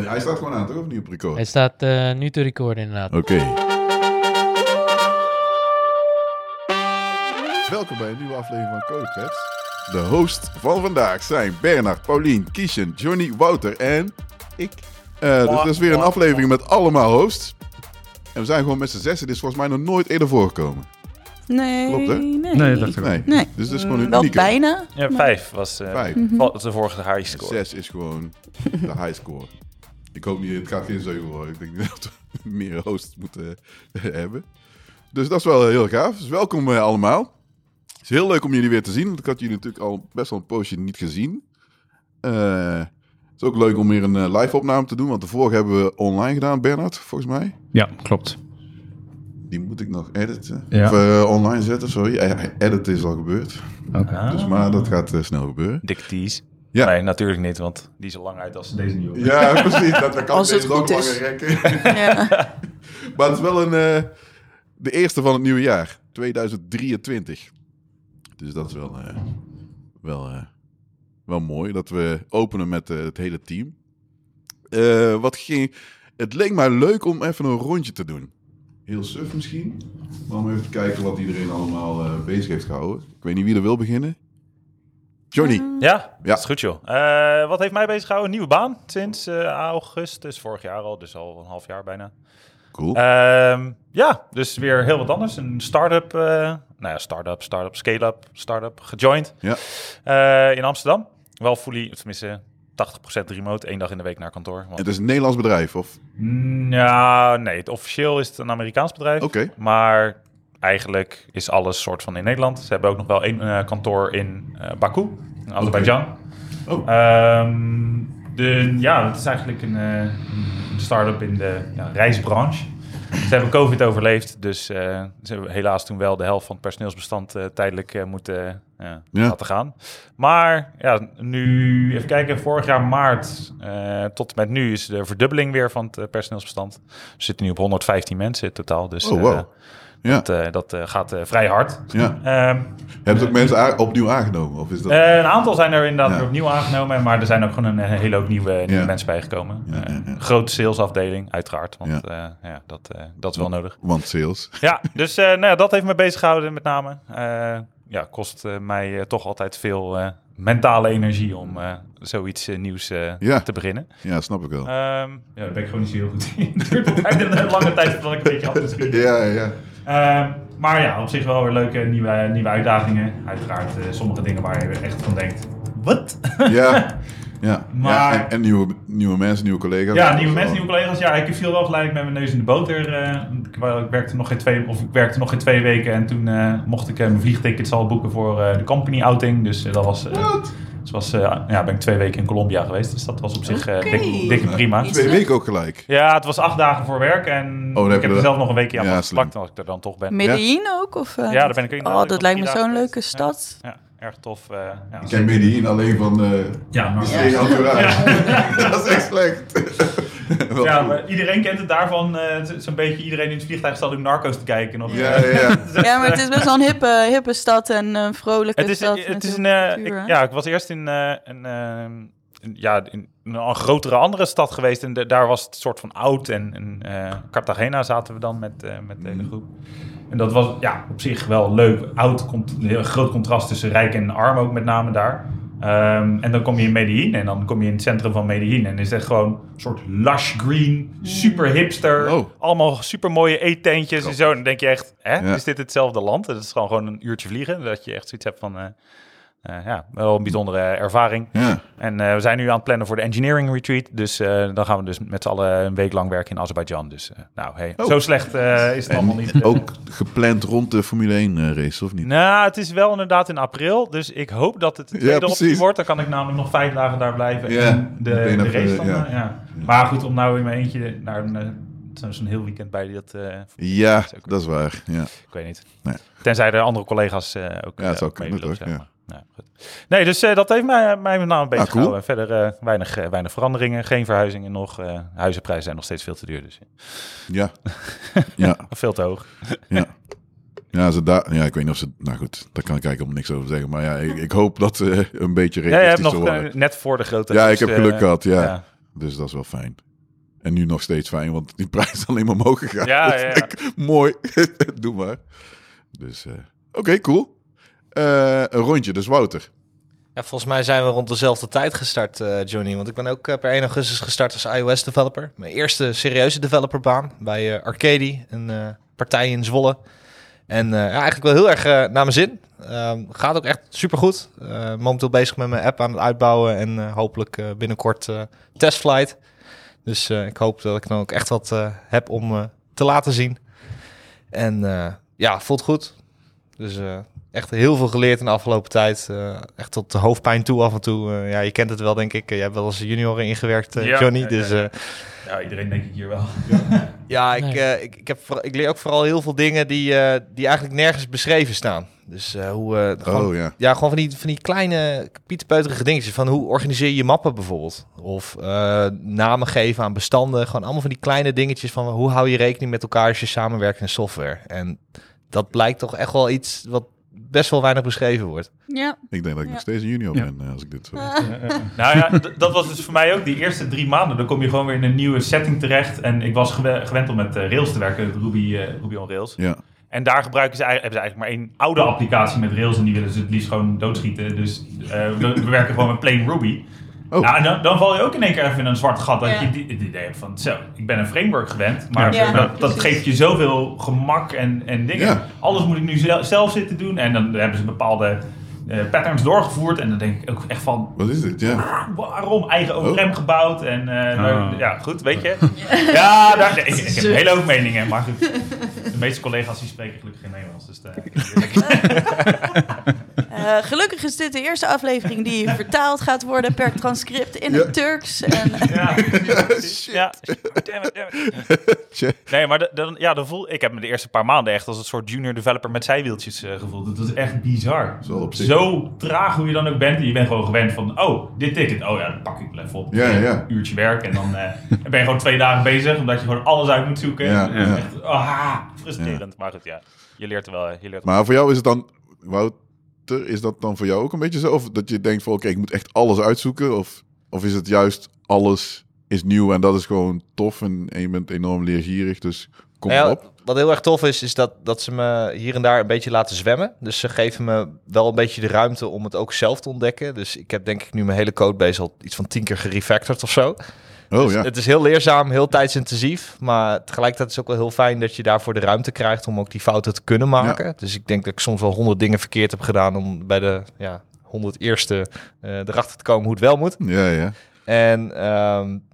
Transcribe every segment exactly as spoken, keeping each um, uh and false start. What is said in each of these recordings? Hij staat gewoon aan, toch? Of niet op record? Hij staat uh, nu te recorden, inderdaad. Oké. Okay. Welkom bij een nieuwe aflevering van CodeCreds. De hosts van vandaag zijn Bernard, Paulien, Kieschen, Johnny, Wouter en ik. Uh, dus dat is weer een aflevering met allemaal hosts. En we zijn gewoon met z'n zessen. Dit is volgens mij nog nooit eerder voorgekomen. Nee. Klopt, hè? Nee, nee, dat nee. nee. Dus dat is gewoon een wel unieke. Bijna. Ja, vijf was uh, vijf. Mm-hmm. Oh, de vorige high score. Zes is gewoon de high score. Ik hoop niet, het gaat geen zeven worden. Ik denk dat we meer hosts moeten hebben. Dus dat is wel heel gaaf. Dus welkom uh, allemaal. Het is heel leuk om jullie weer te zien, want ik had jullie natuurlijk al best wel een poosje niet gezien. Uh, het is ook leuk om weer een live opname te doen, want de vorige hebben we online gedaan, Bernard, volgens mij. Ja, klopt. Die moet ik nog editen, ja. of uh, online zetten, sorry. Editen is al gebeurd, okay. Dus maar dat gaat uh, snel gebeuren. Dikke tease. Ja. Nee, natuurlijk niet, want die is al lang uit als deze nieuwe. Ja, precies, dat kan deze ook langer rekken. Ja. Maar het is wel een, uh, de eerste van het nieuwe jaar, tweeduizend drieëntwintig. Dus dat is wel, uh, wel, uh, wel mooi dat we openen met uh, het hele team. Uh, wat ging, het leek mij leuk om even een rondje te doen. Heel suf misschien. Maar om even te kijken wat iedereen allemaal uh, bezig heeft gehouden. Ik weet niet wie er wil beginnen. Johnny. Ja, ja. Dat is goed joh. Uh, wat heeft mij bezig gehouden? Nieuwe baan sinds uh, augustus vorig jaar al. Dus al een half jaar bijna. Cool. Uh, ja, dus weer heel wat anders. Een start-up, uh, nou ja, start-up, start-up, scale-up, start-up, gejoined ja. uh, in Amsterdam. Wel fully, tenminste tachtig procent remote, één dag in de week naar kantoor. Want... Het is een Nederlands bedrijf, of? Mm, ja, nee, het officieel is het een Amerikaans bedrijf. Okay. Maar eigenlijk is alles soort van in Nederland. Ze hebben ook nog wel één uh, kantoor in uh, Baku, in Azerbeidzjan. Okay. Oh. Um, de, ja, het is eigenlijk een... Uh, start-up in de ja, reisbranche. Ze hebben COVID overleefd, dus uh, ze hebben helaas toen wel de helft van het personeelsbestand uh, tijdelijk uh, moeten uh, ja. laten gaan. Maar ja, nu even kijken, vorig jaar maart uh, tot en met nu is de verdubbeling weer van het personeelsbestand. We zitten nu op honderdvijftien mensen in totaal, dus oh, wow. uh, ja. dat, uh, dat uh, gaat uh, vrij hard. Ja. Um, Hebben ze ook uh, mensen a- opnieuw aangenomen? Of is dat... uh, een aantal zijn er inderdaad ja. opnieuw aangenomen, maar er zijn ook gewoon een hele hoop nieuwe, nieuwe ja. mensen bijgekomen. Ja, ja, ja. Uh, grote salesafdeling, uiteraard, want ja. Uh, ja, dat, uh, dat is wel want, nodig. Want sales. Ja, dus uh, nou, dat heeft me bezig gehouden met name. Uh, ja, kost uh, mij uh, toch altijd veel uh, mentale energie om uh, zoiets uh, nieuws uh, ja. te beginnen. Ja, snap ik wel. Um, ja, daar ben ik gewoon niet zo heel goed in. Het duurt een lange tijd dat ik een beetje af te schieten. Ja, ja. Uh, maar ja, op zich wel weer leuke nieuwe, nieuwe uitdagingen. Uiteraard uh, sommige dingen waar je echt van denkt, wat? Ja, ja. Maar, ja en, en nieuwe, nieuwe mensen, nieuwe collega's. Ja, nieuwe mensen, nieuwe collega's. Ja, ik viel wel gelijk met mijn neus in de boter. Uh, ik, ik, werkte nog geen twee, of ik werkte nog geen twee weken en toen uh, mocht ik uh, mijn vliegtickets al boeken voor uh, de company outing. Dus uh, dat was... Uh, Dus was, uh, ja, ben ik twee weken in Colombia geweest. Dus dat was op zich uh, okay. dikke dik prima. Ja, twee weken ook gelijk? Ja, het was acht dagen voor werk. En oh, ik heb er zelf nog een weekje aan ja, gepakt als ik er dan toch ben. Medellin ja. ook? Of, uh, ja, daar ben ik in. Oh, dat lijkt me zo'n leuke stad. Ja, ja, erg tof. Uh, ja, ik ken Medellin alleen van de ja, steen ja. ja. Dat is echt slecht. Ja, maar iedereen kent het daarvan. Uh, zo'n beetje iedereen in het vliegtuig staat om Narcos te kijken. Of, ja, ja, ja. ja, maar het is best wel een hippe, hippe stad en een vrolijke het is, stad. Het is een, uh, ik, ja, ik was eerst in, uh, een, uh, in, ja, in een grotere andere stad geweest. En de, daar was het soort van oud. En in uh, Cartagena zaten we dan met, uh, met de hele groep. En dat was ja, op zich wel leuk. Oud komt een heel groot contrast tussen rijk en arm ook met name daar. Um, en dan kom je in Medellin en dan kom je in het centrum van Medellin. En is het gewoon een soort lush green, super hipster. Wow. Allemaal super mooie eetteentjes Krap. En zo. En dan denk je echt, hè, ja. is dit hetzelfde land? En dat is gewoon, gewoon een uurtje vliegen. Dat je echt zoiets hebt van, uh, uh, ja, wel een bijzondere ervaring. Ja. En uh, we zijn nu aan het plannen voor de engineering retreat. Dus uh, dan gaan we dus met z'n allen een week lang werken in Azerbeidzjan. Dus uh, nou, hey, oh. zo slecht uh, is het en allemaal niet. Ook gepland rond de Formule één uh, race, of niet? Nou, het is wel inderdaad in april. Dus ik hoop dat het de tweede ja, optie wordt. Dan kan ik namelijk nog vijf dagen daar blijven. Ja, en de, de, de race dan. Uh, ja. Ja. Maar goed, om nou in mijn eentje naar een... Zo'n heel weekend bij dat... Uh, ja, dat is, dat is waar. Ja. Ik weet niet. Nee. Tenzij er andere collega's uh, ook ja, het uh, ook mee willen. Zeg maar. Ja. Nou, goed. Nee, dus uh, dat heeft mij, mij met name een beetje ah, cool. gehouden. Verder uh, weinig, uh, weinig veranderingen, geen verhuizingen nog. Uh, huizenprijzen zijn nog steeds veel te duur. Dus. Ja. ja. Veel te hoog. ja. Ja, ze da- ja, ik weet niet of ze... Nou goed, daar kan ik eigenlijk om niks over zeggen. Maar ja, ik, ik hoop dat ze uh, een beetje realistisch ja, je hebt nog, worden. Uh, net voor de grote... Ja, dus, ik heb geluk uh, gehad, ja. ja. Dus dat is wel fijn. En nu nog steeds fijn, want die prijs is alleen maar omhoog gegaan. Ja, dus ja. Ik, mooi, doe maar. Dus, uh, oké, okay, cool. Uh, een rondje, dus Wouter. Ja, volgens mij zijn we rond dezelfde tijd gestart, uh, Johnny. Want ik ben ook uh, per één augustus gestart als iOS-developer. Mijn eerste serieuze developerbaan bij uh, Arcadie, een uh, partij in Zwolle. En uh, ja, eigenlijk wel heel erg uh, naar mijn zin. Uh, gaat ook echt supergoed. Uh, momenteel bezig met mijn app aan het uitbouwen en uh, hopelijk uh, binnenkort uh, testflight. Dus uh, ik hoop dat ik dan ook echt wat uh, heb om uh, te laten zien. En uh, ja, voelt goed. Dus uh, echt heel veel geleerd in de afgelopen tijd. Uh, echt tot de hoofdpijn toe af en toe. Uh, ja, je kent het wel, denk ik. Uh, jij hebt wel als junior ingewerkt, uh, ja, Johnny. Ja, dus, uh, ja. ja, iedereen denk ik hier wel. ja, ik, uh, ik, ik, heb, ik leer ook vooral heel veel dingen die, uh, die eigenlijk nergens beschreven staan. Dus uh, hoe... Uh, gewoon, oh, yeah. Ja, gewoon van die, van die kleine pieterpeuterige dingetjes. Van hoe organiseer je je mappen bijvoorbeeld? Of uh, namen geven aan bestanden. Gewoon allemaal van die kleine dingetjes van hoe hou je rekening met elkaar als je samenwerkt in software. En dat blijkt toch echt wel iets wat best wel weinig beschreven wordt. Ja. Ik denk dat ik ja. nog steeds een junior ben ja. als ik dit zo... Uh. Nou ja, d- dat was dus voor mij ook die eerste drie maanden. Dan kom je gewoon weer in een nieuwe setting terecht. En ik was gew- gewend om met uh, Rails te werken, Ruby, uh, Ruby on Rails. Ja. En daar gebruiken ze, hebben ze eigenlijk maar één oude applicatie met Rails. En die willen ze het liefst gewoon doodschieten. Dus uh, we, we werken gewoon met plain Ruby. Oh. Nou, dan, dan val je ook in één keer even in een zwart gat. Dat ja. je het idee hebt van, zo, ik ben een framework gewend. Maar ja. dat, dat geeft je zoveel gemak en, en dingen. Ja. Alles moet ik nu zelf, zelf zitten doen. En dan hebben ze bepaalde uh, patterns doorgevoerd. En dan denk ik ook echt van... Wat is dit, ja. Waarom? Eigen O R M oh. gebouwd. En uh, oh. ja, goed, weet je. Ja, ja daar, nee, ik, ik heb een hele hoop meningen. Maar goed, de meeste collega's die spreken gelukkig geen Nederlands. Dus... De, Uh, gelukkig is dit de eerste aflevering die vertaald gaat worden per transcript in ja. het Turks. En... Ja, shit. Ja. Damn it, damn it. Nee, maar de, de, ja, de voel, ik heb me de eerste paar maanden echt als een soort junior developer met zijwieltjes uh, gevoeld. Dat was echt bizar. Zo, Zo traag hoe je dan ook bent. En je bent gewoon gewend van, oh, dit ticket. Oh ja, dan pak ik wel even op. Ja, ja. Een uurtje werk en dan uh, ben je gewoon twee dagen bezig. Omdat je gewoon alles uit moet zoeken. Ja, en, ja. Echt, ah, frustrerend. Ja. Maar goed, ja. Je leert er wel. Je leert er maar wel. Voor jou is het dan... Wout, is dat dan voor jou ook een beetje zo? Of dat je denkt van, oké, okay, ik moet echt alles uitzoeken? Of, of is het juist, alles is nieuw en dat is gewoon tof en, en je bent enorm leergierig, dus kom nou ja, op. Wat heel erg tof is, is dat, dat ze me hier en daar een beetje laten zwemmen. Dus ze geven me wel een beetje de ruimte om het ook zelf te ontdekken. Dus ik heb denk ik nu mijn hele codebase al iets van tien keer gerefactored of zo. Oh, dus ja. Het is heel leerzaam, heel tijdsintensief. Maar tegelijkertijd is het ook wel heel fijn dat je daarvoor de ruimte krijgt om ook die fouten te kunnen maken. Ja. Dus ik denk dat ik soms wel honderd dingen verkeerd heb gedaan om bij de ja, honderd eerste uh, erachter te komen hoe het wel moet. Ja, ja. En um,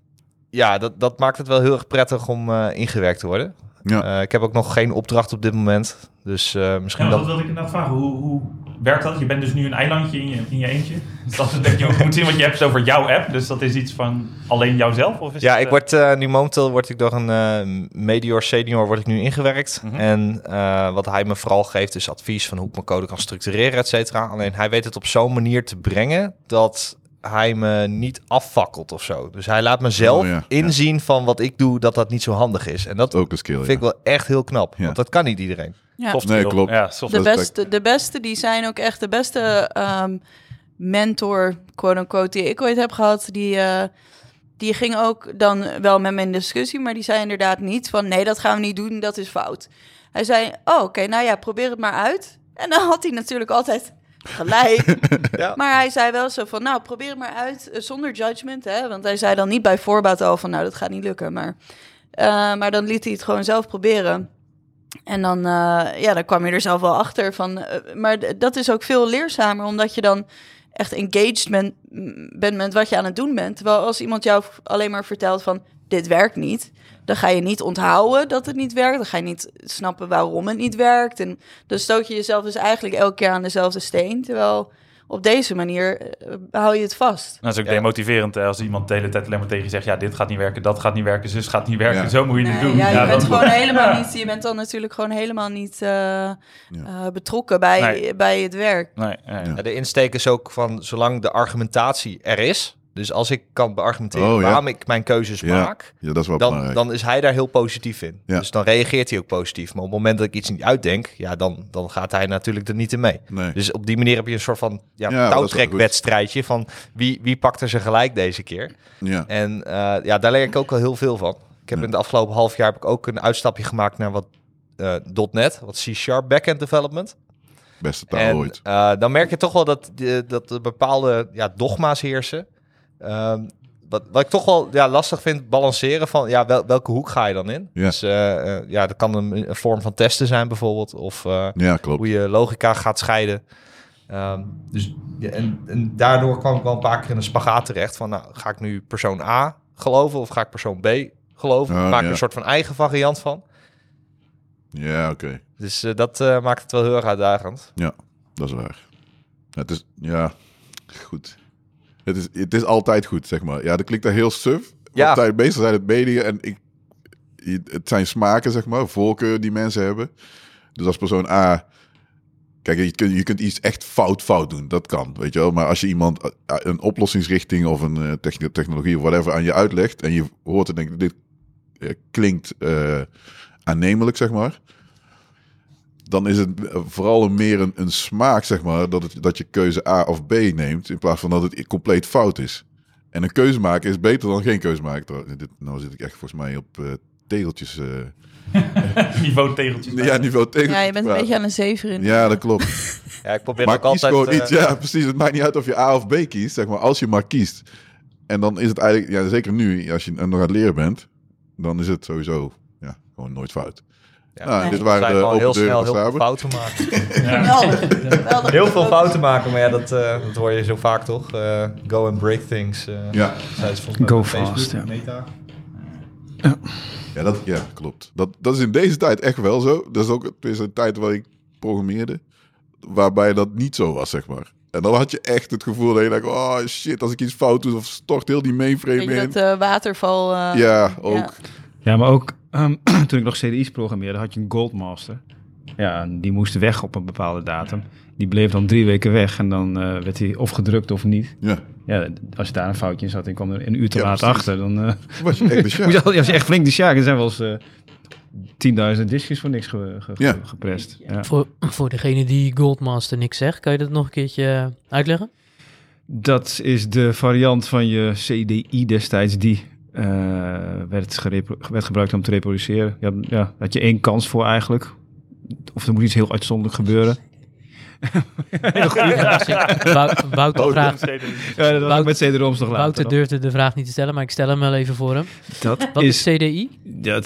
ja, dat, dat maakt het wel heel erg prettig om uh, ingewerkt te worden. Ja. Uh, ik heb ook nog geen opdracht op dit moment. Dus uh, misschien ja, dat... dat wilde ik inderdaad vragen. Hoe, hoe werkt dat? Je bent dus nu een eilandje in je, in je eentje. Dus dat is, denk je ook moet zien, want je hebt het over jouw app. Dus dat is iets van alleen jouzelf? Of is ja, het, ik word, uh, nu momenteel word ik door een uh, medior senior word ik nu ingewerkt. Mm-hmm. En uh, wat hij me vooral geeft is advies van hoe ik mijn code kan structureren, et cetera. Alleen hij weet het op zo'n manier te brengen dat... hij me niet afvakkelt of zo. Dus hij laat me zelf oh, ja. inzien ja. van wat ik doe... dat dat niet zo handig is. En dat ook een skill, vind ja. ik wel echt heel knap. Ja. Want dat kan niet iedereen. Ja. Nee, klopt. Ja, de, beste, de beste, die zijn ook echt de beste um, mentor... quote-unquote, die ik ooit heb gehad... die, uh, die ging ook dan wel met me in discussie... maar die zei inderdaad niet van... nee, dat gaan we niet doen, dat is fout. Hij zei, oh, oké, okay, nou ja, probeer het maar uit. En dan had hij natuurlijk altijd... gelijk. Ja. Maar hij zei wel zo van, nou, probeer het maar uit, uh, zonder judgment, hè. Want hij zei dan niet bij voorbaat al van, nou, dat gaat niet lukken. Maar, uh, maar dan liet hij het gewoon zelf proberen. En dan, uh, ja, dan kwam je er zelf wel achter van... Uh, maar d- dat is ook veel leerzamer, omdat je dan echt engaged bent ben met wat je aan het doen bent. Terwijl als iemand jou alleen maar vertelt van, dit werkt niet... dan ga je niet onthouden dat het niet werkt. Dan ga je niet snappen waarom het niet werkt. En dan stoot je jezelf dus eigenlijk elke keer aan dezelfde steen. Terwijl op deze manier uh, hou je het vast. Dat is ook ja. demotiverend hè? Als iemand de hele tijd alleen maar tegen je zegt... ja, dit gaat niet werken, dat gaat niet werken, zus gaat niet werken. Ja. Zo moet je nee, het doen. Ja, je, ja, bent gewoon helemaal niet, je bent dan natuurlijk gewoon helemaal niet uh, ja. uh, betrokken bij, nee. bij het werk. Nee, nee, nee. Ja. De insteek is ook van zolang de argumentatie er is... Dus als ik kan beargumenteren oh, ja. waarom ik mijn keuzes ja. maak, ja, dat is wel dan, dan is hij daar heel positief in. Ja. Dus dan reageert hij ook positief. Maar op het moment dat ik iets niet uitdenk, ja, dan, dan gaat hij natuurlijk er niet in mee. Nee. Dus op die manier heb je een soort van ja, ja, touwtrekwedstrijdje van wie, wie pakt er ze gelijk deze keer. Ja. En uh, ja, daar leer ik ook wel heel veel van. Ik heb ja. in de afgelopen half jaar heb ik ook een uitstapje gemaakt naar wat uh, .net, wat C-Sharp backend development. Beste taal en, ooit. Uh, dan merk je toch wel dat, uh, dat er bepaalde ja, dogma's heersen. Um, wat, wat ik toch wel ja, lastig vind, balanceren van ja, wel, welke hoek ga je dan in? Ja. Dus uh, uh, ja, dat kan een, een vorm van testen zijn bijvoorbeeld. Of uh, ja, klopt. Hoe je logica gaat scheiden. Um, dus, ja, en, en daardoor kwam ik wel een paar keer in een spagaat terecht. Van nou, ga ik nu persoon A geloven of ga ik persoon B geloven? Oh, maak ik ja. een soort van eigen variant van. Ja, oké. Okay. Dus uh, dat uh, maakt het wel heel erg uitdagend. Ja, dat is waar. Het is, ja, goed. Het is, het is altijd goed, zeg maar. Ja, dat klinkt er heel suf. Ja. Want meestal zijn het media en ik, het zijn smaken, zeg maar, voorkeuren die mensen hebben. Dus als persoon A... Kijk, je kunt, je kunt iets echt fout fout doen. Dat kan, weet je wel. Maar als je iemand een oplossingsrichting of een technologie of whatever aan je uitlegt... en je hoort en denkt, dit klinkt uh, aannemelijk, zeg maar... dan is het vooral meer een, een smaak, zeg maar, dat, het, dat je keuze A of B neemt... in plaats van dat het compleet fout is. En een keuze maken is beter dan geen keuze maken. Dit, nou zit ik echt volgens mij op uh, tegeltjes. Uh, niveau tegeltjes. Ja, niveau tegeltjes. Ja, je bent een beetje aan een zever in. Ja, dat klopt. Ja, ik probeer maar ook kies altijd... Gewoon uh... iets, ja, precies. Het maakt niet uit of je A of B kiest, zeg maar, als je maar kiest. En dan is het eigenlijk, ja, zeker nu, als je nog aan het leren bent... dan is het sowieso ja, gewoon nooit fout. Ja, nou, nee. Dit waren de open heel snel heel veel fouten maken. ja. Ja. Heel veel fouten maken, maar ja, dat, uh, dat hoor je zo vaak toch? Uh, go and break things. Uh, ja. Go fast. Ja. Meta. Ja. Ja, dat, ja, klopt. Dat, dat is in deze tijd echt wel zo. Dat is ook is een tijd waar ik programmeerde, waarbij dat niet zo was, zeg maar. En dan had je echt het gevoel dat je dacht, oh shit, als ik iets fout doe, of stort heel die mainframe in. Dat uh, waterval. Uh, ja, ook. Ja, ja maar ook. Um, toen ik nog C D I's programmeerde, had je een Goldmaster. Ja, en die moest weg op een bepaalde datum. Die bleef dan drie weken weg en dan uh, werd hij of gedrukt of niet. Ja. Ja, als je daar een foutje in zat en kwam er een uur te ja, laat precies. achter, dan uh, was je echt de sjaak. Je, was je echt flink de sjaak. Er zijn wel eens uh, tienduizend diskjes voor niks ge, ge, ja. geprest. Ja. Voor, voor degene die Goldmaster niks zegt, kan je dat nog een keertje uitleggen? Dat is de variant van je C D I destijds die... Uh, werd, gerepro- werd gebruikt om te reproduceren. Ja, ja, had je één kans voor eigenlijk. Of er moet iets heel uitzonderlijk gebeuren. Wouter vraagt... Ja, dat was ook met C D-ROMs nog later. Wouter durfde de vraag niet te stellen, maar ik stel hem wel even voor hem. Dat Wat is, is C D I? Dat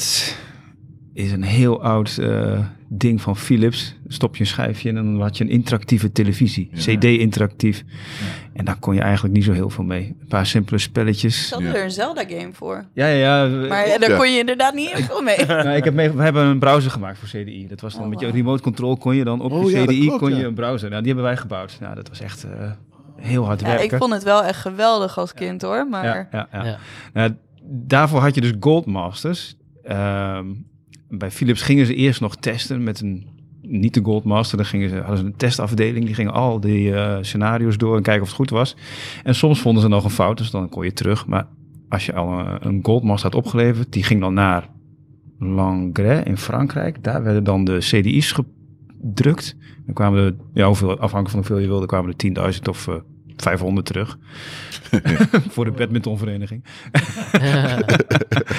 is een heel oud uh, ding van Philips. Stop je een schijfje in en dan had je een interactieve televisie. Ja. C D-interactief. Ja. En daar kon je eigenlijk niet zo heel veel mee. Een paar simpele spelletjes. Zat er een Zelda-game voor? Ja, ja, ja. Maar ja, daar ja. kon je inderdaad niet heel veel mee. Nou, ik heb mee. We hebben een browser gemaakt voor C D I. Dat was dan oh, met wow. je remote control kon je dan op oh, je C D I ja, klopt, kon je ja. een browser. Nou, die hebben wij gebouwd. Nou, dat was echt uh, heel hard ja, werken. Ik vond het wel echt geweldig als kind, ja. hoor. Maar... Ja, ja, ja. Ja. Nou, daarvoor had je dus Goldmasters. Um, bij Philips gingen ze eerst nog testen met een... Niet de Goldmaster, dan gingen ze, hadden ze een testafdeling. Die gingen al die uh, scenario's door en kijken of het goed was. En soms vonden ze nog een fout, dus dan kon je terug. Maar als je al een, een Goldmaster had opgeleverd, die ging dan naar Langres in Frankrijk. Daar werden dan de C D I's gedrukt. Dan kwamen er, ja, hoeveel, afhankelijk van hoeveel je wilde, kwamen er tienduizend of uh, vijfhonderd terug. Voor de badmintonvereniging.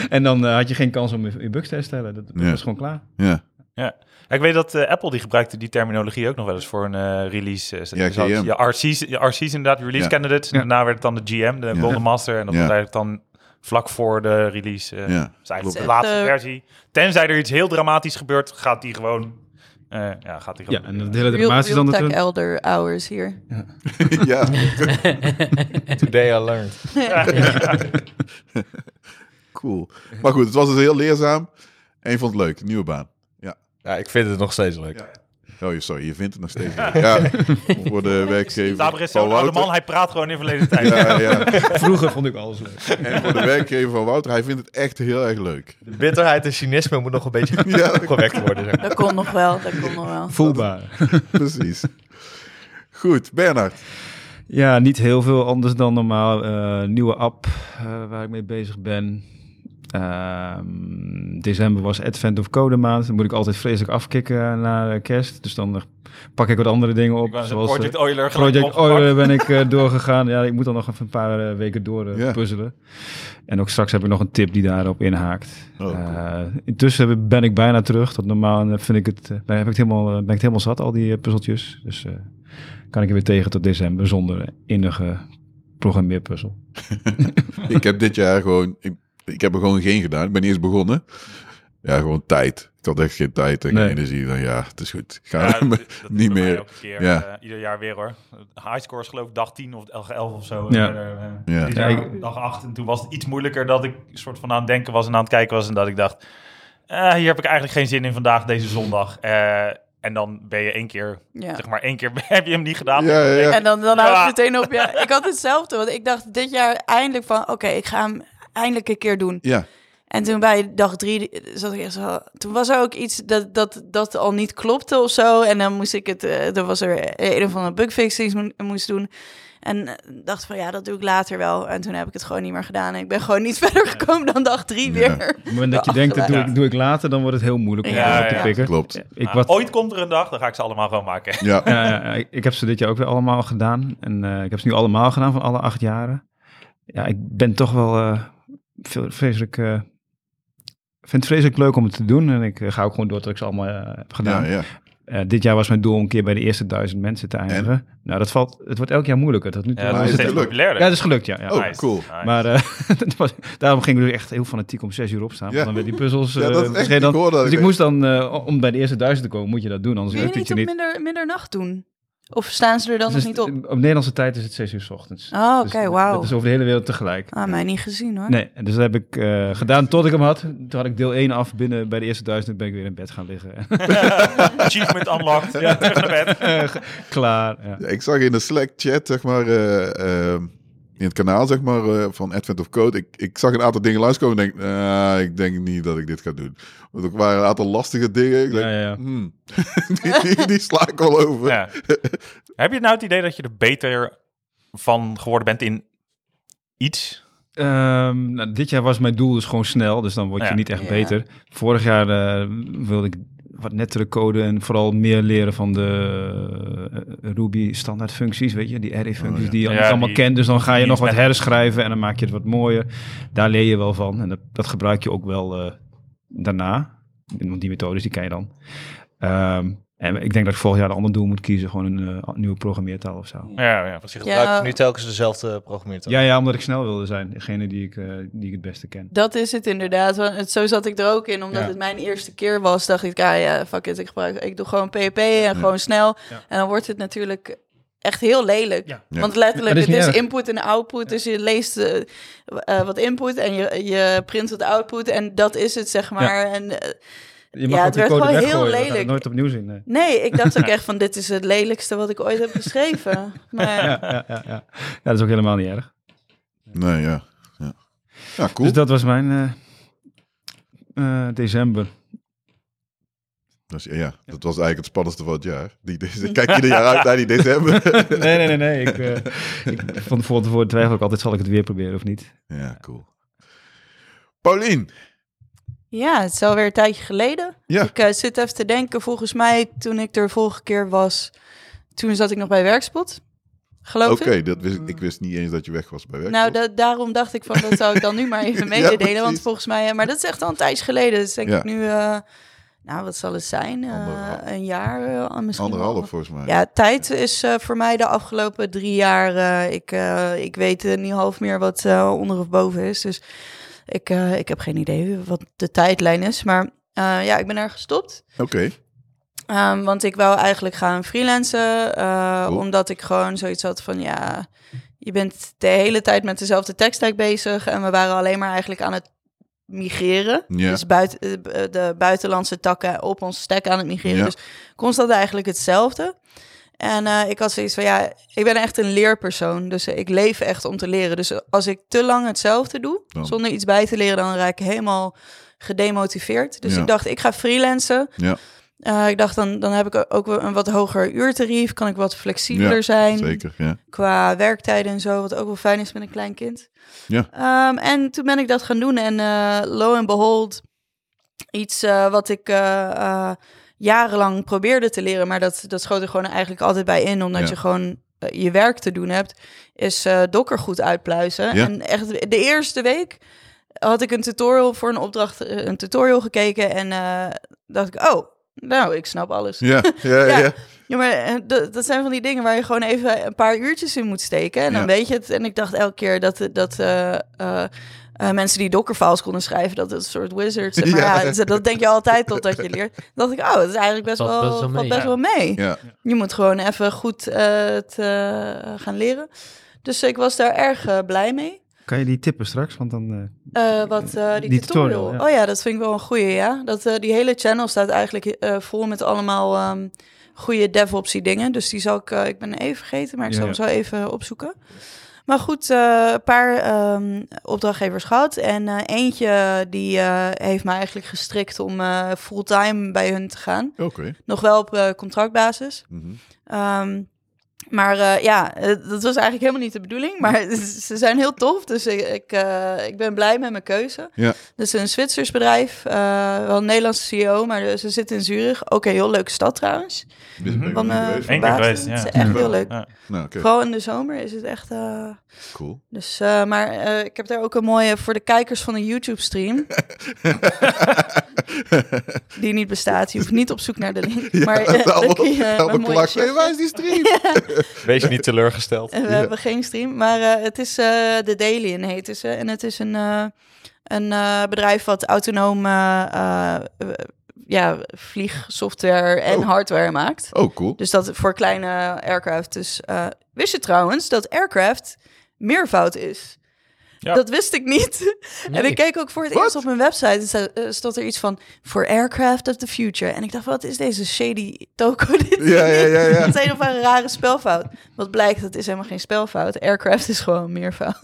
En dan uh, had je geen kans om je, je bugs te herstellen. Dat, dat ja. was gewoon klaar. Ja. Ja. Ja, ik weet dat uh, Apple die gebruikte die terminologie ook nog wel eens voor een uh, release. Uh, ja, dus je R C's, je R C's inderdaad, release ja. candidates. En ja. daarna werd het dan de G M, de ja. Golden Master. En dat ja. was eigenlijk dan vlak voor de release. Uh, ja. Dus eigenlijk de laatste versie. Tenzij er iets heel dramatisch gebeurt, gaat die gewoon... Uh, ja, gaat die gewoon... Ja, en de hele dramatische dan natuurlijk... Real elder hours hier. Ja. ja. Today I learned. Cool. Maar goed, het was dus heel leerzaam. En je vond het leuk, nieuwe baan. Ja, ik vind het nog steeds leuk. Ja. Oh, sorry, je vindt het nog steeds leuk. Ja, voor de werkgever. Daar is zo'n oude man, hij praat gewoon in verleden tijd. Ja, ja. Vroeger vond ik alles leuk. En voor de werkgever van Wouter, hij vindt het echt heel erg leuk. De bitterheid en cynisme moet nog een beetje ja, correct worden. Zeg. Dat komt nog wel, dat komt nog wel. Voelbaar. Precies. Goed, Bernard. Ja, niet heel veel anders dan normaal. Uh, nieuwe app uh, waar ik mee bezig ben. Uh, december was Advent of Code maand. Dan moet ik altijd vreselijk afkicken na kerst. Dus dan pak ik wat andere dingen op. Zoals Project Euler. Project Euler ben ik uh, doorgegaan. Ja, ik moet dan nog even een paar uh, weken door uh, yeah. puzzelen. En ook straks heb ik nog een tip die daarop inhaakt. Oh, cool. uh, intussen ben ik bijna terug. Tot normaal vind ik het, uh, heb ik het helemaal, uh, ben ik het helemaal zat, al die uh, puzzeltjes. Dus uh, kan ik er weer tegen tot december zonder innige programmeerpuzzel. Ik heb dit jaar gewoon... Ik... Ik heb er gewoon geen gedaan. Ik ben eerst begonnen. Ja, gewoon tijd. Ik had echt geen tijd en nee. geen energie. Dan ja, het is goed. Ga ja, dat, dat niet meer. Keer, ja. uh, ieder jaar weer hoor. Highscores geloof ik dag tien of elf of zo. Ja. Uh, ja. Ja, ik, dag acht. En toen was het iets moeilijker dat ik soort van aan het denken was en aan het kijken was. En dat ik dacht, uh, hier heb ik eigenlijk geen zin in vandaag, deze zondag. Uh, En dan ben je één keer, ja. zeg maar één keer heb je hem niet gedaan. Ja, ja. En dan, dan ja. houdt het meteen op. Ja. Ik had hetzelfde, want ik dacht dit jaar eindelijk van, oké, okay, ik ga hem eindelijk een keer doen. Ja. En toen bij dag drie zat ik eerst al, toen was er ook iets dat, dat, dat al niet klopte of zo. En dan moest ik het, er was er een of andere bugfix die ik moest doen. En dacht van, ja, dat doe ik later wel. En toen heb ik het gewoon niet meer gedaan. En ik ben gewoon niet verder gekomen dan dag drie weer. Ja. Op het moment dat je denkt, dat doe ik, doe ik later, dan wordt het heel moeilijk om ja, ja, ja. te pikken. Klopt. Ja. Ik, nou, wat... Ooit komt er een dag, dan ga ik ze allemaal gewoon maken. Ja. Uh, ik heb ze dit jaar ook weer allemaal gedaan. En uh, ik heb ze nu allemaal gedaan, van alle acht jaren. Ja, ik ben toch wel uh, veel, vreselijk... Uh, vind het vreselijk leuk om het te doen. En ik uh, ga ook gewoon door dat ik ze allemaal uh, heb gedaan. Ja, ja. Uh, dit jaar was mijn doel om een keer bij de eerste duizend mensen te eindigen. En? Nou, dat valt, het wordt elk jaar moeilijker. Dat nu ja, dat is het gelukt. Ja, dat is gelukt, ja. ja. Oh, nice. Cool. Nice. Maar uh, dat was, daarom ging ik dus echt heel fanatiek om zes uur opstaan. Ja. Want dan werd die puzzels... Ja, dat uh, echt, dan, ik hoor dat dus ik weet. moest dan, uh, om bij de eerste duizend te komen, moet je dat doen. Anders lukt het je niet. Kun je niet op middernacht doen? Of staan ze er dan dus nog niet op? Op Nederlandse tijd is het zes uur 's ochtends. Oh, oké, okay, dus wauw. Dat is over de hele wereld tegelijk. Ah, mij niet gezien hoor. Nee, dus dat heb ik uh, gedaan tot ik hem had. Toen had ik deel één af binnen bij de eerste duizend ben ik weer in bed gaan liggen. Achievement unlocked. Ja, terug naar bed. Klaar. Ja. Ja, ik zag in de Slack chat, zeg maar, uh, uh, in het kanaal, zeg maar, uh, van Advent of Code. Ik, ik zag een aantal dingen langskomen en denk, uh, ik denk niet dat ik dit ga doen. Want er waren een aantal lastige dingen. Ik denk, ja, ja. Hmm. die, die, die sla ik al over. Ja. Heb je nou het idee dat je er beter van geworden bent in iets? Um, nou, dit jaar was mijn doel dus gewoon snel, dus dan word je ja. niet echt ja. beter. Vorig jaar uh, wilde ik wat nettere code en vooral meer leren van de uh, Ruby standaardfuncties, weet je, die array-functies oh, ja. die je ja, allemaal die, kent. Dus dan ga je nog wat herschrijven en dan maak je het wat mooier. Daar leer je wel van en dat, dat gebruik je ook wel uh, daarna. Want die methodes die ken je dan. Um, en ik denk dat ik volgend jaar een ander doel moet kiezen. Gewoon een uh, nieuwe programmeertaal of zo. Ja, ja, want je gebruikt ja. nu telkens dezelfde programmeertaal. Ja, ja, omdat ik snel wilde zijn. Degene die ik, uh, die ik het beste ken. Dat is het inderdaad. Want zo zat ik er ook in. Omdat ja. het mijn eerste keer was, dacht ik, ah ja, fuck it, ik gebruik, ik doe gewoon P H P en ja. gewoon snel. Ja. En dan wordt het natuurlijk echt heel lelijk. Ja. Ja. Want letterlijk, is het is erg. Input en output. Ja. Dus je leest uh, uh, wat input en je, je print wat output. En dat is het, zeg maar. Ja. En... Uh, Je mag ja, het werd gewoon weggooien. Heel lelijk. Dat ik nooit opnieuw zien. Nee. nee, ik dacht ook echt van, dit is het lelijkste wat ik ooit heb geschreven. Maar... Ja, ja, ja, ja. ja, dat is ook helemaal niet erg. Nee, ja. Ja, ja cool. Dus dat was mijn uh, uh, december. Dus, ja, ja, dat was eigenlijk het spannendste van het jaar. Die, die, kijk ieder jaar uit naar die december. nee, nee, nee. nee. Ik, uh, ik vond voor tevoren twijfel ook altijd, zal ik het weer proberen of niet? Ja, cool. Paulien. Ja, het is alweer een tijdje geleden. Ja. Ik uh, zit even te denken, volgens mij toen ik er vorige keer was, toen zat ik nog bij Werkspot, geloof okay, ik. Oké, dat wist, ik wist niet eens dat je weg was bij Werkspot. Nou, da- daarom dacht ik van, dat zou ik dan nu maar even mededelen, ja, want volgens mij, maar dat is echt al een tijdje geleden. Dus denk ja. ik nu, uh, nou wat zal het zijn, uh, een jaar uh, misschien. Anderhalf wel. Volgens mij. Ja, tijd is uh, voor mij de afgelopen drie jaar, uh, ik, uh, ik weet uh, niet half meer wat uh, onder of boven is, dus... Ik, uh, ik heb geen idee wat de tijdlijn is, maar uh, ja, ik ben er gestopt. Oké. Okay. Um, want ik wou eigenlijk gaan freelancen, uh, cool. omdat ik gewoon zoiets had van, ja, je bent de hele tijd met dezelfde tekststack bezig en we waren alleen maar eigenlijk aan het migreren. Yeah. Dus buiten, de buitenlandse takken op onze stack aan het migreren. Yeah. Dus constant eigenlijk hetzelfde. En uh, ik had zoiets van, ja, ik ben echt een leerpersoon. Dus uh, ik leef echt om te leren. Dus als ik te lang hetzelfde doe, dan. zonder iets bij te leren, dan raak ik helemaal gedemotiveerd. Dus ja. ik dacht, ik ga freelancen. Ja. Uh, ik dacht, dan, dan heb ik ook een wat hoger uurtarief. Kan ik wat flexibeler ja, zijn. Zeker, ja. Qua werktijden en zo. Wat ook wel fijn is met een klein kind. Ja. Um, en toen ben ik dat gaan doen. En uh, lo en behold, iets uh, wat ik uh, uh, jarenlang probeerde te leren. Maar dat, dat schoot er gewoon eigenlijk altijd bij in. Omdat ja. je gewoon uh, je werk te doen hebt. Is uh, Docker goed uitpluizen. Ja. En echt de eerste week had ik een tutorial voor een opdracht. Een tutorial gekeken. En uh, dacht ik, oh. Nou, ik snap alles. Ja, ja, ja. ja. ja maar dat, dat zijn van die dingen waar je gewoon even een paar uurtjes in moet steken. En dan ja. weet je het. En ik dacht elke keer dat, dat uh, uh, uh, mensen die Docker-files konden schrijven, dat het een soort wizards. Ja. Maar ja, dat denk je altijd totdat je leert. Dan dacht ik, oh, het is eigenlijk best wel, best wel mee. Best ja. wel mee. Ja. Je moet gewoon even goed uh, het, uh, gaan leren. Dus ik was daar erg uh, blij mee. Kan je die tippen straks? Want dan uh, uh, wat, uh, die, die tutorial. tutorial ja. Oh ja, dat vind ik wel een goeie, ja. Dat, uh, die hele channel staat eigenlijk uh, vol met allemaal um, goede DevOpsie dingen. Dus die zal ik, uh, ik ben even vergeten, maar ik ja, zal ja. hem zo even opzoeken. Maar goed, uh, een paar um, opdrachtgevers gehad. En uh, eentje die uh, heeft me eigenlijk gestrikt om uh, fulltime bij hun te gaan. Okay. Nog wel op uh, contractbasis. Mm-hmm. Um, Maar uh, ja, dat was eigenlijk helemaal niet de bedoeling. Maar ze zijn heel tof, dus ik, ik, uh, ik ben blij met mijn keuze. Ja. Dus een Zwitsers bedrijf, uh, wel een Nederlandse C E O, maar ze zitten in Zürich. Ook een heel leuke stad trouwens. Mm-hmm. Van me verbaasd. Ja. Het is echt heel leuk. Ja. Nou, okay. Vooral in de zomer is het echt... Uh... Cool. Dus, uh, maar uh, ik heb daar ook een mooie voor de kijkers van de YouTube-stream. Die niet bestaat. Je hoeft niet op zoek naar de link. Ja, maar uh, allemaal, kun je, uh, mooie hey, waar is die stream? Ja. Wees je niet teleurgesteld. We ja. hebben geen stream, maar uh, het is uh, de Dailyen heten ze. En het is een, uh, een uh, bedrijf wat autonoom uh, uh, ja, vliegsoftware en oh. hardware maakt. Oh, cool. Dus dat voor kleine aircraft. Dus uh, wist je trouwens dat aircraft meervoud is? Ja. Dat wist ik niet. Nee. En ik keek ook voor het What? eerst op mijn website. En stond er iets van, for aircraft of the future. En ik dacht, wat is deze shady toko? Dit ja, ja, ja, ja. Het is een of een rare spelfout. Wat blijkt, dat is helemaal geen spelfout. Aircraft is gewoon meervoud.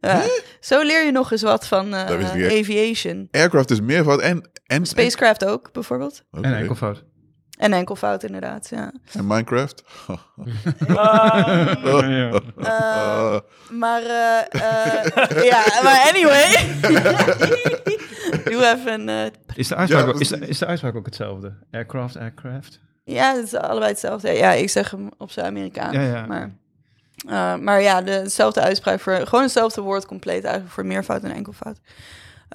Ja. Zo leer je nog eens wat van uh, uh, aviation. Aircraft is meervoud en... en Spacecraft en... ook, bijvoorbeeld. Okay. En enkelvoud. En enkelvoud, inderdaad, ja. En Minecraft? uh, uh, uh, maar, uh, uh, ja, maar anyway. Doe even een... Uh, is, de uitspraak ja, ook, is, de, is de uitspraak ook hetzelfde? Aircraft, aircraft? Ja, het is allebei hetzelfde. Ja, ik zeg hem op zijn Amerikaans. Ja, ja. Maar, uh, maar ja, de, dezelfde uitspraak voor... Gewoon hetzelfde woord compleet eigenlijk voor meervoud en enkelvoud.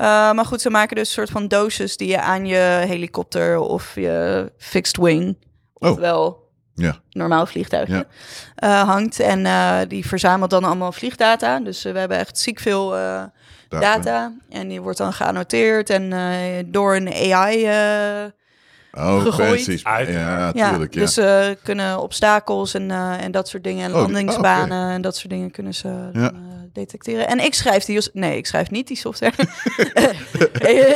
Uh, maar goed, ze maken dus een soort van doosjes die je aan je helikopter of je fixed wing, oh. ofwel ja. normaal vliegtuigje, ja. uh, hangt. En uh, die verzamelt dan allemaal vliegdata. Dus uh, we hebben echt ziek veel uh, data. En die wordt dan geannoteerd en uh, door een A I uh, oh, gegooid. Uit. Ja, natuurlijk. Ja, ja. Dus uh, kunnen obstakels en, uh, en dat soort dingen en oh, landingsbanen oh, okay. en dat soort dingen kunnen ze... Ja. Dan, uh, detecteren. En ik schrijf die... Nee, ik schrijf niet die software.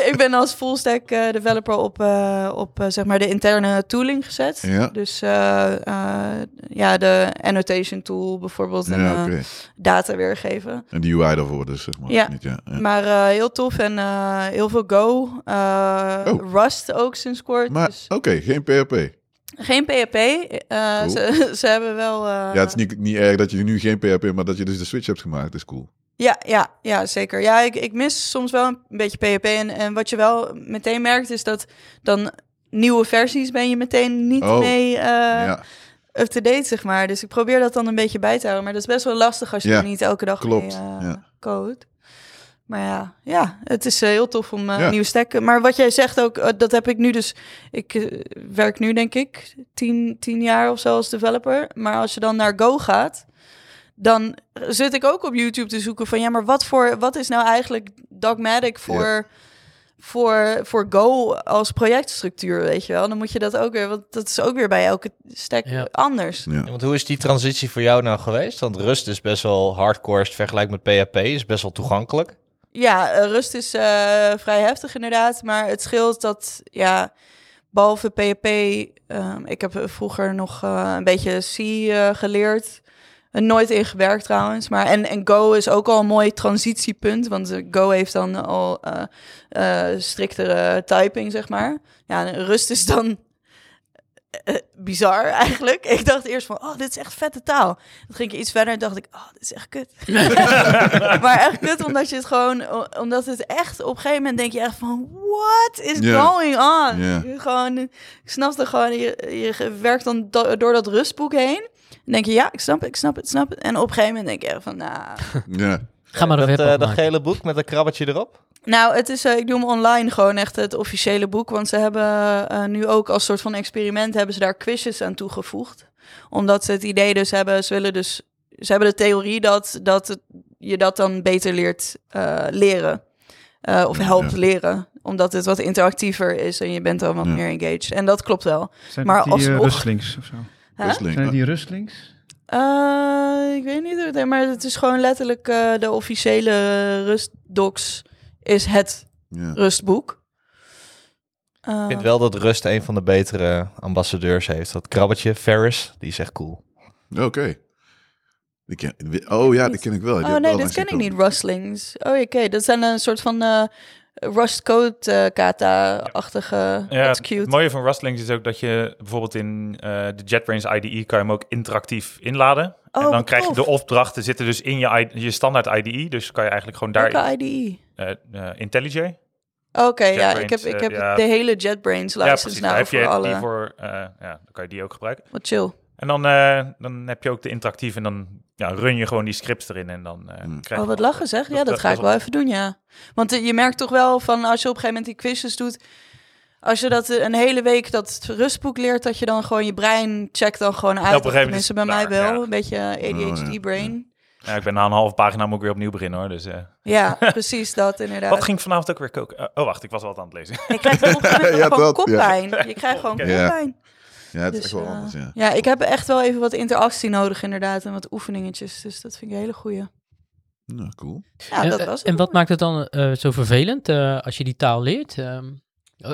Ik ben als full-stack uh, developer op, uh, op uh, zeg maar de interne tooling gezet. Ja. Dus uh, uh, ja, de annotation tool bijvoorbeeld ja, en okay. uh, data weergeven. En de U I daarvoor dus, zeg maar. Ja, niet, ja, ja. maar uh, heel tof en uh, heel veel Go. Uh, oh. Rust ook sinds kort. Dus. Oké, okay, geen P H P. Geen P H P. Uh, cool. ze, ze hebben wel... Uh... Ja, het is niet, niet erg dat je nu geen P H P... maar dat je dus de switch hebt gemaakt, is cool. Ja, ja, ja zeker. Ja, ik, ik mis soms wel een beetje P H P. En, en wat je wel meteen merkt is dat... dan nieuwe versies ben je meteen niet oh, mee uh, ja. up-to-date, zeg maar. Dus ik probeer dat dan een beetje bij te houden. Maar dat is best wel lastig als je ja, er niet elke dag klopt, mee uh, ja. code. Maar ja, ja, het is heel tof om uh, ja. nieuw stack. Maar wat jij zegt ook, uh, dat heb ik nu dus... Ik uh, werk nu, denk ik, tien, tien jaar of zo als developer. Maar als je dan naar Go gaat... dan zit ik ook op YouTube te zoeken van... ja, maar wat, voor, wat is nou eigenlijk dogmatic voor... Ja. Voor, voor Go als projectstructuur, weet je wel. Dan moet je dat ook weer... want dat is ook weer bij elke stack ja. anders. Ja. Ja, want hoe is die transitie voor jou nou geweest? Want Rust is best wel hardcore, vergelijk met P H P. Is best wel toegankelijk. Ja, Rust is uh, vrij heftig inderdaad, maar het scheelt dat, ja, behalve P H P, um, ik heb vroeger nog uh, een beetje C uh, geleerd, Nooit in gewerkt trouwens. Maar en, en Go is ook al een mooi transitiepunt. Want Go heeft dan al uh, uh, striktere typing, zeg maar. Ja, en Rust is dan uh, bizar eigenlijk. Ik dacht eerst van, oh, dit is echt vette taal. Toen ging ik iets verder en dacht ik, oh, dit is echt kut. Maar echt kut, omdat je het gewoon... Omdat het echt, op een gegeven moment denk je echt van... What is yeah. going on? Yeah. Gewoon, ik snap het gewoon. Je, je werkt dan do- door dat Rustboek heen. Dan denk je, ja, ik snap het, ik snap het, ik snap het. En op een gegeven moment denk ik echt van, nou... Ja. Ga maar dat, uh, dat gele boek met een krabbetje erop? Nou, het is, uh, ik noem online gewoon echt het officiële boek. Want ze hebben uh, nu ook als soort van experiment... hebben ze daar quizjes aan toegevoegd. Omdat ze het idee dus hebben... Ze, willen dus, ze hebben de theorie dat, dat het, je dat dan beter leert uh, leren. Uh, of helpt ja. leren. Omdat het wat interactiever is en je bent dan wat ja. meer engaged. En dat klopt wel. Zijn maar die alsnog, uh, rustlings of zo? Huh? Zijn die Rustlings? Uh, ik weet niet hoe het is, maar het is gewoon letterlijk uh, de officiële Rustdocs is het yeah. Rustboek. Uh, ik vind wel dat Rust een van de betere ambassadeurs heeft. Dat krabbetje, Ferris, die is echt cool. Oké. Okay. Oh ja, die ken ik wel. Die oh nee, wel dit ken ik niet, Rustlings. Oh oké, okay. Dat zijn een soort van... Uh, Rust Code uh, kata-achtige, ja, dat is cute. Het mooie van Rustlings is ook dat je bijvoorbeeld in uh, de JetBrains I D E kan je hem ook interactief inladen. Oh, en dan krijg tof. je de opdrachten zitten dus in je, je standaard I D E. Dus kan je eigenlijk gewoon daar... Welke I D E? Uh, uh, IntelliJ. Oké, okay, ja, ik heb, ik heb uh, ja. de hele JetBrains license ja, nou voor alle. Die voor, uh, ja, dan kan je die ook gebruiken. Wat chill. En dan, uh, dan heb je ook de interactieve en dan ja, run je gewoon die scripts erin en dan uh, krijg je... Oh, wat lachen zeg. Ja, dat, dat ga dat ik wel op. even doen, ja. Want uh, je merkt toch wel van als je op een gegeven moment die quizjes doet... Als je dat een hele week dat rustboek leert, dat je dan gewoon je brein checkt dan gewoon uit. Ja, op een gegeven moment bij mij wel, ja. een beetje A D H D-brain. Ja. Ja, ik ben na een halve pagina moet ik weer opnieuw beginnen, hoor. Dus, uh... Ja, precies dat, inderdaad. Wat ging vanavond ook weer koken? Uh, oh, wacht, ik was al aan het lezen. Ik krijg op een gegeven moment ja, gewoon dat, koppijn. Ja. Je krijgt gewoon okay. koppijn. Ja. Ja, het dus, is echt wel anders, ja. Ja, ik heb echt wel even wat interactie nodig inderdaad en wat oefeningetjes. Dus dat vind ik een hele goeie. Nou, cool. Ja, en, dat was en wat maakt het dan uh, zo vervelend uh, als je die taal leert? Uh,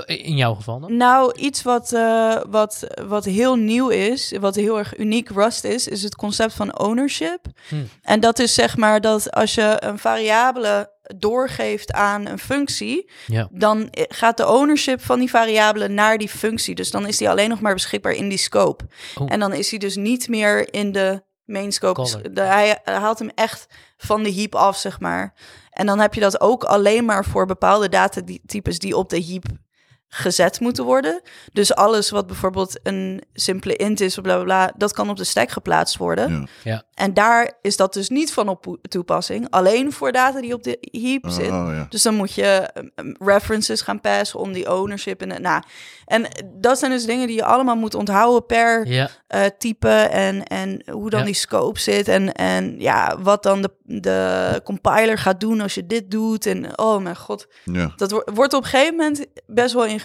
in jouw geval dan? Nou, iets wat, uh, wat, wat heel nieuw is, wat heel erg uniek Rust is, is het concept van ownership. Hmm. En dat is zeg maar dat als je een variabele doorgeeft aan een functie, ja. dan gaat de ownership van die variabelen naar die functie. Dus dan is die alleen nog maar beschikbaar in die scope. Oh. En dan is die dus niet meer in de main scope. De, hij haalt hem echt van de heap af, zeg maar. En dan heb je dat ook alleen maar voor bepaalde datatypes die op de heap gezet moeten worden. Dus alles wat bijvoorbeeld een simpele int is, bla bla bla, dat kan op de stack geplaatst worden. Ja. Ja. En daar is dat dus niet van op toepassing. Alleen voor data die op de heap zit. Oh, oh, ja. Dus dan moet je references gaan passen om die ownership. En, nou, en dat zijn dus dingen die je allemaal moet onthouden per ja. uh, type en, en hoe dan ja. die scope zit. En, en ja, wat dan de, de compiler gaat doen als je dit doet. En oh mijn god, ja. dat wo- wordt op een gegeven moment best wel ingewikkeld.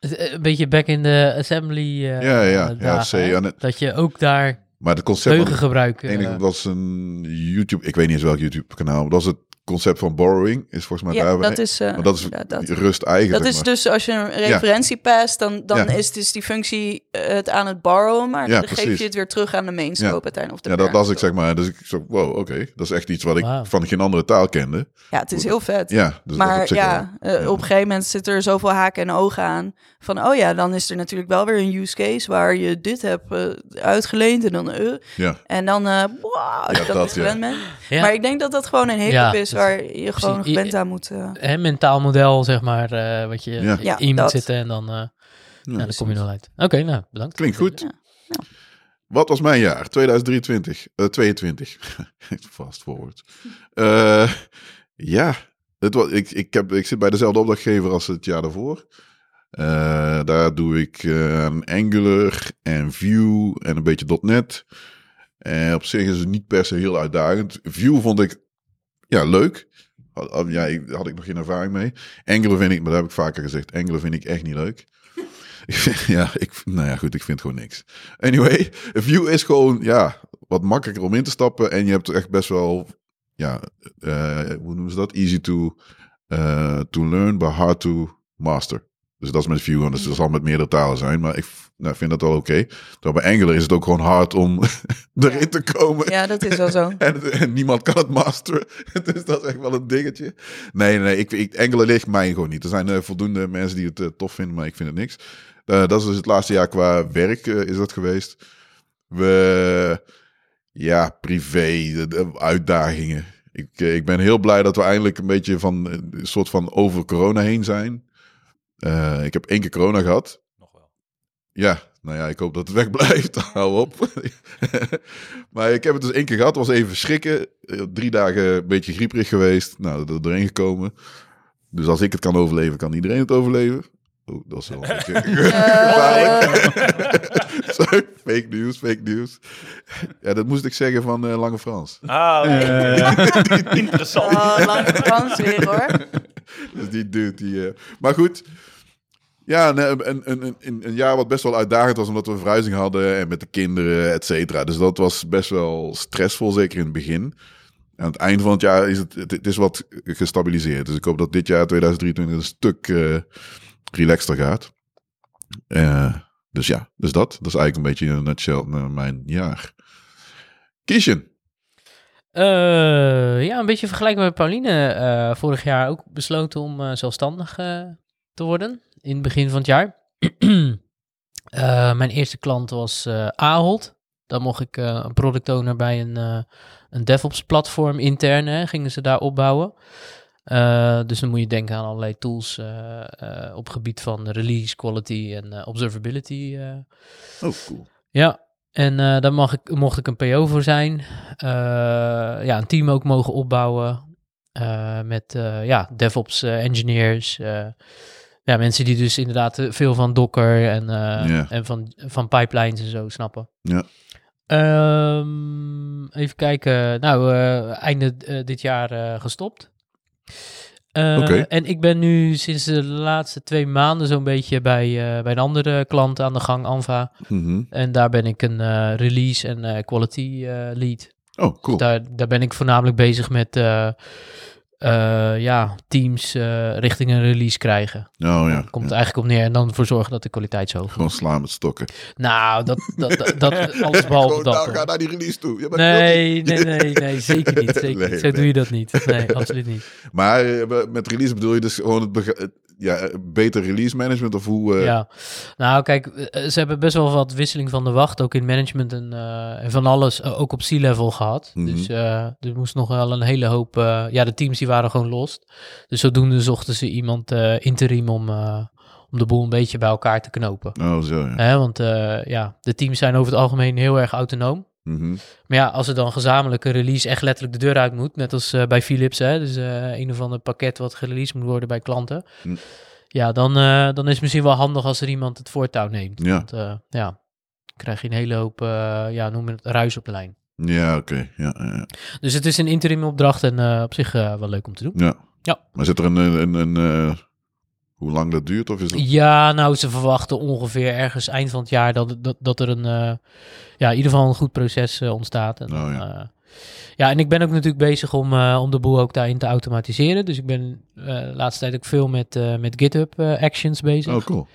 Een beetje back in de assembly uh, ja, ja, dagen, ja, C, dat je ook daar maar het concept teugen gebruikt. Uh, dat was een YouTube, ik weet niet eens welk YouTube kanaal, dat is het concept van borrowing, is volgens mij ja, daar. Dat is, uh, maar dat is ja, dat, Rust eigen. Dat is maar. Dus als je een referentie ja. past, dan, dan ja. is dus die functie het aan het borrowen, maar ja, dan precies. geef je het weer terug aan de main scope ja. uiteindelijk. Ja, dat las ik zeg maar. Dus ik zo, wow, oké. Okay. Dat is echt iets wat ik wow. van geen andere taal kende. Ja, het is heel vet. Ja, dus maar op ja, ja, op een gegeven moment zit er zoveel haken en ogen aan van, oh ja, dan is er natuurlijk wel weer een use case waar je dit hebt uh, uitgeleend en dan uh, ja. en dan uh, wow, ja, dat, dat is ja. gewend ja. Maar ik denk dat dat gewoon een hele ja. is waar je gewoon nog bent aan moet... Uh... Hè, mentaal model, zeg maar, uh, wat je ja. in ja, moet dat. zitten en dan, uh, ja, nou, dan kom je er uit. Oké, okay, nou, bedankt. Klinkt goed. Ja. Ja. Wat was mijn jaar? tweeduizend drieëntwintig. Uh, tweeëntwintig. Fast forward. Uh, ja, het was, ik, ik, heb, ik zit bij dezelfde opdrachtgever als het jaar daarvoor. Uh, daar doe ik uh, Angular en Vue en een beetje .NET. Uh, op zich is het niet per se heel uitdagend. Vue vond ik ja, leuk. Ja, daar had ik nog geen ervaring mee. Angular vind ik, maar dat heb ik vaker gezegd, Angular vind ik echt niet leuk. ja, ik, nou ja, goed, ik vind gewoon niks. Anyway, Vue is gewoon, ja, wat makkelijker om in te stappen. En je hebt echt best wel, ja, uh, hoe noemen ze dat? Easy to, uh, to learn, but hard to master. Dus dat is met Vue, dus dat zal met meerdere talen zijn. Maar ik nou, vind dat wel oké. Okay. Terwijl bij Angular is het ook gewoon hard om erin ja. te komen. Ja, dat is wel zo. en, en niemand kan het masteren. Dus dat is echt wel een dingetje. Nee, nee, ik, ik, Angular ligt mij gewoon niet. Er zijn uh, voldoende mensen die het uh, tof vinden, maar ik vind het niks. Uh, dat is dus het laatste jaar qua werk uh, is dat geweest. We, ja, privé, de, de uitdagingen. Ik, uh, ik ben heel blij dat we eindelijk een beetje van een soort van over corona heen zijn. Uh, ik heb één keer corona gehad. Nog wel. Ja, nou ja, ik hoop dat het weg blijft. Hou op. Maar ik heb het dus één keer gehad. Was even schrikken. Drie dagen een beetje grieperig geweest. Nou, dat er doorheen gekomen. Dus als ik het kan overleven, kan iedereen het overleven. Oh, dat is wel een beetje gevaarlijk. Sorry, fake news, fake news. Ja, dat moest ik zeggen van uh, Lange Frans. Ah, oh, uh. Interessant. Oh, Lange Frans weer, hoor. Dus die dude, die... Uh... Maar goed, ja, een, een, een, een jaar wat best wel uitdagend was, omdat we een verhuizing hadden en met de kinderen, et cetera. Dus dat was best wel stressvol, zeker in het begin. Aan het eind van het jaar is het, het is wat gestabiliseerd. Dus ik hoop dat dit jaar, tweeduizend drieëntwintig, een stuk... Uh, relaxter gaat. Uh, dus ja, dus dat. Dat is eigenlijk een beetje in een nutshell mijn jaar. Kieschen. Uh, ja, een beetje vergelijkbaar met Pauline. Uh, vorig jaar ook besloten om uh, zelfstandig uh, te worden. In het begin van het jaar. uh, mijn eerste klant was uh, Ahold. Daar mocht ik uh, een product owner bij een, uh, een DevOps platform intern. Hè, gingen ze daar opbouwen. Uh, dus dan moet je denken aan allerlei tools uh, uh, op gebied van release, quality en uh, observability. Uh. Oh, cool. Ja, en uh, daar mag ik, mocht ik een P O voor zijn. Uh, ja, een team ook mogen opbouwen uh, met uh, ja, DevOps uh, engineers. Uh, ja, mensen die dus inderdaad veel van Docker en, uh, yeah. en van, van pipelines en zo snappen. Ja. Yeah. Um, even kijken. Nou, uh, einde uh, dit jaar uh, gestopt. Uh, okay. En ik ben nu sinds de laatste twee maanden zo'n beetje bij, uh, bij een andere klant aan de gang, Anva. Mm-hmm. En daar ben ik een uh, release en uh, quality uh, lead. Oh, cool. Dus daar, daar ben ik voornamelijk bezig met uh, uh, ja, teams uh, richting een release krijgen. Oh ja. Dat komt ja. eigenlijk op neer en dan voor zorgen dat de kwaliteit zo. Gewoon slaan met stokken. Nou, dat, dat, dat, dat alles behalve dat. Nou, ga naar die release toe. Je bent nee, nee, nee, nee, zeker niet. Zeker nee, niet. Zo nee. doe je dat niet. Nee, absoluut niet. Maar met release bedoel je dus gewoon het bega- ja, beter release management of hoe? Uh... Ja, nou kijk, ze hebben best wel wat wisseling van de wacht, ook in management en, uh, en van alles, uh, ook op C-level gehad. Mm-hmm. Dus uh, er moest nog wel een hele hoop, uh, ja, de teams die waren gewoon lost. Dus zodoende zochten ze iemand uh, interim om, uh, om de boel een beetje bij elkaar te knopen. Oh, zo ja. Eh, want uh, ja, de teams zijn over het algemeen heel erg autonoom. Mm-hmm. Maar ja, als er dan gezamenlijk een release echt letterlijk de deur uit moet, net als uh, bij Philips, hè, dus uh, een of ander pakket wat gereleased moet worden bij klanten, mm. ja, dan, uh, dan is het misschien wel handig als er iemand het voortouw neemt. Ja. Want uh, ja, dan krijg je een hele hoop, uh, ja, noem het, ruis op de lijn. Ja, oké. Okay. Ja, ja, ja. Dus het is een interim opdracht en uh, op zich uh, wel leuk om te doen. Ja. Ja. Maar zit er een... een, een, een uh... hoe lang dat duurt? Of is dat... Ja, nou, ze verwachten ongeveer ergens eind van het jaar dat, dat, dat er een, uh, ja, in ieder geval een goed proces uh, ontstaat. En, oh, ja. Uh, ja, en ik ben ook natuurlijk bezig om, uh, om de boel ook daarin te automatiseren. Dus ik ben uh, de laatste tijd ook veel met, uh, met GitHub uh, Actions bezig. Oh, cool.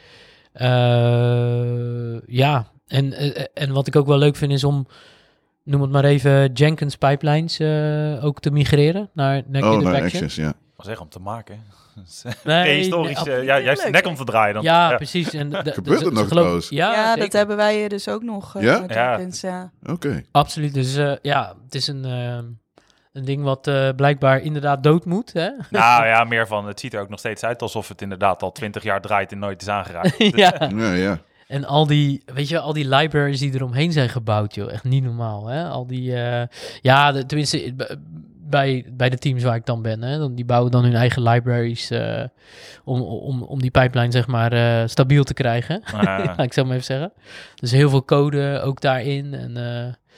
Uh, ja, en, uh, en wat ik ook wel leuk vind is om, noem het maar even, Jenkins pipelines uh, ook te migreren naar, naar oh, GitHub naar Actions. Actions ja. Was echt om te maken, nee, prehistorisch, nee, ja, juist nek om te draaien dan. Ja, ja. Precies. En de, de, gebeurt het nog trouwens? Ja, ja dat hebben wij dus ook nog. Uh, ja? Jenkins, ja. Oké. Okay. Absoluut. Dus uh, ja, het is een, uh, een ding wat uh, blijkbaar inderdaad dood moet. Hè? Nou ja, meer van, het ziet er ook nog steeds uit alsof het inderdaad al twintig jaar draait en nooit is aangeraakt. ja. ja, ja. En al die, weet je, al die libraries die eromheen zijn gebouwd, joh, echt niet normaal. Hè? Al die, uh, ja, de, tenminste... B- Bij, bij de teams waar ik dan ben. Hè? Die bouwen dan hun eigen libraries uh, om, om, om die pipeline zeg maar uh, stabiel te krijgen. Ah. ja, ik zal maar even zeggen. Dus heel veel code ook daarin. En, uh,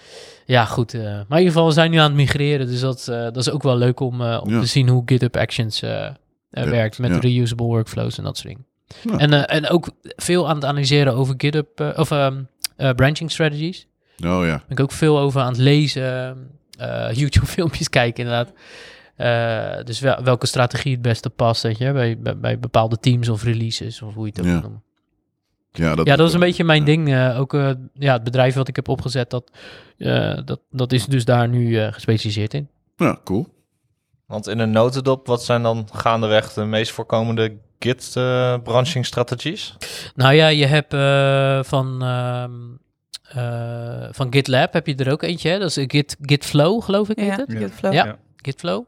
ja, goed. Uh, maar in ieder geval, we zijn nu aan het migreren. Dus dat, uh, dat is ook wel leuk om, uh, om ja. te zien hoe GitHub Actions uh, uh, ja, werkt. Met ja. reusable workflows en dat soort dingen. Ja. En, uh, en ook veel aan het analyseren over GitHub uh, of um, uh, branching strategies. Oh ja. Daar ben ik ook veel over aan het lezen. Uh, YouTube filmpjes kijken inderdaad. Uh, dus wel, welke strategie het beste past, weet je, bij, bij, bij bepaalde teams of releases of hoe je het ook ja. noemt. Ja, dat, ja, dat is een beetje mijn ja. ding. Uh, ook uh, ja, het bedrijf wat ik heb opgezet, dat, uh, dat, dat is dus daar nu uh, gespecialiseerd in. Ja, cool. Want in een notendop, wat zijn dan gaandeweg de meest voorkomende Git-branching-strategies? Uh, nou ja, je hebt uh, van, uh, uh, van GitLab heb je er ook eentje, hè? Dat is Git, GitFlow, geloof ik. Ja, heet het? GitFlow. Ja, ja, GitFlow.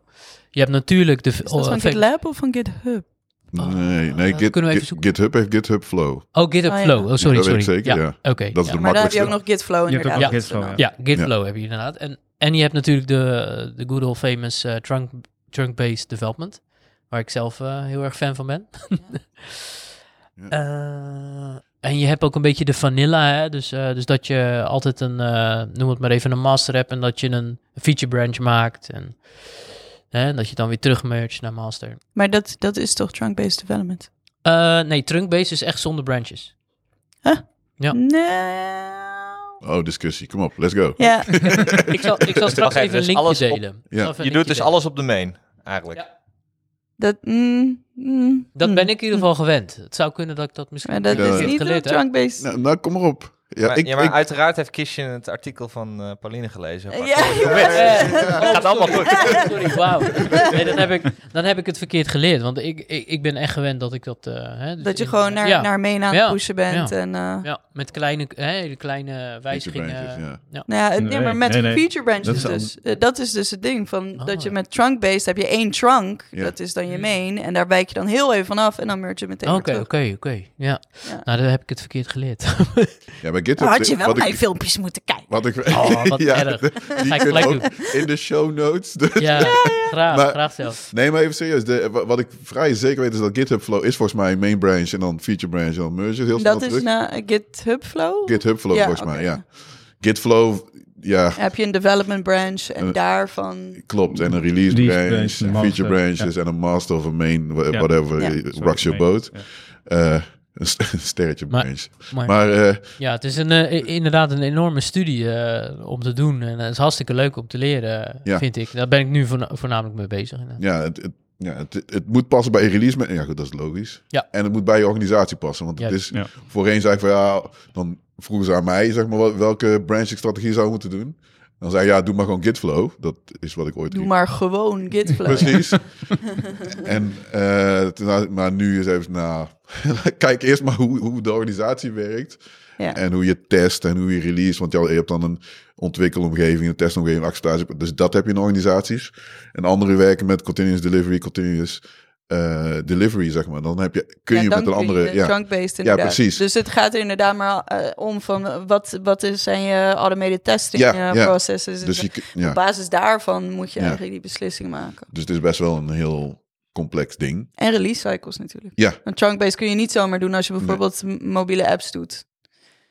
Je hebt natuurlijk de... Is dat van GitLab of van GitHub? Oh, nee, nee uh, Git, Git, GitHub heeft GitHub Flow. Oh, GitHub oh, ja. Flow. Oh, sorry, ja, dat sorry. Zeker, ja. Ja. Okay, dat is ja. de maar daar heb je ook nog GitFlow inderdaad. Ja, GitFlow ja. ja, Git ja. heb je inderdaad. En, en je hebt natuurlijk de, de good old famous uh, trunk, trunk-based development, waar ik zelf uh, heel erg fan van ben. ja. uh, en je hebt ook een beetje de vanilla, hè? Dus, uh, dus dat je altijd een, uh, noem het maar even een master hebt en dat je een feature branch maakt en... Hè, dat je dan weer terugmergt naar master. Maar dat, dat is toch trunk-based development? Uh, nee, trunk-based is echt zonder branches. Huh? Ja. Nee. Oh, discussie. Kom op, let's go. Ja. ik, zal, ik zal straks even, even dus een linkje delen. Op, ja. Je doet dus delen. alles op de main, eigenlijk. Ja. Dat, mm, mm, dat ben ik in ieder geval gewend. Het zou kunnen dat ik dat misschien... Maar dat ja. is niet geleerd, trunk-based. Nou, nou, kom maar op. Ja, maar, ik, ja, maar ik... uiteraard heeft Kieschen het artikel van uh, Pauline gelezen. Ja. Ja. Dat gaat allemaal goed. Sorry, wauw. Nee, dan, heb ik, dan heb ik het verkeerd geleerd. Want ik, ik, ik ben echt gewend dat ik dat... Uh, hè, dus dat je in, gewoon naar, ja. naar mee aan het pushen bent. Ja, en, uh... ja met kleine, hè, kleine wijzigingen. Ja. Ja. Nou ja, nee, maar met nee, nee. feature branches dat dus. Al... Dat is dus het ding. Van oh, dat je met trunk-based heb je één trunk. Ja. Dat is dan je main. En daar wijk je dan heel even vanaf. En dan merge je meteen Oké, oké, oké. Nou, dan heb ik het verkeerd geleerd. Ja, GitHub, had je wel mijn filmpjes moeten kijken. Wat ik, oh, wat ja, erg. De, die kunnen ook in de show notes. Dus. Ja, ja, graag, maar, graag zelf. Nee, maar even serieus. De, wat ik vrij zeker weet is dat GitHub Flow is volgens mij main branch en dan feature branch en dan merge. Heel dat is na uh, GitHub Flow? GitHub Flow ja, volgens okay. mij, ja. GitFlow, ja. Heb je een development branch en uh, daarvan... Klopt, en een release, release branch, branch een feature branches en een master of een main, whatever, ja. Ja. rocks your boat. Ja. Uh, Een sterretje maar, branch. Maar, maar, uh, ja, het is een, uh, inderdaad een enorme studie uh, om te doen. En het is hartstikke leuk om te leren, ja. vind ik. Daar ben ik nu voorn- voornamelijk mee bezig. Ja, het, het, ja het, het moet passen bij je release. Maar, ja, goed, dat is logisch. Ja. En het moet bij je organisatie passen. Want het ja, is, ja. voorheen zei ik van ja, dan vroegen ze aan mij zeg maar, welke branching-strategie zou moeten doen. Dan zei ik, ja, doe maar gewoon GitFlow. Dat is wat ik ooit... Doe maar gewoon GitFlow. Precies. en, uh, ten, maar nu is even, nou... kijk eerst maar hoe, hoe de organisatie werkt. Ja. En hoe je test en hoe je release. Want je hebt dan een ontwikkelomgeving, een testomgeving, acceptatie. Dus dat heb je in organisaties. En anderen werken met continuous delivery, continuous... Uh, delivery, zeg maar. Dan heb je, kun ja, je met een andere... Ja, trunk-based inderdaad. Ja, precies. Dus het gaat er inderdaad maar uh, om van... wat, wat is, zijn je automated testing ja, uh, ja. processes? Dus je, ja. Op basis daarvan moet je ja. eigenlijk die beslissing maken. Dus het is best wel een heel complex ding. En release cycles natuurlijk. Ja. Een trunk-based kun je niet zomaar doen als je bijvoorbeeld nee. mobiele apps doet.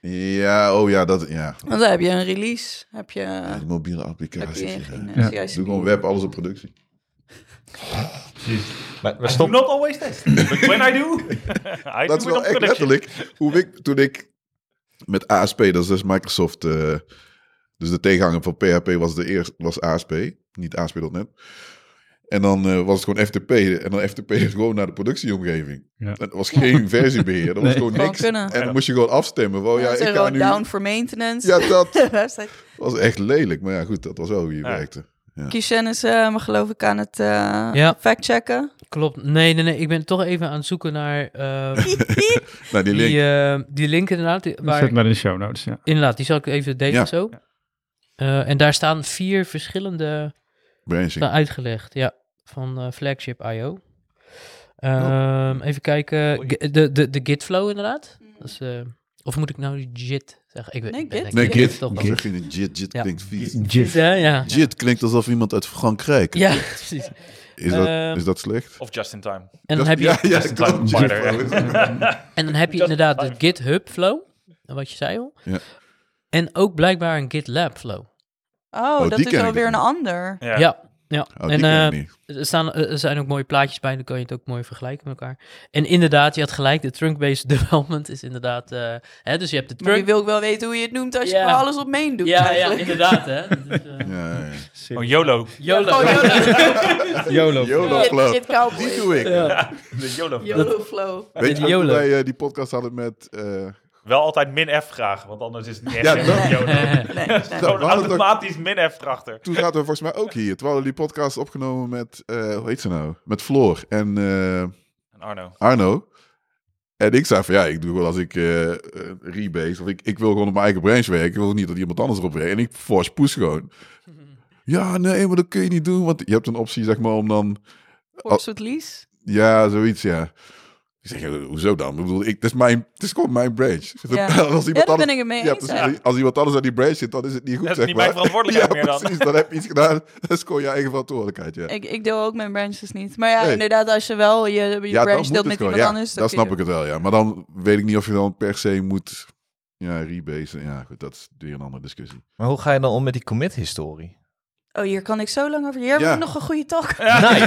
Ja, oh ja, dat... Ja. Want dan heb je een release, heb je... Ja, een mobiele applicatie. Je ja. Ja. Ja. Doe gewoon web, alles op productie. Maar we stop... I do not always test. But when I do, I dat do is wel echt letterlijk hoe ik, toen ik met A S P, dat is dus Microsoft, uh, dus de tegenhanger van P H P was de eerste, was A S P, niet A S P dot net. En dan uh, was het gewoon F T P. En dan F T P is gewoon naar de productieomgeving. Ja. Dat was geen versiebeheer. Dat was nee. gewoon niks. En dan ja. moest je gewoon afstemmen. Wow, ja, ik ga nu... down for maintenance. Ja, dat was echt lelijk. Maar ja, goed, dat was wel hoe je ja. werkte. Ja. Kieschen is uh, maar geloof ik aan het uh, ja. factchecken. Klopt. Nee, nee, nee. Ik ben toch even aan het zoeken naar... Uh, nou, die, link. Die, uh, die link inderdaad. Die, waar zet maar in de show notes, ja. Inderdaad, die zal ik even delen ja. zo. Ja. Uh, en daar staan vier verschillende... Branching. Uitgelegd, ja. Van uh, Flagship I O. Um, oh. Even kijken. G- de, de, de GitFlow inderdaad. Mm. Dat is, uh, of moet ik nou die JIT... Zeg, ik weet, nee, Git. Nee, Git. Git. Git. Git. Git klinkt vies. Git. Ja, ja. Git klinkt alsof iemand uit Frankrijk... Ja, precies. Is, uh, is dat slecht? Of Just in Time. En dan heb je... Ja, ja, just in time time. En dan heb je just inderdaad de GitHub Flow. Wat je zei al. Ja. En ook blijkbaar een GitLab Flow. Oh, oh dat is alweer een ander. Ja. Ja. Ja, oh, en uh, er, staan, er zijn ook mooie plaatjes bij, dan kan je het ook mooi vergelijken met elkaar. En inderdaad, je had gelijk, de trunk-based development is inderdaad... Uh, hè, dus je hebt de trunk... Maar je wil ook wel weten hoe je het noemt als yeah. je alles op main doet. Ja, ja, inderdaad, hè. Dus, uh... ja, ja. Oh, YOLO. YOLO. Oh, YOLO. YOLO. YOLO Flow. Die doe ik. Ja. De YOLO Flow. YOLO Flow. Weet je hoe wij uh, die podcast hadden met... Uh, Wel altijd min-f vragen, want anders is het niet echt. Ja, dat... nee, nee. Gewoon automatisch ook... min-f erachter. Toen zaten we volgens mij ook hier. Toen hadden die podcast opgenomen met, uh, hoe heet ze nou? Met Floor en, uh, en Arno. Arno. En ik zei van, ja, ik doe wel als ik uh, uh, rebase, of ik, ik wil gewoon op mijn eigen branch werken. Ik wil niet dat iemand anders erop werkt. En ik force push gewoon. Ja, nee, maar dat kun je niet doen, want je hebt een optie, zeg maar, om dan... Force at least? Ja, zoiets, ja. Ik zeg, hoezo dan? Ik bedoel, ik, het, is mijn, het is gewoon mijn branch. Ja, als iemand ja, anders, mee ja, dus, ja. Als iemand anders aan die branch zit, dan is het niet goed, dat is zeg niet maar. Mijn verantwoordelijkheid ja, meer dan. Precies, dan heb je iets gedaan. Dat is gewoon je eigen verantwoordelijkheid, ja. Ik, ik deel ook mijn branches niet. Maar ja, nee. Inderdaad, als je wel je, je ja, branch deelt met gewoon. Iemand ja, anders... Dan dat snap ik het wel, ja. Maar dan weet ik niet of je dan per se moet ja, rebasen. Ja, goed, dat is weer een andere discussie. Maar hoe ga je dan om met die commit-historie? Oh, hier kan ik zo lang over... Hier hebben ja. we nog een goede talk. Ja. Nice.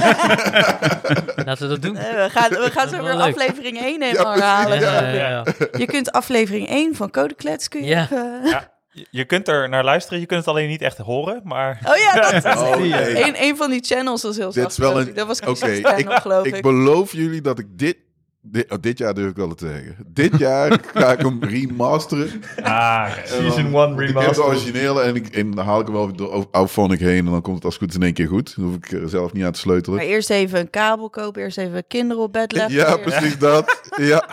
Laten we dat doen. Uh, we, gaan, we gaan zo weer aflevering één helemaal ja, halen. Ja. Ja, ja, ja. Je kunt aflevering één van Codeklets... Kun je, ja. Uh... Ja. Je, je kunt er naar luisteren. Je kunt het alleen niet echt horen, maar... Oh ja, dat is oh, nee. een, een van die channels was heel dit zacht. Een... Dat was een okay. channel, geloof ik. Ik beloof jullie dat ik dit... Dit, oh, dit jaar durf ik wel te zeggen. Dit jaar ga ik hem remasteren. Ah, season one remaster. Ik heb de originele en, ik, en dan haal ik hem wel door Auphonic heen en dan komt het als het goed is in één keer goed. Dan hoef ik er zelf niet aan te sleutelen. Maar eerst even een kabel kopen, eerst even kinderen op bed leggen. Ja, precies ja. dat. Ja.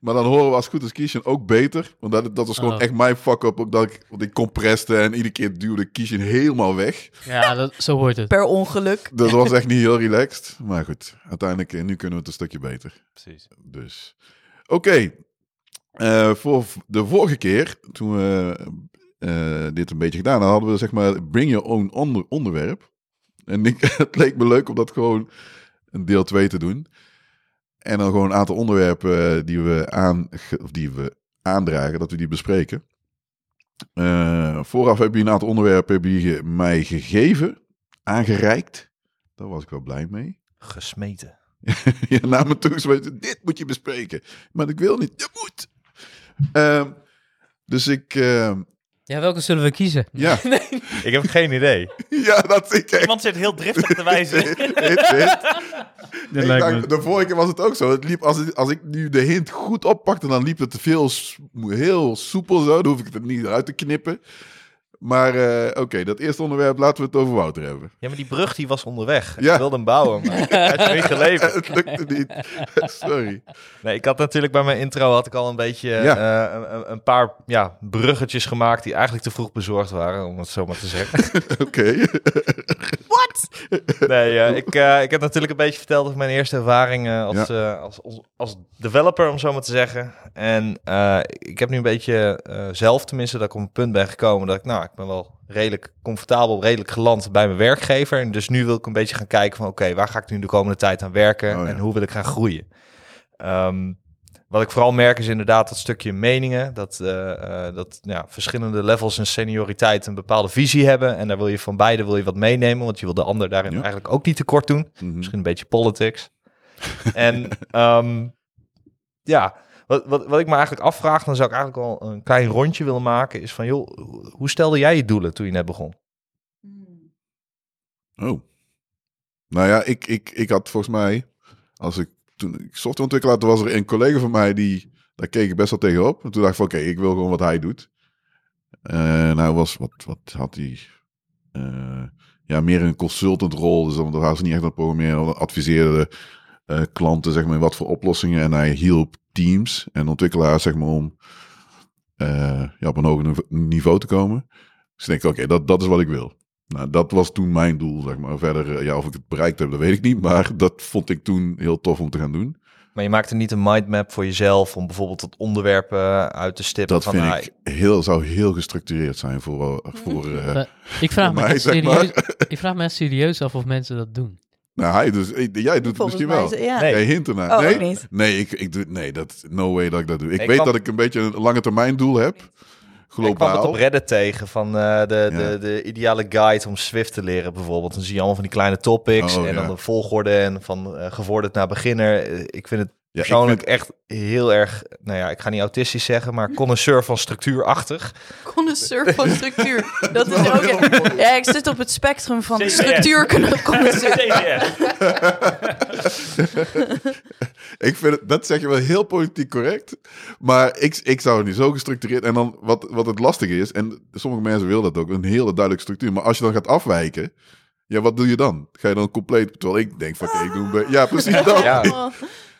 Maar dan horen we als het goed is Kieschen ook beter. Want dat, dat was gewoon oh. echt mijn fuck-up. Ook dat ik, want ik compreste en iedere keer duwde Kieschen helemaal weg. Ja, dat, zo hoort het. Per ongeluk. Dat was echt niet heel relaxed. Maar goed, uiteindelijk, nu kunnen we het een stukje beter. Precies. Dus, oké. Okay. Uh, voor de vorige keer, toen we uh, dit een beetje gedaan hadden, hadden we zeg maar bring your own onder, onderwerp. En ik, het leek me leuk om dat gewoon een deel twee te doen. En dan gewoon een aantal onderwerpen die we, aan, of die we aandragen, dat we die bespreken. Uh, vooraf heb je een aantal onderwerpen heb je mij gegeven, aangereikt. Daar was ik wel blij mee. Gesmeten. Ja, naar me toe gesmeten. Dit moet je bespreken. Maar ik wil niet. Je moet. Uh, dus ik... Uh, Ja, welke zullen we kiezen? Ja. Nee. Ik heb geen idee. Ja, dat ik echt. Iemand zit heel driftig te wijzen. Dacht, de vorige keer was het ook zo. Het liep, als, het, als ik nu de hint goed oppakte, dan liep het veel, heel soepel zo. Dan hoef ik het niet uit te knippen. Maar uh, oké, okay, dat eerste onderwerp, laten we het over Wouter hebben. Ja, maar die brug die was onderweg. Ja. Ik wilde hem bouwen, maar het is niet geleverd. Het lukte niet. Sorry. Nee, ik had natuurlijk bij mijn intro had ik al een beetje ja. uh, een, een paar ja, bruggetjes gemaakt die eigenlijk te vroeg bezorgd waren, om het zo maar te zeggen. Oké. Okay. What? Nee, uh, ik, uh, ik heb natuurlijk een beetje verteld over mijn eerste ervaringen als, ja. uh, als, als, als developer, om zo maar te zeggen. En uh, ik heb nu een beetje uh, zelf tenminste dat ik op een punt ben gekomen dat ik nou ik ben wel redelijk comfortabel, redelijk geland bij mijn werkgever. En dus nu wil ik een beetje gaan kijken van oké, okay, waar ga ik nu de komende tijd aan werken oh, ja. en hoe wil ik gaan groeien? Um, wat ik vooral merk is inderdaad dat stukje meningen, dat, uh, uh, dat ja, verschillende levels en senioriteit een bepaalde visie hebben. En daar wil je van beide wil je wat meenemen, want je wil de ander daarin ja. eigenlijk ook niet tekort doen. Mm-hmm. Misschien een beetje politics. en um, ja... Wat, wat, wat ik me eigenlijk afvraag, dan zou ik eigenlijk wel een klein rondje willen maken, is van joh, hoe stelde jij je doelen toen je net begon? Oh. Nou ja, ik, ik, ik had volgens mij, als ik toen ik softwareontwikkelaar was er een collega van mij, die daar keek ik best wel tegenop. En toen dacht ik van oké, okay, ik wil gewoon wat hij doet. Uh, en hij was, wat, wat had hij? Uh, ja, meer een consultantrol, dus dan was hij niet echt aan het programmeren, adviseerde uh, klanten zeg maar in wat voor oplossingen en hij hielp teams en ontwikkelaars, zeg maar, om uh, ja, op een hoger niveau te komen. Dus denk ik, oké, okay, dat, dat is wat ik wil. Nou, dat was toen mijn doel, zeg maar. Verder, ja, of ik het bereikt heb, dat weet ik niet, maar dat vond ik toen heel tof om te gaan doen. Maar je maakte niet een mindmap voor jezelf om bijvoorbeeld het onderwerp uh, uit te stippen? Dat van, vind ah, ik heel, zou heel gestructureerd zijn voor, voor uh, ik vraag voor me mij, serieus, zeg maar. Ik vraag me echt serieus af of mensen dat doen. Nou, hij dus, jij doet volgens het misschien wel. Ze, ja. Nee, hint ernaar. Oh, nee, nee, ik, ik doe, nee dat, no way dat ik dat doe. Ik, ik weet kwam... dat ik een beetje een lange termijn doel heb. globaal. Ik kwam het op Reddit tegen van uh, de, ja. de, de ideale guide om Swift te leren bijvoorbeeld. Dan zie je allemaal van die kleine topics oh, en ja. dan de volgorde en van uh, gevorderd naar beginner. Ik vind het ja, persoonlijk vind... echt heel erg, nou ja, ik ga niet autistisch zeggen, maar connoisseur van structuurachtig. Connoisseur van structuur. Dat is ook. Okay. Ja, ik zit op het spectrum van C Q R S. Structuur. Connoisseur. Ik vind het, dat zeg je wel heel politiek correct, maar ik, ik zou het niet zo gestructureerd. En dan wat, wat het lastige is, en sommige mensen willen dat ook, een hele duidelijke structuur. Maar als je dan gaat afwijken, ja, wat doe je dan? Ga je dan compleet, terwijl ik denk van, oké, ik doe een ja, precies dat. Ja.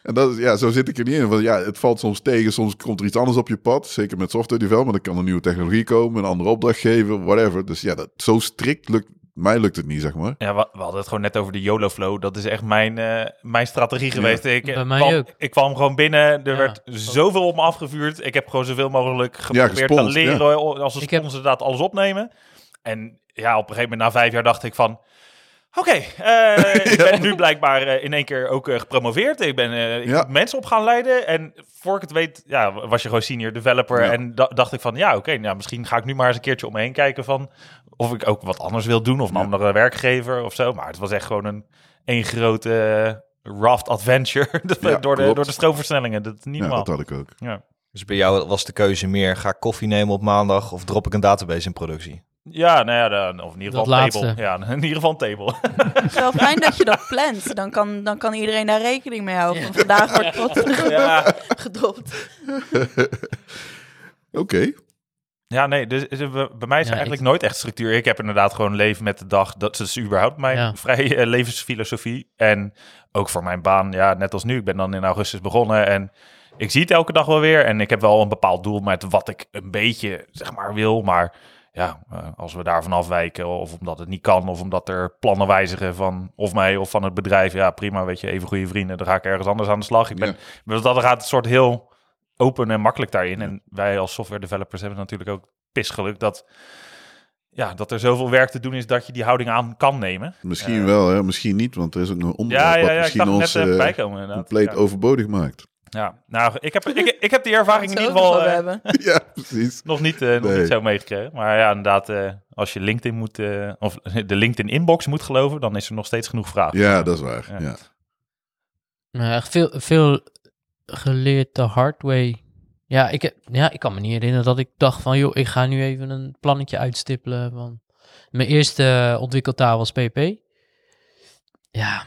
En dat is, ja, zo zit ik er niet in. Want ja, het valt soms tegen, soms komt er iets anders op je pad. Zeker met software development, dan kan een nieuwe technologie komen, een andere opdrachtgever, whatever. Dus ja, dat, zo strikt lukt mij lukt het niet, zeg maar. Ja, we, we hadden het gewoon net over de YOLO-flow. Dat is echt mijn, uh, mijn strategie geweest. Ja. Ik, Bij mij kwam, ook. ik kwam gewoon binnen. Er ja, werd zoveel op me afgevuurd. Ik heb gewoon zoveel mogelijk geprobeerd ja, te leren. Ja. Als een sponsor heb... inderdaad alles opnemen. En ja, op een gegeven moment na vijf jaar dacht ik van... Oké, okay, uh, ja. ik ben nu blijkbaar uh, in één keer ook uh, gepromoveerd. Ik ben uh, ik ja. mensen op gaan leiden. En voor ik het weet, ja, was je gewoon senior developer. Ja. En da- dacht ik van, ja, oké, okay, nou, misschien ga ik nu maar eens een keertje om me heen kijken van... of ik ook wat anders wil doen, of een ja. andere werkgever of zo. Maar het was echt gewoon een één grote uh, raft adventure ja, door, de, door de stroomversnellingen. Dat is niet normaal. Ja, dat had ik ook. Ja. Dus bij jou was de keuze meer, ga ik koffie nemen op maandag of drop ik een database in productie? Ja, nou ja, of in ieder geval een table. Ja, in ieder geval een table. Het is wel fijn dat je dat plant. Dan kan, dan kan iedereen daar rekening mee houden. Ja. Vandaag wordt het ja. gedropt. Oké. Okay. Ja, nee, dus bij mij is ja, eigenlijk ik... nooit echt structuur. Ik heb inderdaad gewoon leven met de dag. Dat is überhaupt mijn ja. vrije levensfilosofie. En ook voor mijn baan, ja, net als nu. Ik ben dan in augustus begonnen en ik zie het elke dag wel weer. En ik heb wel een bepaald doel met wat ik een beetje, zeg maar, wil, maar... Ja, als we daarvan afwijken of omdat het niet kan of omdat er plannen wijzigen van of mij of van het bedrijf. Ja, prima, weet je, even goede vrienden, dan ga ik ergens anders aan de slag. Ik ben, ja. dat gaat het soort heel open en makkelijk daarin. Ja. En wij als software developers hebben natuurlijk ook pisgeluk dat, ja, dat er zoveel werk te doen is dat je die houding aan kan nemen. Misschien uh, wel, hè? Misschien niet, want er is ook een onderwerp ja, ja, ja, wat misschien ons uh, komen, compleet ja. overbodig maakt. Ja, nou, ik heb, ik, ik heb die ervaring in ieder geval uh, ja, precies. nog, niet, uh, nog nee. niet zo meegekregen. Maar ja, inderdaad, uh, als je LinkedIn moet, uh, of de LinkedIn-inbox moet geloven, dan is er nog steeds genoeg vraag. Ja, dat is waar. Ja. Ja. Nou, echt veel, veel geleerd de hard way. Ja ik, ja, ik kan me niet herinneren dat ik dacht van, joh, ik ga nu even een plannetje uitstippelen. Van... Mijn eerste ontwikkeltaal was P P. Ja...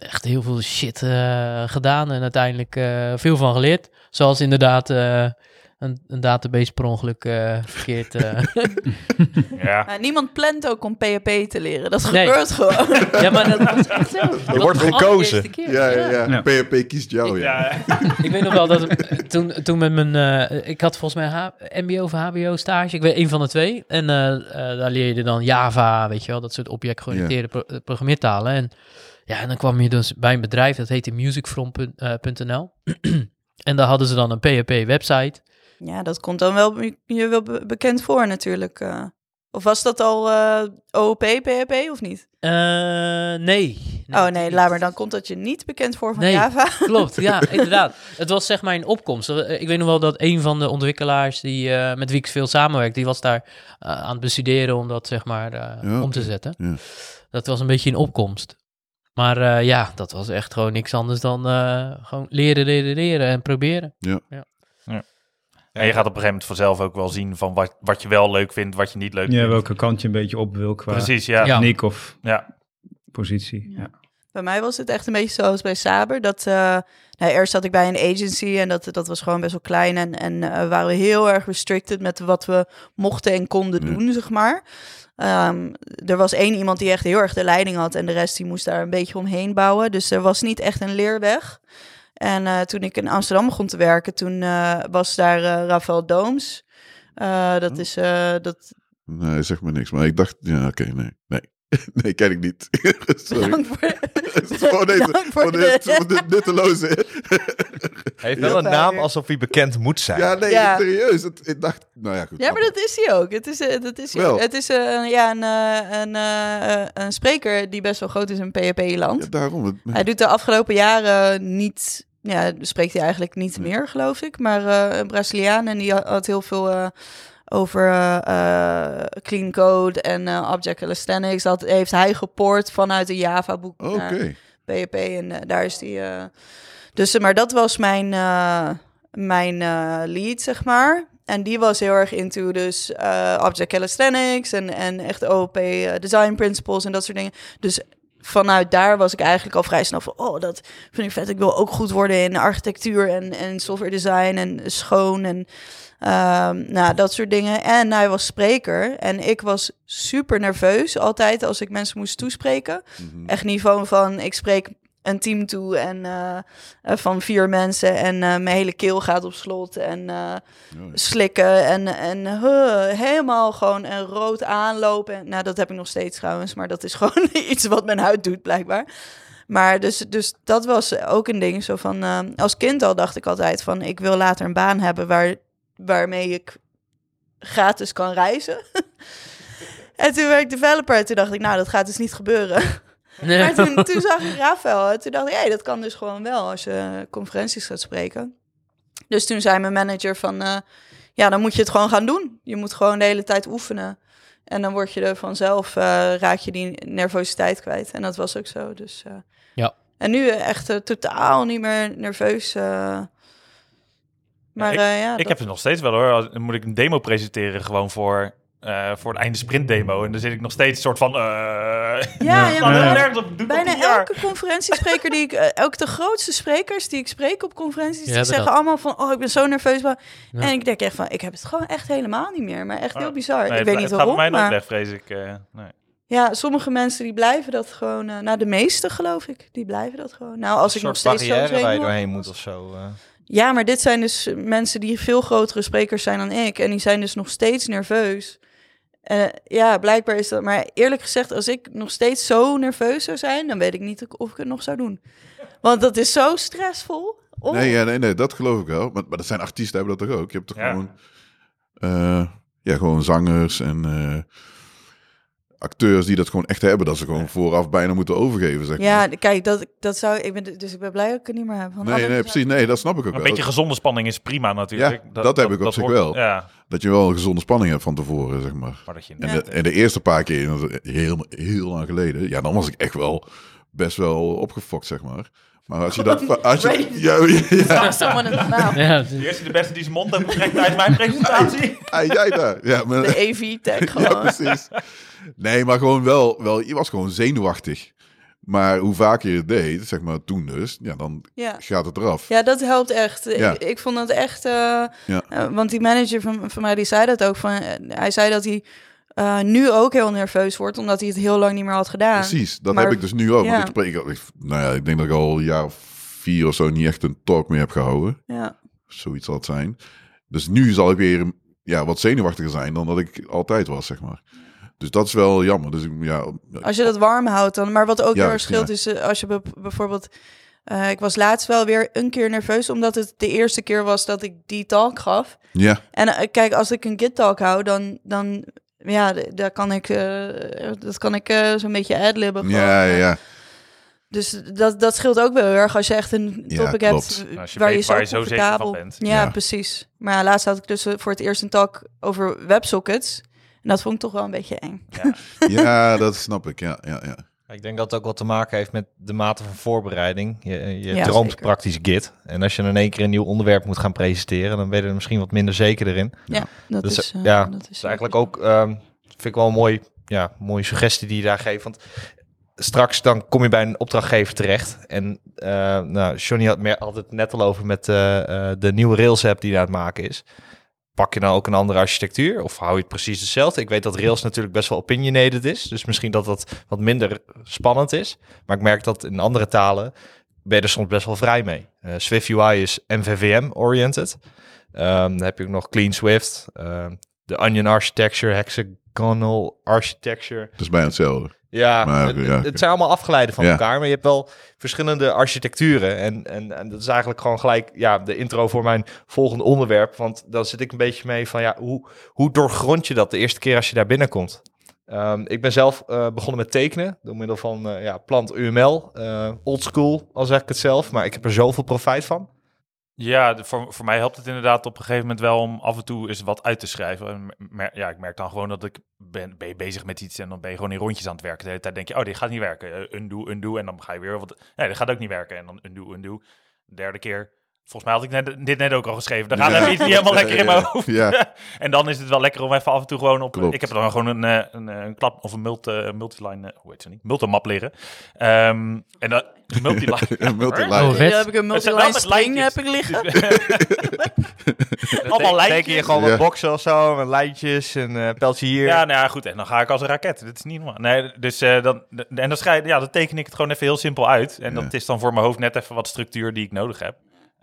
echt heel veel shit uh, gedaan en uiteindelijk uh, veel van geleerd. Zoals inderdaad uh, een, een database per ongeluk uh, verkeerd. Uh. ja. nou, niemand plant ook om P H P te leren. Dat nee. gebeurt gewoon. Ja, maar dat, dat is echt zo. Je dat wordt gekozen. Ja, ja, ja. ja. P H P kiest jou. Ik, ja. ik weet nog wel dat toen, toen met mijn... Uh, ik had volgens mij H- M B O of H B O stage. Ik weet één van de twee. En uh, uh, daar leer je dan Java, weet je wel. Dat soort object-georiënteerde ja. pro- programmeertalen. En... Ja, en dan kwam je dus bij een bedrijf, dat heette musicfront punt n l. En daar hadden ze dan een P H P-website. Ja, dat komt dan wel, je wel bekend voor natuurlijk. Uh, of was dat al uh, O O P, P H P of niet? Uh, nee. Oh nee, laat maar, dan komt dat je niet bekend voor van nee, Java. Klopt, ja, inderdaad. Het was zeg maar een opkomst. Ik weet nog wel dat een van de ontwikkelaars die uh, met wie ik veel samenwerkt, die was daar uh, aan het bestuderen om dat zeg maar uh, ja. om te zetten. Ja. Dat was een beetje een opkomst. Maar uh, ja, dat was echt gewoon niks anders dan uh, gewoon leren, leren, leren en proberen. Ja. Ja. Ja. En je gaat op een gegeven moment vanzelf ook wel zien van wat, wat je wel leuk vindt, wat je niet leuk ja, vindt. Ja, welke kant je een beetje op wil qua Precies, ja. techniek of ja. positie. Ja. Ja. Bij mij was het echt een beetje zoals bij Saber. Dat, uh, nou, eerst zat ik bij een agency en dat, dat was gewoon best wel klein. En, en uh, waren we heel erg restricted met wat we mochten en konden ja. doen, zeg maar. Um, er was één iemand die echt heel erg de leiding had en de rest die moest daar een beetje omheen bouwen. Dus er was niet echt een leerweg. En uh, toen ik in Amsterdam begon te werken, toen uh, was daar uh, Rafael Dooms. Uh, dat is... Uh, dat... Nee, zeg maar niks. Maar ik dacht, ja, oké, okay, nee, nee. Nee, ken ik niet. Sorry. Dank voor, voor deze Dank voor, voor de, de, de nutteloze. Hij heeft wel ja. een naam alsof hij bekend moet zijn. Ja, nee, ja. serieus. Het, ik dacht, nou ja, goed. Ja, maar dat is hij ook. Het is, dat is, hij ook. Het is uh, ja, een, een, een, een spreker die best wel groot is in P H P-land. Ja, daarom. Het, ja. Hij doet de afgelopen jaren niet... Ja, spreekt hij eigenlijk niet ja. meer, geloof ik. Maar uh, een Braziliaan en die had heel veel... Uh, over uh, uh, clean code en uh, object calisthenics. Dat heeft hij geport vanuit een Java-boek okay. naar P H P. En uh, daar is die... Uh, dus, maar dat was mijn, uh, mijn uh, lead, zeg maar. En die was heel erg into dus uh, object calisthenics en, en echt O O P uh, design principles en dat soort dingen. Dus vanuit daar was ik eigenlijk al vrij snel van, oh, dat vind ik vet. Ik wil ook goed worden in architectuur en, en software design en schoon en um, nou, dat soort dingen. En hij was spreker en ik was super nerveus altijd als ik mensen moest toespreken. Mm-hmm. Echt niveau van, ik spreek een team toe en uh, uh, van vier mensen en uh, mijn hele keel gaat op slot en uh, oh. slikken en, en huh, helemaal gewoon en rood aanlopen. Nou, dat heb ik nog steeds trouwens, maar dat is gewoon iets wat mijn huid doet blijkbaar. Maar dus, dus dat was ook een ding zo van, uh, als kind al dacht ik altijd van, ik wil later een baan hebben waar, waarmee ik gratis kan reizen. En toen werd ik developer en toen dacht ik, nou, dat gaat dus niet gebeuren. Nee. Maar toen, toen zag ik Rafael en toen dacht ik, hey, dat kan dus gewoon wel als je conferenties gaat spreken. Dus toen zei mijn manager van, uh, ja, dan moet je het gewoon gaan doen. Je moet gewoon de hele tijd oefenen. En dan word je er vanzelf, uh, raak je die nervositeit kwijt. En dat was ook zo. Dus, uh, ja. En nu echt uh, totaal niet meer nerveus. Uh, maar, ja, ik uh, ja, ik dat... heb het nog steeds wel hoor. Dan moet ik een demo presenteren gewoon voor... Uh, voor het einde sprint demo. En dan zit ik nog steeds een soort van... Uh, ja, ja, ja, maar op, doe bijna op elke conferentiespreker die ik... Uh, elke de grootste sprekers die ik spreek op conferenties... Ja, die zeggen dat. Allemaal van... Oh, ik ben zo nerveus. Ja. En ik denk echt van... Ik heb het gewoon echt helemaal niet meer. Maar echt oh, heel bizar. Nee, ik weet niet waarom. Het gaat mij nog maar... weg, vrees ik. Uh, nee. Ja, sommige mensen die blijven dat gewoon... Uh, nou, de meeste geloof ik. Die blijven dat gewoon. Nou, als ik nog steeds... Een soort barrière waar je doorheen moet of zo... Uh. Ja, maar dit zijn dus mensen die veel grotere sprekers zijn dan ik. En die zijn dus nog steeds nerveus. Uh, ja, blijkbaar is dat... Maar eerlijk gezegd, als ik nog steeds zo nerveus zou zijn... dan weet ik niet of ik het nog zou doen. Want dat is zo stressvol. Oh. Nee, ja, nee, nee, dat geloof ik wel. Maar, maar dat zijn artiesten, hebben dat toch ook? Je hebt toch ja. gewoon... Uh, ja, gewoon zangers en... Uh, acteurs die dat gewoon echt hebben, dat ze gewoon vooraf bijna moeten overgeven, zeg ja, maar. Kijk, dat, dat zou ik ben, dus ik ben blij dat ik het niet meer heb. Van, nee, nee, nee, precies, nee, dat snap ik ook. Een wel. Beetje gezonde spanning is prima natuurlijk. Ja, dat, dat heb dat, ik op zich hoort, wel. Ja. Dat je wel een gezonde spanning hebt van tevoren, zeg maar. Maar dat je en, de, en de eerste paar keer, heel, heel lang geleden, ja, dan was ik echt wel best wel opgefokt, zeg maar. Maar als je dat... Als je, ja, ja. ja. De eerste de beste die zijn mond heeft gekregen tijdens mijn presentatie. Ai, ai, jij daar. Ja, maar, de E V-tech gewoon. Ja, precies. Nee, maar gewoon wel, wel... Je was gewoon zenuwachtig. Maar hoe vaker je het deed, zeg maar toen dus... Ja, dan ja. gaat het eraf. Ja, dat helpt echt. Ja. Ik, ik vond dat echt... Uh, ja. uh, want die manager van, van mij, die zei dat ook. Van, uh, hij zei dat hij... Uh, nu ook heel nerveus wordt, omdat hij het heel lang niet meer had gedaan. Precies, dat maar, heb ik dus nu ook. Ja. Want ik spreek al, ik, nou ja, ik denk dat ik al een jaar of vier of zo niet echt een talk meer heb gehouden. Ja. Zoiets zal het zijn. Dus nu zal ik weer ja, wat zenuwachtiger zijn dan dat ik altijd was, zeg maar. Dus dat is wel jammer. Dus, ja, als je dat warm houdt dan. Maar wat ook heel ja, erg scheelt ja. is uh, als je be- bijvoorbeeld... Uh, ik was laatst wel weer een keer nerveus, omdat het de eerste keer was dat ik die talk gaf. Ja. En uh, kijk, als ik een Git talk hou, dan... dan ja, daar kan ik, uh, dat kan ik uh, zo'n beetje ad-libben. Ja, ja, ja. Dus dat, dat scheelt ook wel heel erg als je echt een topic ja, hebt nou, je waar, je waar je zo zeker van bent. Ja, ja, precies. Maar ja, laatst had ik dus voor het eerst een talk over WebSockets. En dat vond ik toch wel een beetje eng. Ja, ja dat snap ik. Ja, ja, ja. Ik denk dat het ook wat te maken heeft met de mate van voorbereiding. Je, je ja, droomt zeker. Praktisch Git. En als je in één keer een nieuw onderwerp moet gaan presenteren... dan ben je er misschien wat minder zeker erin. Ja, dat dus, is... Uh, ja, dat is eigenlijk ook... Um, vind ik wel een mooi, ja, mooie suggestie die je daar geeft. Want straks dan kom je bij een opdrachtgever terecht. En uh, nou, Johnny had, meer, had het net al over met uh, uh, de nieuwe Rails app die daar aan het maken is. Pak je nou ook een andere architectuur? Of hou je het precies hetzelfde? Ik weet dat Rails natuurlijk best wel opinionated is. Dus misschien dat dat wat minder spannend is. Maar ik merk dat in andere talen ben je er soms best wel vrij mee. Uh, Swift U I is M V V M-oriented. Um, dan heb je ook nog Clean Swift. De uh, Onion Architecture, Hexagonal Architecture. Dat is bijna hetzelfde. Ja, maar, het, ja, het zijn allemaal afgeleiden van ja. elkaar. Maar je hebt wel verschillende architecturen. En, en, en dat is eigenlijk gewoon gelijk ja, de intro voor mijn volgende onderwerp. Want dan zit ik een beetje mee van... ja hoe, hoe doorgrond je dat de eerste keer als je daar binnenkomt? Um, ik ben zelf uh, begonnen met tekenen. Door middel van uh, ja, plant U M L. Uh, old school, al zeg ik het zelf. Maar ik heb er zoveel profijt van. Ja, de, voor, voor mij helpt het inderdaad op een gegeven moment wel om af en toe eens wat uit te schrijven. En mer, ja, ik merk dan gewoon dat ik ben, ben je bezig met iets en dan ben je gewoon in rondjes aan het werken. De hele tijd denk je, oh, dit gaat niet werken. Uh, undo, undo en dan ga je weer wat... Nee, dit gaat ook niet werken. En dan undo, undo. Derde keer. Volgens mij had ik net, dit net ook al geschreven. Dan gaat ja. er iets niet helemaal lekker in mijn hoofd. Ja. En dan is het wel lekker om even af en toe gewoon op... Klopt. Ik heb dan gewoon een, een, een, een klap of een multi, multiline... Hoe heet ze niet? Multimap liggen. Um, en dan... Multiline. Ja, multiline. Oh, heb ik een multiline string heb ik liggen. Allemaal lijntjes. Teken je gewoon wat ja. boxen of zo, en lijntjes en uh, pijltje hier. Ja, nou ja, goed. En dan ga ik als een raket. Dat is niet normaal. Nee, dus uh, dan, de, en dan, schrijf, ja, dan teken ik het gewoon even heel simpel uit. En ja. dat is dan voor mijn hoofd net even wat structuur die ik nodig heb.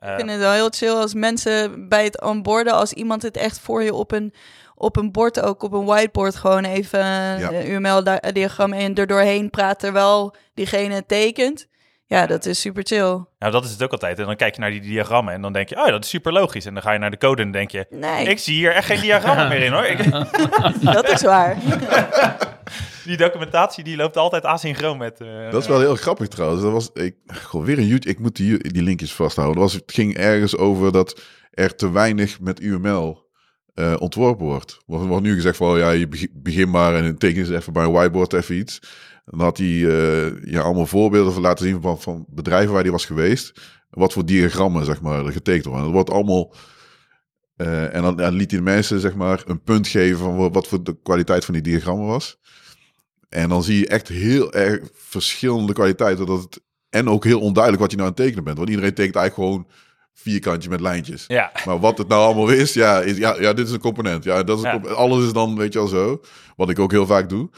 Uh, ik vind het wel heel chill als mensen bij het onboarden, als iemand het echt voor je op een, op een bord, ook op een whiteboard, gewoon even ja. een U M L-diagram en er doorheen praat terwijl diegene tekent. Ja, dat is super chill. Nou, dat is het ook altijd. En dan kijk je naar die diagrammen en dan denk je, oh, dat is super logisch. En dan ga je naar de code en dan denk je, nee. ik zie hier echt geen diagrammen meer in, hoor. Ik... Dat is waar. Die documentatie die loopt altijd asynchroon met... Uh, dat is wel heel grappig trouwens. Dat was, ik, goh, weer een YouTube, ik moet die, die linkjes vasthouden. Dat was, het ging ergens over dat er te weinig met U M L uh, ontworpen wordt. Er wordt nu gezegd van, oh, ja, je begin maar en teken eens even bij een whiteboard even iets. En dan had hij uh, ja, allemaal voorbeelden van laten zien van, van bedrijven waar hij was geweest. Wat voor diagrammen, zeg maar, getekend worden. Dat wordt allemaal... Uh, en dan, dan liet hij de mensen, zeg maar, een punt geven van wat voor de kwaliteit van die diagrammen was. En dan zie je echt heel erg verschillende kwaliteiten. Dat het, en ook heel onduidelijk wat je nou aan het tekenen bent. Want iedereen tekent eigenlijk gewoon vierkantje met lijntjes. Ja. Maar wat het nou allemaal is, ja, is, ja, ja dit is een component. Ja, dat is een ja. comp- alles is dan, weet je wel zo, wat ik ook heel vaak doe.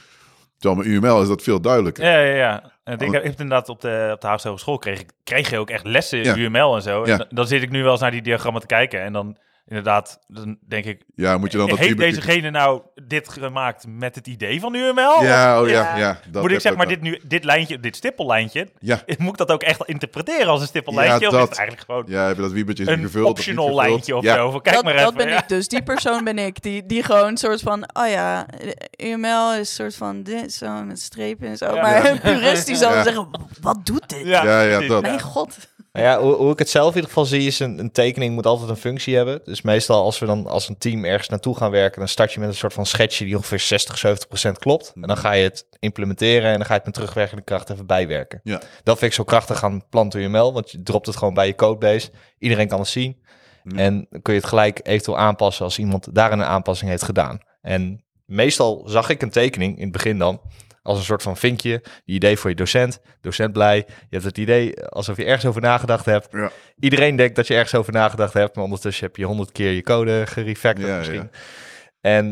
Terwijl met U M L is dat veel duidelijker. Ja, ja, ja. Ik heb inderdaad op de, op de Haagse Hogeschool kreeg, kreeg je ook echt lessen in ja. U M L en zo. En ja. dan, dan zit ik nu wel eens naar die diagrammen te kijken en dan... Inderdaad, dan denk ik... Ja, moet je dan dat heeft type... dezegene nou dit gemaakt met het idee van U M L? Ja, oh ja, ja. Dat moet ik zeg maar dit, nu, dit lijntje, dit stippellijntje... Ja. Moet ik dat ook echt interpreteren als een stippellijntje? Ja, dat, of is het eigenlijk gewoon ja, heb je dat wiebertje een gevuld, optional of lijntje of ja. zo? Kijk dat, maar even, dat ben ja. ik dus, die persoon ben ik. Die, die gewoon soort van... Oh ja, U M L is soort van dit, zo met strepen en zo. Ja. Maar ja. een purist die zal ja. zeggen, wat doet dit? Ja, ja, ja dat. Mijn god... Ja, hoe, hoe ik het zelf in ieder geval zie is, een, een tekening moet altijd een functie hebben. Dus meestal als we dan als een team ergens naartoe gaan werken, dan start je met een soort van schetsje die ongeveer zestig, zeventig procent klopt. En dan ga je het implementeren en dan ga je het met terugwerkende kracht even bijwerken. Ja. Dat vind ik zo krachtig aan plant U M L, want je dropt het gewoon bij je codebase. Iedereen kan het zien. Ja. En dan kun je het gelijk eventueel aanpassen als iemand daarin een aanpassing heeft gedaan. En meestal zag ik een tekening in het begin dan. Als een soort van vinkje, die idee voor je docent. Docent blij. Je hebt het idee alsof je ergens over nagedacht hebt. Ja. Iedereen denkt dat je ergens over nagedacht hebt. Maar ondertussen heb je honderd keer je code gerefactored ja, misschien. Ja. En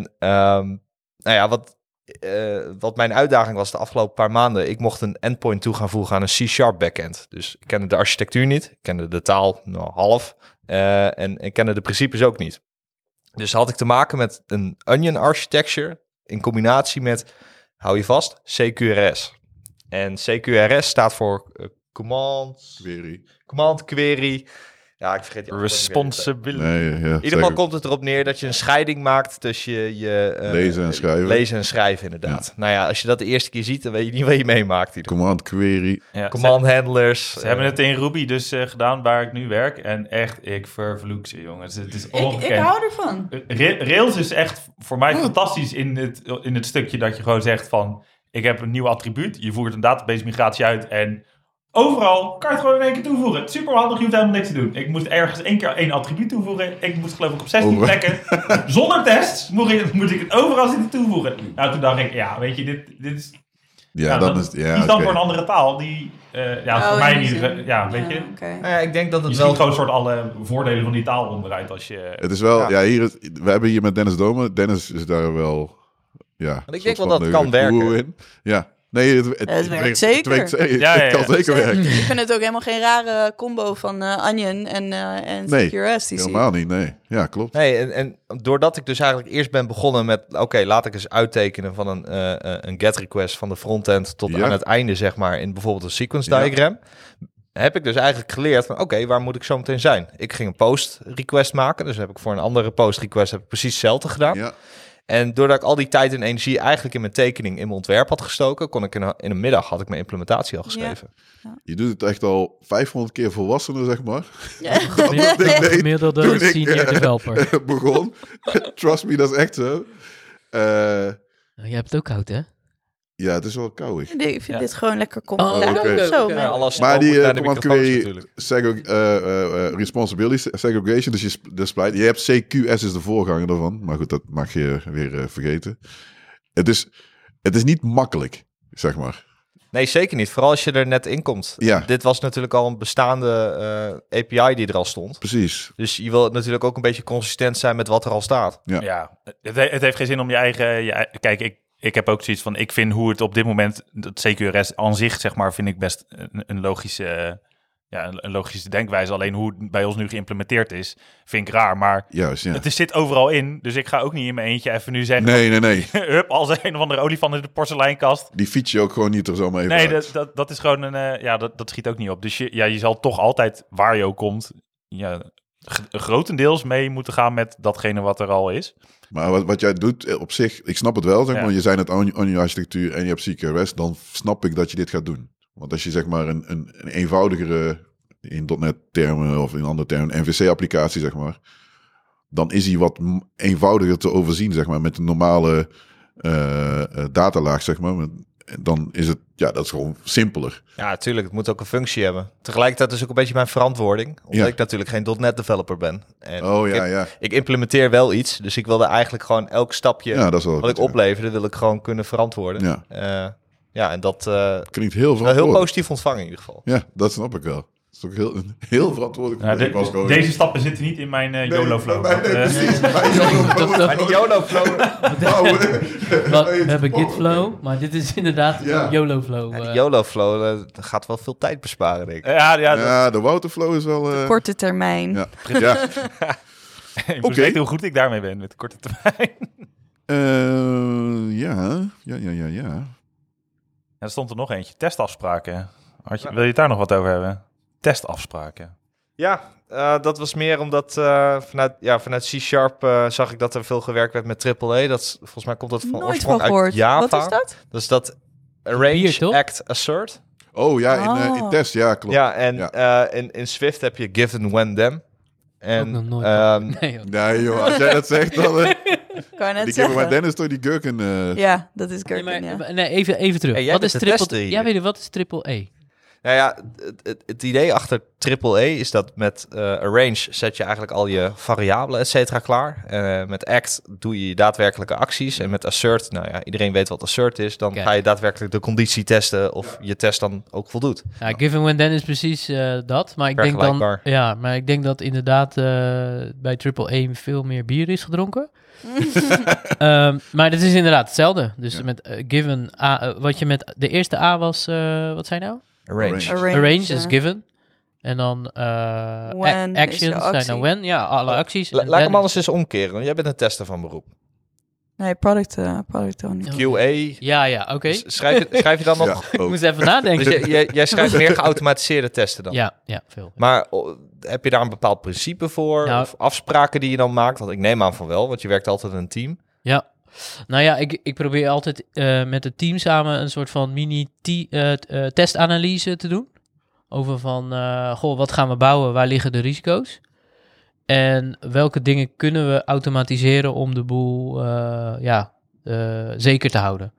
um, nou ja, wat, uh, wat mijn uitdaging was de afgelopen paar maanden. Ik mocht een endpoint toe gaan voegen aan een C-Sharp backend. Dus ik kende de architectuur niet. Ik kende de taal nou, half. Uh, en ik kende de principes ook niet. Dus had ik te maken met een onion architecture. In combinatie met... Hou je vast, C Q R S. En C Q R S staat voor uh, Command Query. Command Query. Ja, ik vergeet die Responsibility. Nee, ja, in ieder geval komt het erop neer dat je een scheiding maakt tussen je... je uh, lezen en schrijven. Lezen en schrijven, inderdaad. Ja. Nou ja, als je dat de eerste keer ziet, dan weet je niet wat je meemaakt. Hier. Command Query. Ja, command ze, handlers. Ze uh, hebben het in Ruby dus uh, gedaan, waar ik nu werk. En echt, ik vervloek ze, jongens. Het is ongekend. Ik, ik hou ervan. Ra- Rails is echt voor mij oh. fantastisch in het, in het stukje dat je gewoon zegt van... Ik heb een nieuw attribuut. Je voert een database migratie uit en... Overal kan je het gewoon in één keer toevoegen. Super handig, je hoeft helemaal niks te doen. Ik moest ergens één keer één attribuut toevoegen. Ik moest geloof ik op zestien plekken. Zonder tests moet ik, moet ik het overal zitten toevoegen. Nou, toen dacht ik, ja, weet je, dit, dit is... Ja, nou, dat, dat is... Ja, die is dan okay. voor een andere taal, die... Uh, ja, oh, voor mij niet. Ja, ja, weet je. Okay. Nou ja, ik denk dat het je wel... ziet gewoon soort alle voordelen van die taal onderuit als je... Het is wel... Ja, ja hier... We hebben hier met Dennis Domen. Dennis is daar wel... Ja. Want ik denk wel dat het kan werken. In. Ja. Nee, het, het, ja, het werkt het, zeker. Het, het, het, ja, ja, ja. kan zeker werken. Ik vind het ook helemaal geen rare combo van uh, Onion en, uh, en nee, C Q R S. Die helemaal niet, nee. Ja, klopt. Nee, en, en doordat ik dus eigenlijk eerst ben begonnen met... Oké, okay, laat ik eens uittekenen van een, uh, een get request van de frontend... tot ja. aan het einde, zeg maar, in bijvoorbeeld een sequence diagram... Ja. Heb ik dus eigenlijk geleerd van oké, okay, waar moet ik zo meteen zijn? Ik ging een post request maken. Dus heb ik voor een andere post request heb ik precies hetzelfde gedaan. Ja. En doordat ik al die tijd en energie eigenlijk in mijn tekening, in mijn ontwerp had gestoken, kon ik in een, in een middag had ik mijn implementatie al geschreven. Ja. Ja. Je doet het echt al vijfhonderd keer volwassener, zeg maar. Ja. Gemiddelde nee, senior ik, developer. Uh, begon. Trust me, dat is echt zo. Uh, nou, jij hebt het ook koud, hè? Ja, het is wel kouig. Nee, ik vind ja. dit gewoon lekker comfort. Oh, okay. Okay. Zo, ja, alles maar die uh, command query segreg- uh, uh, responsibility segregation, dus je, de split. Je hebt C Q R S is de voorganger daarvan, maar goed, dat mag je weer uh, vergeten. Het is, het is niet makkelijk, zeg maar. Nee, zeker niet. Vooral als je er net in komt. Ja. Dit was natuurlijk al een bestaande uh, A P I die er al stond. Precies. Dus je wil natuurlijk ook een beetje consistent zijn met wat er al staat. Ja, ja. Het, het heeft geen zin om je eigen... Je, kijk, ik... Ik heb ook zoiets van, ik vind hoe het op dit moment, dat C Q R S aan zich, zeg maar, vind ik best een, een logische ja, een logische denkwijze. Alleen hoe het bij ons nu geïmplementeerd is, vind ik raar. Maar juist, ja. Het zit overal in, dus ik ga ook niet in mijn eentje even nu zeggen... Nee, nee, nee. Hup, als een of andere olifant in de porseleinkast. Die fiets je ook gewoon niet er zo mee. Nee, dat, dat, dat is gewoon een... Uh, ja, dat, dat schiet ook niet op. Dus je, ja, je zal toch altijd, waar je ook komt, ja, g- grotendeels mee moeten gaan met datgene wat er al is. Maar wat, wat jij doet op zich, ik snap het wel, zeg maar, ja. Je zijn het on je architectuur en je hebt C Q R S, dan snap ik dat je dit gaat doen. Want als je zeg maar een, een, een eenvoudigere, in .NET termen of in andere termen, N V C-applicatie zeg maar, dan is die wat eenvoudiger te overzien zeg maar, met een normale uh, datalaag zeg maar. Dan is het, ja, dat is gewoon simpeler. Ja, natuurlijk. Het moet ook een functie hebben. Tegelijkertijd is ook een beetje mijn verantwoording. Omdat ja. ik natuurlijk geen .NET developer ben. En oh, ja, ik, ja. ik implementeer wel iets. Dus ik wilde eigenlijk gewoon elk stapje ja, dat wat ik opleverde, wil ik gewoon kunnen verantwoorden. Ja, uh, ja en dat uh, klinkt heel, heel positief ontvangen in ieder geval. Ja, dat snap ik wel. Dat is ook heel, heel verantwoordelijk. Ja, de, de, deze stappen zitten niet in mijn uh, YOLO-flow. Nee, nee, nee, precies. Mijn YOLO-flow. We hebben GitFlow, maar dit is inderdaad ja. YOLO-flow. Uh. Ja, YOLO-flow uh, gaat wel veel tijd besparen, denk ik. Ja, ja, dat... ja de Wouter-flow is wel... Uh... Korte termijn. Ja. ja. Je moet weten hoe goed ik daarmee ben, met de korte termijn. uh, ja. Ja, ja, ja, ja. ja. Er stond er nog eentje. Testafspraken. Had je, wil je daar nog wat over hebben? Testafspraken. Ja, uh, dat was meer omdat uh, vanuit, ja, vanuit C-Sharp uh, zag ik dat er veel gewerkt werd met triple A. Dat, volgens mij komt dat van Nooit oorsprong van uit Java. Wat is dat? Dus dat Arrange, Bier, Act, Assert. Oh ja, in, oh. Uh, in test, ja klopt. Ja, en ja. Uh, in, in Swift heb je Given, When, Them. En, ook nog nooit. Um, nee, joh. nee joh, als jij dat zegt dan... Uh, kan het die Given, When, Them is toch die Gurken? Uh... Ja, dat is Gurken, nee, maar, ja. Nee, even, even terug. Hey, wat is triple... Ja, weet je, wat is triple A? Nou ja, het, het, het idee achter triple A is dat met uh, arrange zet je eigenlijk al je variabelen et cetera klaar. Uh, met act doe je je daadwerkelijke acties. En met assert, nou ja, iedereen weet wat assert is. Dan okay. ga je daadwerkelijk de conditie testen of je test dan ook voldoet. Ja, given when then is precies uh, dat. Maar ik denk dan, ja, maar ik denk dat inderdaad uh, bij triple A veel meer bier is gedronken. um, maar het is inderdaad hetzelfde. Dus ja. met uh, given, A, uh, wat je met de eerste A was, uh, wat zei nou? Arrange. Arrange, Arrange is given. En dan uh, a- actions. Nee, nou when. Ja, alle acties. La- laat ik hem alles eens omkeren. Want jij bent een tester van beroep. Nee, product, uh, product owner. Q A. Ja, ja, oké. Okay. Schrijf, schrijf je dan nog... Ja, ik moest even nadenken. Dus jij, jij, jij schrijft meer geautomatiseerde testen dan? Ja, ja, veel. Maar o, heb je daar een bepaald principe voor? Nou, of afspraken die je dan maakt? Want ik neem aan van wel, want je werkt altijd in een team. Ja. Nou ja, ik, ik probeer altijd uh, met het team samen een soort van mini-testanalyse uh, uh, te doen. Over van, uh, goh, wat gaan we bouwen? Waar liggen de risico's? En welke dingen kunnen we automatiseren om de boel uh, ja, uh, zeker te houden?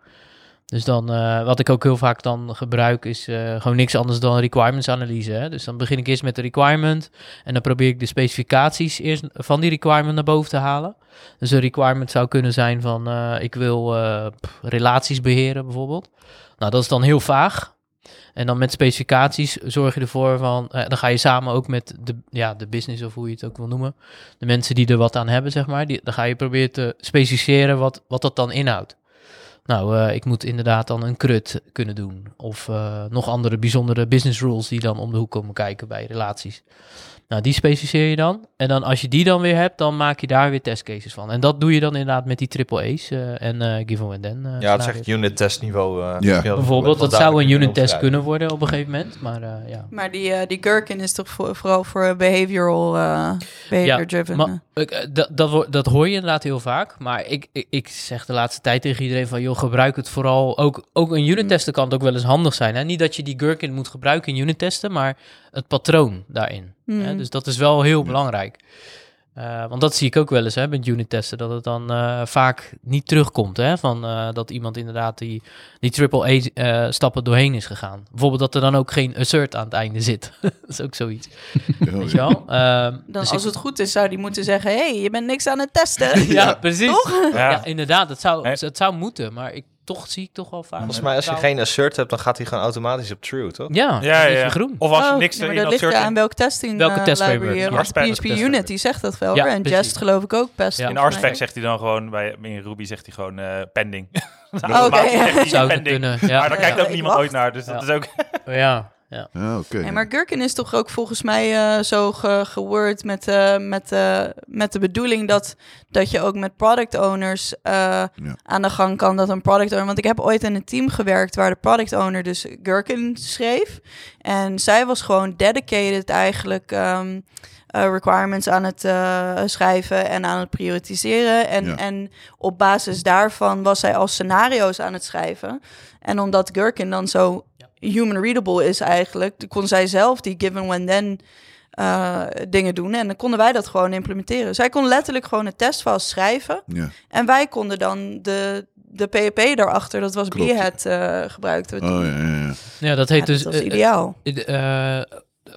Dus dan, uh, wat ik ook heel vaak dan gebruik, is uh, gewoon niks anders dan requirements-analyse. Hè? Dus dan begin ik eerst met de requirement en dan probeer ik de specificaties eerst van die requirement naar boven te halen. Dus een requirement zou kunnen zijn van, uh, ik wil uh, pff, relaties beheren bijvoorbeeld. Nou, dat is dan heel vaag. En dan met specificaties zorg je ervoor van, uh, dan ga je samen ook met de, ja, de business of hoe je het ook wil noemen, de mensen die er wat aan hebben, zeg maar, die, dan ga je proberen te specificeren wat, wat dat dan inhoudt. Nou, uh, ik moet inderdaad dan een crud kunnen doen. Of uh, nog andere bijzondere business rules die dan om de hoek komen kijken bij relaties. Nou, die specificeer je dan. En dan als je die dan weer hebt, dan maak je daar weer testcases van. En dat doe je dan inderdaad met die triple A's uh, en uh, give and then. Uh, ja, het is echt unit test niveau. Uh, yeah. Bijvoorbeeld, dat zou een unit test kunnen worden op een gegeven moment. Maar, uh, ja. maar die, uh, die Gherkin is toch voor, vooral voor behavioral, uh, behavior driven? Ja, maar, uh, dat, dat, dat hoor je inderdaad heel vaak. Maar ik, ik, ik zeg de laatste tijd tegen iedereen van, joh, gebruik het vooral. Ook, ook een unit testen kan het ook wel eens handig zijn. Hè? Niet dat je die Gherkin moet gebruiken in unit testen, maar het patroon daarin. Mm. Hè? Dus dat is wel heel ja. belangrijk. Uh, want dat zie ik ook wel eens, hè, met unit testen, dat het dan uh, vaak niet terugkomt. Hè, van, uh, dat iemand inderdaad die, die triple A uh, stappen doorheen is gegaan. Bijvoorbeeld dat er dan ook geen assert aan het einde zit. Dat is ook zoiets. Ja, weet je wel? Uh, dan dus als ik... het goed is, zou die moeten zeggen, hé, hey, je bent niks aan het testen. ja, ja, precies. Toch? Ja. Ja, inderdaad, dat zou, dat zou moeten, maar ik toch zie ik toch wel vaak. Volgens mij als je geen assert hebt, dan gaat hij gewoon automatisch op true, toch? Ja, ja, ja, ja. groen. Of als je oh, niks maar in dat ligt er aan welke testing welke uh, library. Ja. P H P Unit, die zegt dat wel. Ja, en precies. Jest geloof ik ook best. Ja. In R S P E C zegt hij dan gewoon, bij in Ruby zegt hij gewoon uh, pending. Oh, oké. Okay. Zou het kunnen, ja. Maar daar kijkt ja, ook niemand wacht. ooit naar, dus ja. dat is ook... ja. Ja. Ah, okay. hey, maar Gherkin is toch ook volgens mij uh, zo ge- geword met, uh, met, uh, met de bedoeling dat, dat je ook met product owners uh, ja. aan de gang kan. Dat een product owner, want ik heb ooit in een team gewerkt waar de product owner dus Gherkin schreef. En zij was gewoon dedicated eigenlijk um, uh, requirements aan het uh, schrijven en aan het prioritiseren. En, ja. en op basis daarvan was zij al scenario's aan het schrijven. En omdat Gherkin dan zo... human readable is eigenlijk, kon zij zelf die given when then uh, dingen doen. En dan konden wij dat gewoon implementeren. Zij kon letterlijk gewoon het testfile schrijven. Ja. En wij konden dan de, de P H P daarachter, dat was Behead, uh, gebruikt. Oh, ja, ja, ja. ja, dat heet ja, dus... Dat was ideaal. Uh, uh,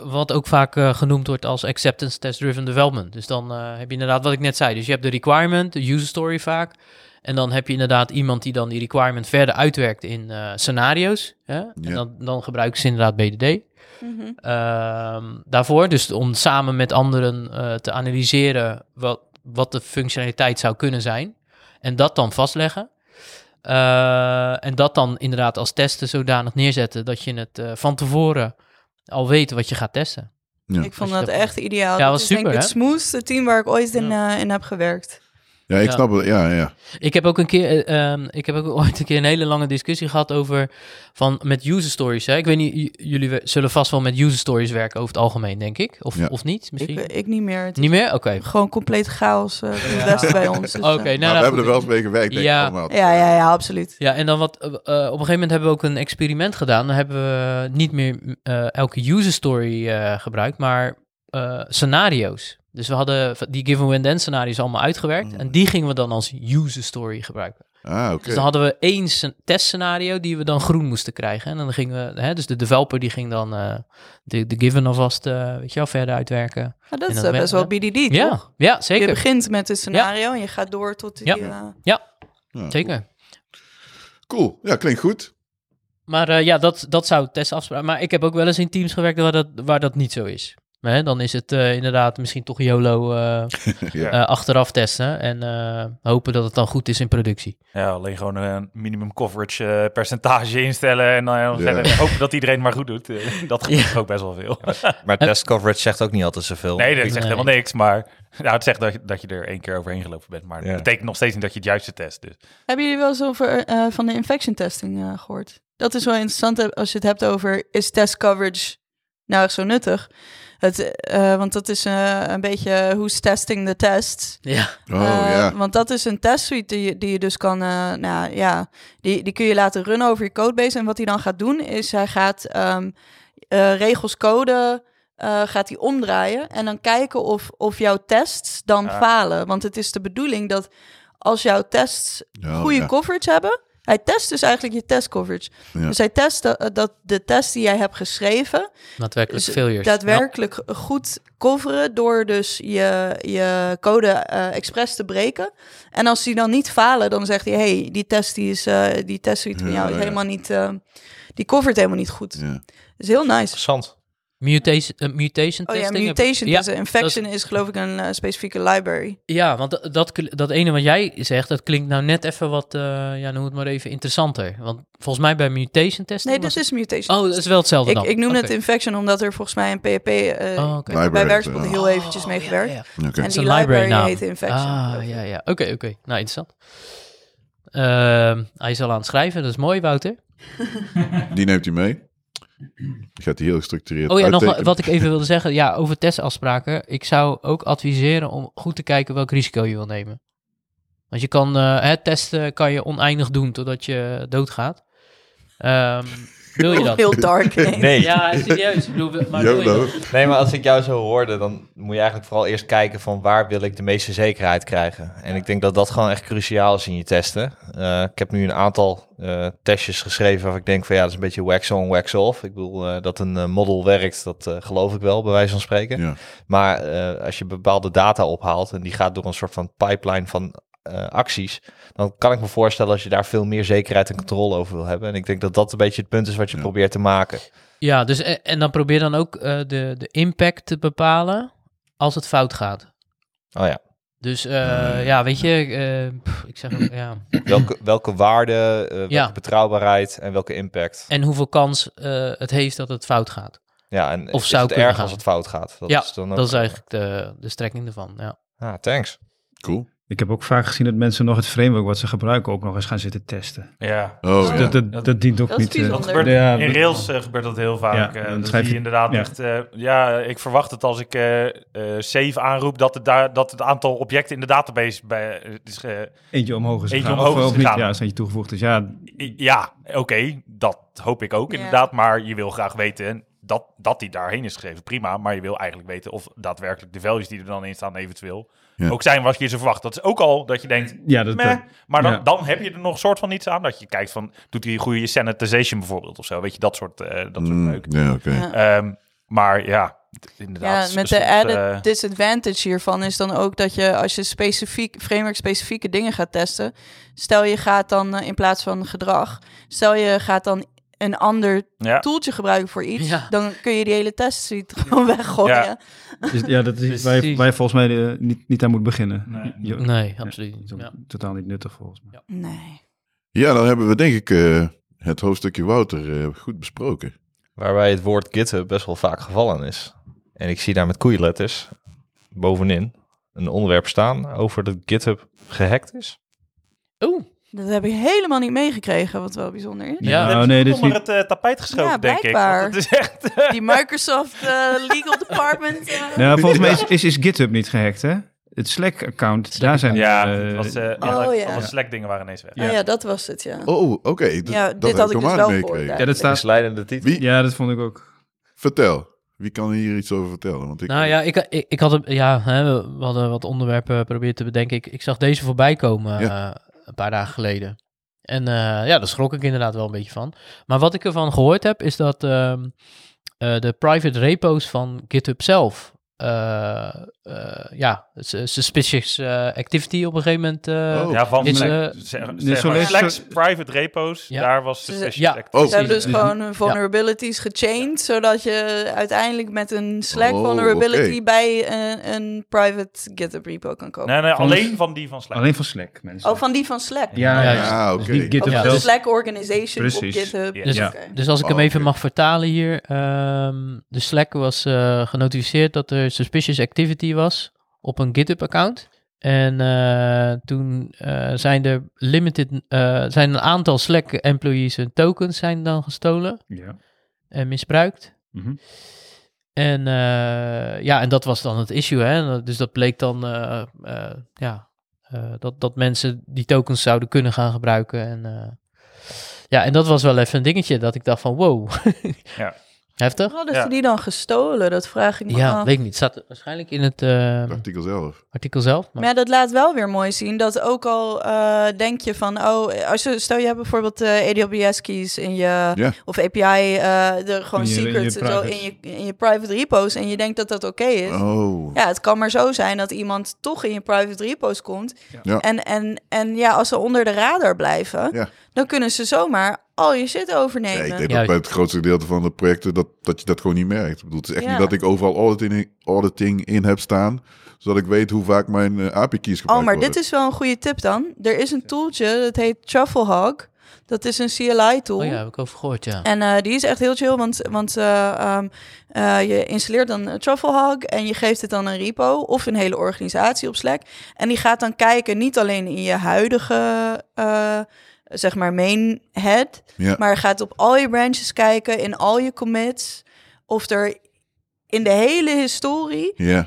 wat ook vaak uh, genoemd wordt als acceptance test-driven development. Dus dan uh, heb je inderdaad wat ik net zei. Dus je hebt de requirement, de user story vaak... En dan heb je inderdaad iemand die dan die requirement verder uitwerkt in uh, scenario's. Hè? Ja. En dan, dan gebruiken ze inderdaad B D D. Mm-hmm. Uh, daarvoor, dus om samen met anderen uh, te analyseren wat, wat de functionaliteit zou kunnen zijn. En dat dan vastleggen. Uh, en dat dan inderdaad als testen zodanig neerzetten dat je het uh, van tevoren al weet wat je gaat testen. Ja. Ik vond dat, dat echt ideaal. Ja, dat was is super, denk ik het smoothste team waar ik ooit in, ja. uh, in heb gewerkt. Ja, ik ja. snap het. Ja, ja. Ik heb ook een keer, um, ik heb ook ooit een keer een hele lange discussie gehad over van met user stories. Hè? Ik weet niet, j- jullie we- zullen vast wel met user stories werken over het algemeen, denk ik, of, ja. of niet? Misschien. Ik, ik niet meer. Niet meer? Oké. Okay. Gewoon compleet chaos. Uh, ja. Het beste bij ons. Dus, Oké. Okay, nou, nou, nou, we goed. hebben er wel eens mee gewerkt. Denk ja. Ik, ja, ja, ja, absoluut. Ja, en dan wat? Uh, op een gegeven moment hebben we ook een experiment gedaan. Dan hebben we niet meer uh, elke user story uh, gebruikt, maar uh, scenario's. Dus we hadden die given when then scenario's allemaal uitgewerkt. Oh. En die gingen we dan als user story gebruiken. Ah, okay. Dus dan hadden we één testscenario die we dan groen moesten krijgen. En dan gingen we, hè, dus de developer die ging dan uh, de, de given alvast uh, weet je wel, verder uitwerken. Ja, dat is best wel B D D, toch? Ja, ja, zeker. Je begint met het scenario ja. en je gaat door tot die... Ja, uh... ja. ja zeker. Cool. cool, ja, klinkt goed. Maar uh, ja, dat, dat zou testafspraken... Maar ik heb ook wel eens in teams gewerkt waar dat, waar dat niet zo is. Nee, dan is het uh, inderdaad misschien toch YOLO uh, ja. uh, achteraf testen en uh, hopen dat het dan goed is in productie. Ja, alleen gewoon een minimum coverage uh, percentage instellen en dan uh, ja. hopen dat iedereen maar goed doet. Dat gebeurt ja. ook best wel veel. Ja, maar test coverage zegt ook niet altijd zoveel. Nee, dat zegt nee. helemaal niks, maar nou, het zegt dat je, dat je er één keer overheen gelopen bent, maar ja. dat betekent nog steeds niet dat je het juiste test. Dus. Hebben jullie wel eens over uh, van de infection testing uh, gehoord? Dat is wel interessant als je het hebt over, is test coverage nou echt zo nuttig? Het, uh, want dat is uh, een beetje who's testing the tests. Ja. Oh, uh, yeah. Want dat is een testsuite die, die je dus kan... Uh, nou ja, die, die kun je laten runnen over je codebase. En wat hij dan gaat doen is hij gaat um, uh, regels code... Uh, gaat hij omdraaien en dan kijken of, of jouw tests dan ja. falen. Want het is de bedoeling dat als jouw tests oh, goede ja. coverage hebben... Hij test dus eigenlijk je testcoverage. Ja. Dus hij test dat, dat de test die jij hebt geschreven... Daadwerkelijk failures. Daadwerkelijk ja. goed coveren door dus je, je code uh, expres te breken. En als die dan niet falen, dan zegt hij... hey, die test die is uh, die testsuite van ja, jou is ja. helemaal niet... Uh, die covert helemaal niet goed. Ja. Dat is heel nice. Interessant. Mutation, uh, mutation oh, testing. Ja, mutation heb... testen. Ja, infection dat... is geloof ik een uh, specifieke library. Ja, want dat, dat, dat ene wat jij zegt, dat klinkt nou net even wat, uh, ja, noem het maar even interessanter. Want volgens mij bij mutation testing... Nee, was... dit is mutation. Oh, dat is wel hetzelfde dan. Ik, ik noem okay. het infection omdat er volgens mij een P H P uh, oh, okay. bij Werkspot heel eventjes oh, mee gewerkt. Ja, ja. Okay. En die library naam. Heet infection. Ah, ja, ja. Oké, okay, oké. Okay. Nou, interessant. Uh, hij is al aan het schrijven, dat is mooi, Wouter. Die neemt hij mee. Ik ga het heel gestructureerd. Oh ja, nog wat ik even wilde zeggen. Ja, over testafspraken. Ik zou ook adviseren om goed te kijken welk risico je wil nemen. Want je kan uh, het testen kan je oneindig doen totdat je doodgaat. Um, wil je dat? Heel dark. Nee. nee. Ja, serieus. Ik bedoel, maar wil je... Nee, maar als ik jou zo hoorde, dan moet je eigenlijk vooral eerst kijken van waar wil ik de meeste zekerheid krijgen. En ik denk dat dat gewoon echt cruciaal is in je testen. Uh, ik heb nu een aantal uh, testjes geschreven waarvan ik denk van ja, dat is een beetje wax on, wax off. Ik bedoel, uh, dat een uh, model werkt, dat uh, geloof ik wel, bij wijze van spreken. Ja. Maar uh, als je bepaalde data ophaalt en die gaat door een soort van pipeline van... Uh, acties, dan kan ik me voorstellen als je daar veel meer zekerheid en controle over wil hebben. En ik denk dat dat een beetje het punt is wat je ja. probeert te maken. Ja, dus en, en dan probeer dan ook uh, de, de impact te bepalen als het fout gaat. Oh ja. Dus uh, uh, ja, weet je, uh, pff, ik zeg ook, ja. Welke, welke waarde, uh, welke ja. betrouwbaarheid en welke impact. En hoeveel kans uh, het heeft dat het fout gaat. Ja, en of is zou het erg gaan. Als het fout gaat. Dat ja, is dan ook, dat is eigenlijk de, de strekking ervan, ja. Ah, thanks. Cool. Ik heb ook vaak gezien dat mensen nog het framework wat ze gebruiken ook nog eens gaan zitten testen. Ja. Oh, dus ja. Dat, dat, dat, dat dient ook dat niet. Uh, gebeurt, ja, in Rails uh, gebeurt dat heel vaak. Ja, uh, dan schrijf je inderdaad ja. echt... Uh, ja, ik verwacht het als ik uh, uh, save aanroep dat het, da- dat het aantal objecten in de database... Bij, uh, is, uh, eentje omhoog is eentje omhoog of, is niet, ja, is eentje toegevoegd. Is. Ja, ja oké. Okay, dat hoop ik ook ja. inderdaad. Maar je wil graag weten... Dat, dat die daarheen is geschreven, prima. Maar je wil eigenlijk weten of daadwerkelijk de values die er dan in staan eventueel... Ja. ook zijn wat je ze verwacht. Dat is ook al dat je denkt, ja, dat, meh, dat, maar dan, ja. dan heb je er nog soort van niets aan. Dat je kijkt van, doet hij goede sanitization bijvoorbeeld of zo. Weet je, dat soort, uh, dat soort mm, leuk. Ja, okay. ja. Um, maar ja, inderdaad. Ja, met de added uh, disadvantage hiervan is dan ook dat je... als je specifiek framework-specifieke dingen gaat testen... stel je gaat dan uh, in plaats van gedrag... stel je gaat dan... een ander ja. toeltje gebruiken voor iets... Ja. dan kun je die hele testsuite gewoon weggooien. Ja, dus, ja dat is waar je, waar je volgens mij de, niet, niet aan moet beginnen. Nee, nee absoluut niet. Ja. Totaal niet nuttig volgens mij. Ja. Nee. Ja, dan hebben we denk ik uh, het hoofdstukje Wouter uh, goed besproken. Waarbij het woord GitHub best wel vaak gevallen is. En ik zie daar met koeienletters bovenin een onderwerp staan... over dat GitHub gehackt is. Oeh. Dat heb ik helemaal niet meegekregen, wat wel bijzonder is. Ja, nou, nee, dit is niet... het uh, tapijt geschoven, ja, denk ik. Het is echt... Die Microsoft uh, Legal Department. Uh... Nou, volgens mij is, is, is GitHub niet gehackt, hè? Het Slack-account, Slack. Daar zijn... Ja, uh, het was, uh, oh, alle, ja. alle Slack-dingen waren ineens weg. Ja. Oh, ja, dat was het, ja. Oh, oké. Okay. Ja, dit dat had ik dus wel meegekregen. Ja, dat staat... Slijdende titel. Wie? Ja, dat vond ik ook. Vertel. Wie kan hier iets over vertellen? Want ik... Nou ja, ik, ik, ik had... Ja, hè, we hadden wat onderwerpen geprobeerd te bedenken. Ik, ik zag deze voorbij komen... Ja. Uh, een paar dagen geleden. En uh, ja, daar schrok ik inderdaad wel een beetje van. Maar wat ik ervan gehoord heb, is dat uh, uh, de private repo's van GitHub zelf... Uh, uh, ja, suspicious uh, activity op een gegeven moment... Uh, oh. Ja, van is, uh, zeg maar, Slack's private repo's, ja. daar was suspicious ja. activity. Ze hebben dus gewoon vulnerabilities ja. gechained, zodat je uiteindelijk met een Slack oh, vulnerability okay. bij een, een private GitHub repo kan komen. Nee, nee, alleen van, van die van Slack. Alleen van Slack, mensen. Oh, van die van Slack. Ja, ja, ja, ja oké. Okay. Dus ja. de Slack organization Precies. op GitHub. Yeah. Dus, ja. okay. dus als ik hem even oh, okay. mag vertalen hier. Um, de Slack was uh, genotificeerd dat er suspicious activity was op een GitHub-account. En uh, toen uh, zijn er limited, uh, zijn een aantal Slack-employees hun tokens zijn dan gestolen ja. en misbruikt. Mm-hmm. En uh, ja, en dat was dan het issue, hè? Dus dat bleek dan, uh, uh, ja, uh, dat, dat mensen die tokens zouden kunnen gaan gebruiken. En uh, ja, en dat was wel even een dingetje dat ik dacht van, wow. ja. Heftig. Hadden ze ja. die dan gestolen? Dat vraag ik me ja, af. Ja, weet ik niet. Het staat waarschijnlijk in het... Uh, artikel zelf. Artikel zelf. Maar... maar ja, dat laat wel weer mooi zien. Dat ook al uh, denk je van... Oh, als je, stel je hebt bijvoorbeeld uh, A W S-keys in je... Ja. Of A P I, uh, de, gewoon in je, secrets in je, zo, in, je, in je private repo's. En je denkt dat dat oké okay is. Oh. Ja, het kan maar zo zijn dat iemand toch in je private repo's komt. Ja. Ja. En, en, en ja, als ze onder de radar blijven... Ja. Dan kunnen ze zomaar... al je shit overnemen. Nee, ik denk dat bij het grootste gedeelte van de projecten dat, dat je dat gewoon niet merkt. Ik bedoel, het is echt ja. niet dat ik overal auditing, auditing in heb staan, zodat ik weet hoe vaak mijn uh, A P I-keys gebruikt worden. Oh, maar worden. Dit is wel een goede tip dan. Er is een tooltje, dat heet TruffleHog. Dat is een C L I-tool. Oh ja, heb ik over gehoord, ja. En uh, die is echt heel chill, want, want uh, um, uh, je installeert dan TruffleHog en je geeft het dan een repo of een hele organisatie op Slack. En die gaat dan kijken, niet alleen in je huidige, uh, zeg maar, main head, ja. maar gaat op al je branches kijken, in al je commits, of er in de hele historie yeah.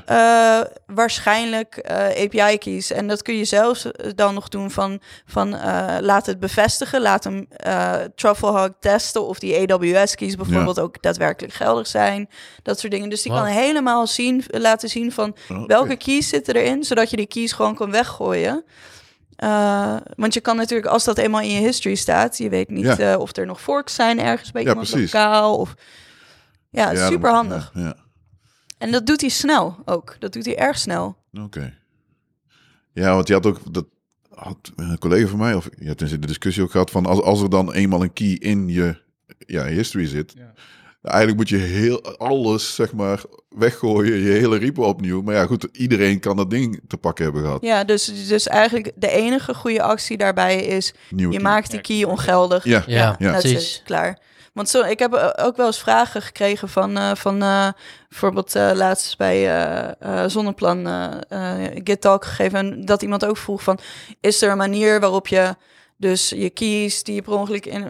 uh, waarschijnlijk uh, A P I-keys. En dat kun je zelfs dan nog doen van, van uh, laat het bevestigen. Laat hem uh, TruffleHog testen of die A W S-keys bijvoorbeeld yeah. ook daadwerkelijk geldig zijn. Dat soort dingen. Dus die wow. kan helemaal zien, laten zien van okay. welke keys zitten erin. Zodat je die keys gewoon kan weggooien. Uh, want je kan natuurlijk, als dat eenmaal in je history staat... je weet niet yeah. uh, of er nog forks zijn ergens bij ja, iemand precies. lokaal. Of... Ja, ja, super handig. Ja, ja. En dat doet hij snel ook. Dat doet hij erg snel. Oké. Okay. Ja, want je had ook... dat had een collega van mij... of je hebt in de discussie ook gehad van... als, als er dan eenmaal een key in je ja, history zit... Ja. Eigenlijk moet je heel alles, zeg maar, weggooien. Je hele repo opnieuw. Maar ja, goed, iedereen kan dat ding te pakken hebben gehad. Ja, dus, dus eigenlijk de enige goede actie daarbij is... Nieuwe je key. Maakt die key ongeldig. Ja, ja, ja. ja. precies. Klaar. Want zo, ik heb ook wel eens vragen gekregen van, uh, van uh, bijvoorbeeld uh, laatst bij uh, uh, Zonneplan uh, uh, Git Talk gegeven. En dat iemand ook vroeg van, is er een manier waarop je dus je keys die je per ongeluk in...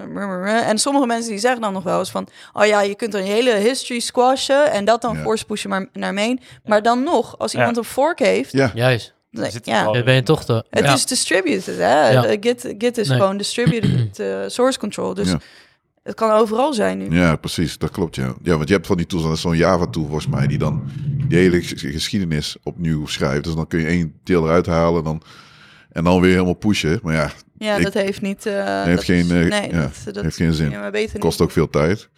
En sommige mensen die zeggen dan nog wel eens van, oh ja, je kunt dan je hele history squashen en dat dan ja. force pushen maar naar main. Ja. Maar dan nog, als iemand ja. een fork heeft... Ja. Juist. Nee, ja. ben je toch de... Het ja. is distributed, hè. Ja. Git, Git is nee. gewoon distributed uh, source control, dus... Ja. Het kan overal zijn nu. Ja, precies. Dat klopt, ja. Ja, want je hebt van die tools, dat is zo'n Java-tool volgens mij... die dan de hele geschiedenis opnieuw schrijft. Dus dan kun je één deel eruit halen dan, en dan weer helemaal pushen. Maar ja... Ja, ik, dat heeft niet... Uh, heeft, dat geen, is, nee, ja, dat, dat heeft geen zin. Ja, beter kost niet. Ook veel tijd.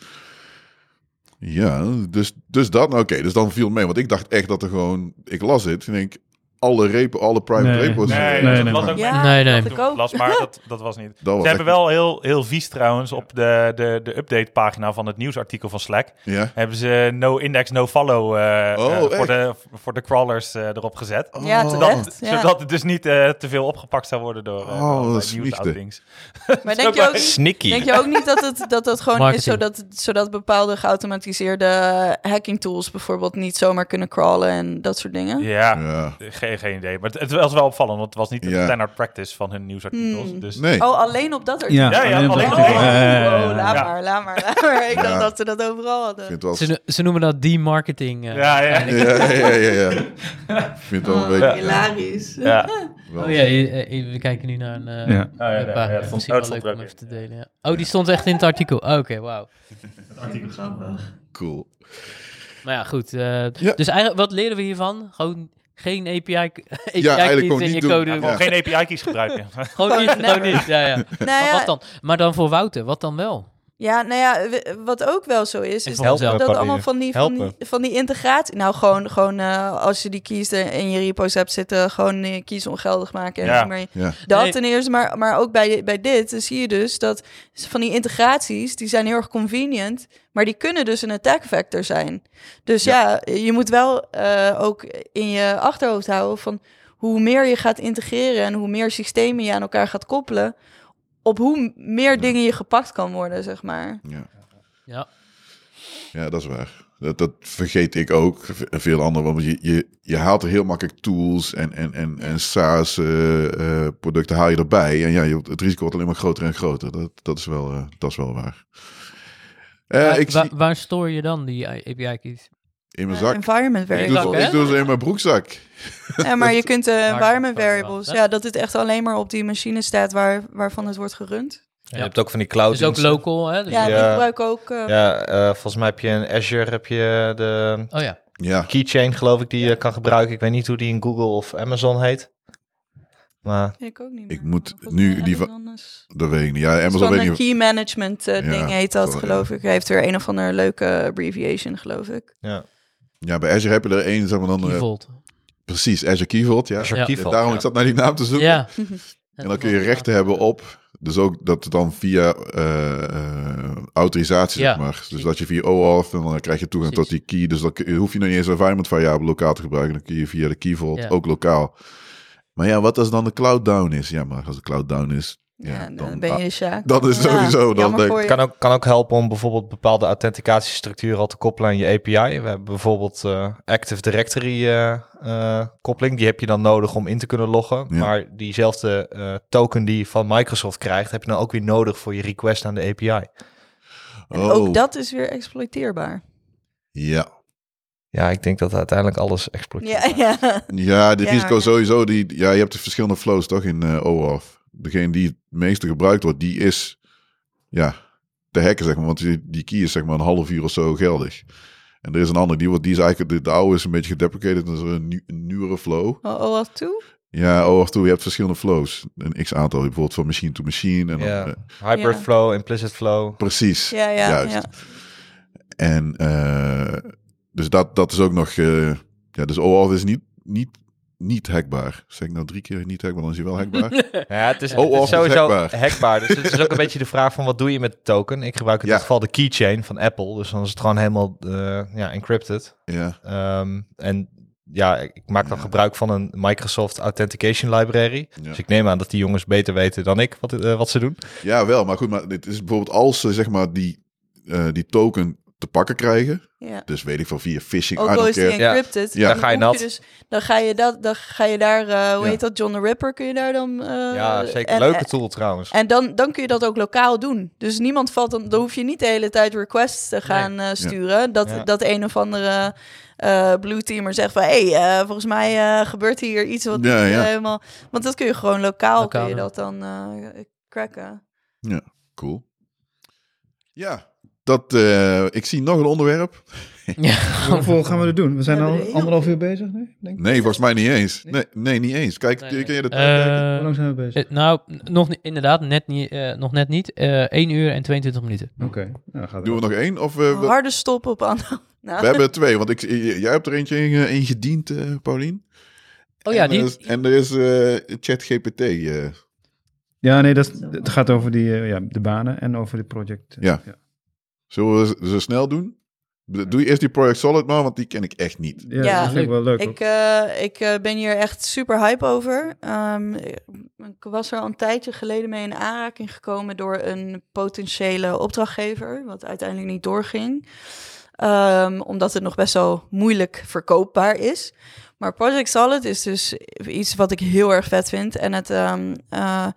Ja, dus, dus dat... Nou, Oké, okay, dus dan viel het mee. Want ik dacht echt dat er gewoon... Ik las dit en denk... Alle repo, alle private nee. repo's. Nee, nee, nee. Dat ja, nee, nee. Dat ik las, maar dat, dat was niet. Dat was Ze hebben niet. wel heel, heel vies trouwens op de, de, de update pagina van het nieuwsartikel van Slack. Ja. Hebben ze no index, no follow uh, oh, uh, voor, de, voor de crawlers uh, erop gezet. Oh. Ja, zodat, ja. zodat het dus niet uh, te veel opgepakt zou worden door uh, oh, nieuwsoutings. Maar denk je, ook niet, denk je ook niet dat het, dat dat gewoon Marketing. is zodat, zodat bepaalde geautomatiseerde hacking tools bijvoorbeeld niet zomaar kunnen crawlen en dat soort dingen? Ja, ja. Geen idee, maar het was wel opvallend, want het was niet de ja. standaard practice van hun nieuwsartikels. Mm. Dus. Nee. Oh, alleen op dat artikel? Ja, ja, ja alleen op dat artikel. Oh, oh, laat ja. maar, laat maar, laat maar. Ik ja. dacht dat ze dat overal hadden. Wel... Ze, ze noemen dat demarketing. Uh, ja, ja. ja, ja, ja, ja. Ik vind het wel een beetje... Hilarisch. Ja. Ja. Oh ja, we kijken nu naar een uh, ja. oh, ja, pagina. Ja, dat vond ik wel leuk om even te delen. Ja. Oh, die stond echt in het artikel. Oh, Oké, okay, wauw. Het artikel gaat wel. Cool. Maar ja, goed. Uh, ja. Dus eigenlijk, wat leren we hiervan? Gewoon... Geen A P I-keys ja, A P I in je doen. code. Ja, ja. Geen A P I-keys gebruiken. Gewoon niet, gewoon niet. Ja, ja. Nou maar, ja. Wat dan? maar dan voor Wouter, wat dan wel? Ja, nou ja, wat ook wel zo is, is dat, dat allemaal van die, van die, van die integratie... Nou, gewoon, gewoon uh, als je die keys in je repo's hebt zitten... gewoon je keys ongeldig maken. En ja. maar, ja. Dat nee. ten eerste, maar, maar ook bij, bij dit dan zie je dus dat van die integraties... die zijn heel erg convenient... maar die kunnen dus een attack vector zijn. Dus ja, ja je moet wel uh, ook in je achterhoofd houden... van hoe meer je gaat integreren en hoe meer systemen je aan elkaar gaat koppelen... op hoe meer ja. dingen je gepakt kan worden, zeg maar. Ja, ja. ja dat is waar. Dat, dat vergeet ik ook. Veel anderen, want je, je, je haalt er heel makkelijk tools en, en, en, en SaaS-producten uh, haal je erbij. En ja, het risico wordt alleen maar groter en groter. Dat, dat, is, wel, uh, dat is wel waar. Uh, waar, ik waar, waar stoor je dan die A P I-keys? In mijn zak. Uh, environment variables. Ik doe, ik doe ze in mijn broekzak. Ja, maar je kunt uh, environment variables. Ja, dat het echt alleen maar op die machine staat waar, waarvan het wordt gerund. Ja. Je hebt ook van die cloud. Dus ook local, hè? Dus ja, ja, die gebruik ook. Uh, ja, uh, volgens mij heb je in Azure heb je de oh, ja. ja. keychain, geloof ik, die je kan gebruiken. Ik weet niet hoe die in Google of Amazon heet. Maar ik ook niet meer. Ik moet nu die van... Dat weet ik niet. Ja, Amazon weet ik niet. Key management uh, ding ja, heet dat, sorry, geloof ja. ik. Hij heeft weer een of andere leuke abbreviation, geloof ik. Ja. Ja, bij Azure heb je er één, zeg maar dan... Key Vault. Precies, Azure Key Vault, ja. Azure ja. Key Vault, daarom, ja. ik zat naar die naam te zoeken. Ja. en dan kun je rechten hebben op Dus ook dat het dan via uh, uh, autorisatie, ja, zeg maar. Dus dat je via OAuth, en dan krijg je toegang tot die key. Dus dan hoef je nog niet eens een environment variabele lokaal te gebruiken. Dan kun je via de Key Vault ja. ook lokaal. Maar ja, wat als dan de cloud down is? Ja, maar als de cloud down is... Ja, ja, dan, dan ben je Sjaak. Dat is sowieso. Ja, dan denk. Kan ook, kan ook helpen om bijvoorbeeld bepaalde authenticatiestructuren al te koppelen aan je A P I. We hebben bijvoorbeeld uh, Active Directory uh, uh, koppeling. Die heb je dan nodig om in te kunnen loggen. Ja. Maar diezelfde uh, token die je van Microsoft krijgt, heb je dan ook weer nodig voor je request aan de A P I. En oh. ook dat is weer exploiteerbaar. Ja. Ja, ik denk dat uiteindelijk alles exploiteert. Ja, ja. ja, dit ja, risico ja. sowieso. Die, ja, je hebt de verschillende flows toch in uh, OAuth. Degene die het meeste gebruikt wordt, die is ja, te hacken, zeg maar. Want die, die key is zeg maar een half uur of zo geldig. En er is een ander, die, die is eigenlijk, de, de oude is een beetje gedeprecated. Dat is een, nieuw, een nieuwere flow. OAuth two? Ja, OAuth two. Je hebt verschillende flows. Een x-aantal, bijvoorbeeld van machine to machine. En yeah. dan, uh, Hybrid yeah. flow, implicit flow. Precies, ja, ja, juist. Ja. En uh, dus dat, dat is ook nog... Uh, ja, dus OAuth is niet... niet Niet hackbaar. Zeg ik nou drie keer niet hackbaar, dan is hij wel hackbaar. Ja, het is, oh, het is sowieso hackbaar. hackbaar. Dus het is ook een beetje de vraag van wat doe je met de token? Ik gebruik in ja. dit geval de keychain van Apple. Dus dan is het gewoon helemaal uh, ja, encrypted. Ja. Um, en ja, ik maak dan ja. gebruik van een Microsoft Authentication Library. Ja. Dus ik neem aan dat die jongens beter weten dan ik wat, uh, wat ze doen. Ja, wel. Maar goed, maar dit is bijvoorbeeld als ze zeg maar die, uh, die token... te pakken krijgen. Ja. Dus weet ik van via phishing. Ook al is die encrypted. Ja. Ja. Dan ga je nat. Dus, dan ga je dat, dan ga je daar, uh, hoe ja. heet dat, John the Ripper, kun je daar dan... Uh, ja, zeker. En, leuke tool trouwens. En dan, dan kun je dat ook lokaal doen. Dus niemand valt, dan, dan hoef je niet de hele tijd requests te gaan nee. uh, sturen. Ja. Dat, ja. dat een of andere uh, blue teamer zegt van, hé, hey, uh, volgens mij uh, gebeurt hier iets wat ja, niet ja. helemaal... Want dat kun je gewoon lokaal, lokaal kun je dat dan uh, cracken. Ja, cool. Ja. Dat, uh, ik zie nog een onderwerp. Ja. Hoeveel gaan we er doen? We zijn ja, al nee, anderhalf uur bezig nu, denk ik. Nee, volgens mij niet eens. Nee, nee niet eens. Kijk, nee, nee. Kun je dat uh, kijken? Hoe lang zijn we bezig? Uh, nou, nog niet, inderdaad, net niet, uh, nog net niet. Uh, één uur en tweeëntwintig minuten. Oké. Okay. Nou, doen we, we nog één? Of, uh, oh, harde stop op aan. Nou. We hebben twee, want ik, jij hebt er eentje in, uh, in gediend, uh, Paulien. Oh ja, en, die... Uh, en er is uh, ChatGPT... Uh. Ja, nee, dat, het gaat over die, uh, ja, de banen en over dit project. Uh, ja. ja. Zullen we ze snel doen? Doe je eerst die Project Solid maar, want die ken ik echt niet. Ja, ja dat vind ik wel leuk. Ik, uh, ik uh, ben hier echt super hype over. Um, ik was er al een tijdje geleden mee in aanraking gekomen door een potentiële opdrachtgever, wat uiteindelijk niet doorging. Um, omdat het nog best wel moeilijk verkoopbaar is. Maar Project Solid is dus iets wat ik heel erg vet vind. En het... Um, uh,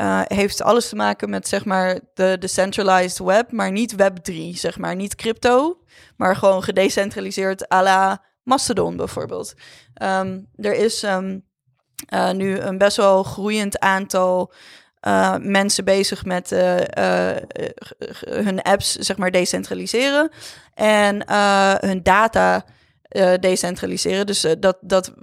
Uh, heeft alles te maken met, zeg maar, de decentralized web, maar niet web drie, zeg maar. Niet crypto, maar gewoon gedecentraliseerd à la Mastodon bijvoorbeeld. Um, er is um, uh, nu een best wel groeiend aantal uh, mensen bezig met uh, uh, hun apps, zeg maar, decentraliseren en uh, hun data uh, decentraliseren. Dus uh, dat... dat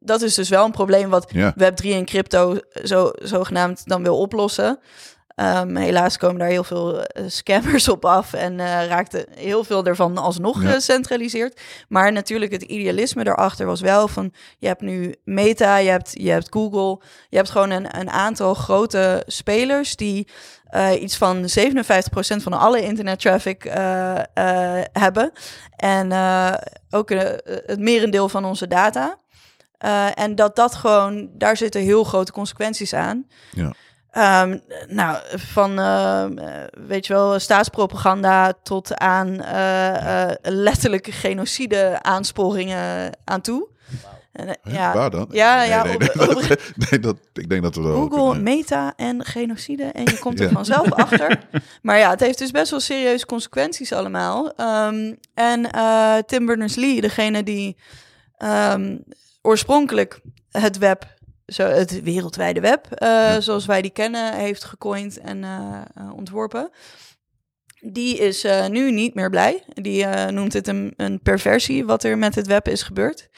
Dat is dus wel een probleem wat yeah. web drie en crypto zo, zogenaamd dan wil oplossen. Um, helaas komen daar heel veel uh, scammers op af en uh, raakte heel veel ervan alsnog yeah. gecentraliseerd. Maar natuurlijk het idealisme daarachter was wel van... je hebt nu Meta, je hebt, je hebt Google, je hebt gewoon een, een aantal grote spelers... die uh, iets van zevenenvijftig procent van alle internettraffic uh, uh, hebben. En uh, ook uh, het merendeel van onze data... Uh, en dat dat gewoon, daar zitten heel grote consequenties aan. Ja. Um, nou, van, uh, weet je wel, staatspropaganda tot aan uh, uh, letterlijke genocide aansporingen aan toe. Wow. En, uh, ja, waar dan? Ja, nee, ja nee, op, nee, op, dat, nee, dat, ik denk dat we Google, kunnen, Meta en genocide en je komt er ja. vanzelf achter. Maar ja, het heeft dus best wel serieuze consequenties allemaal. Um, en uh, Tim Berners-Lee, degene die... Um, oorspronkelijk het web, zo het wereldwijde web, uh, ja. zoals wij die kennen, heeft gecoind en uh, ontworpen. Die is uh, nu niet meer blij. Die uh, noemt het een, een perversie, wat er met het web is gebeurd.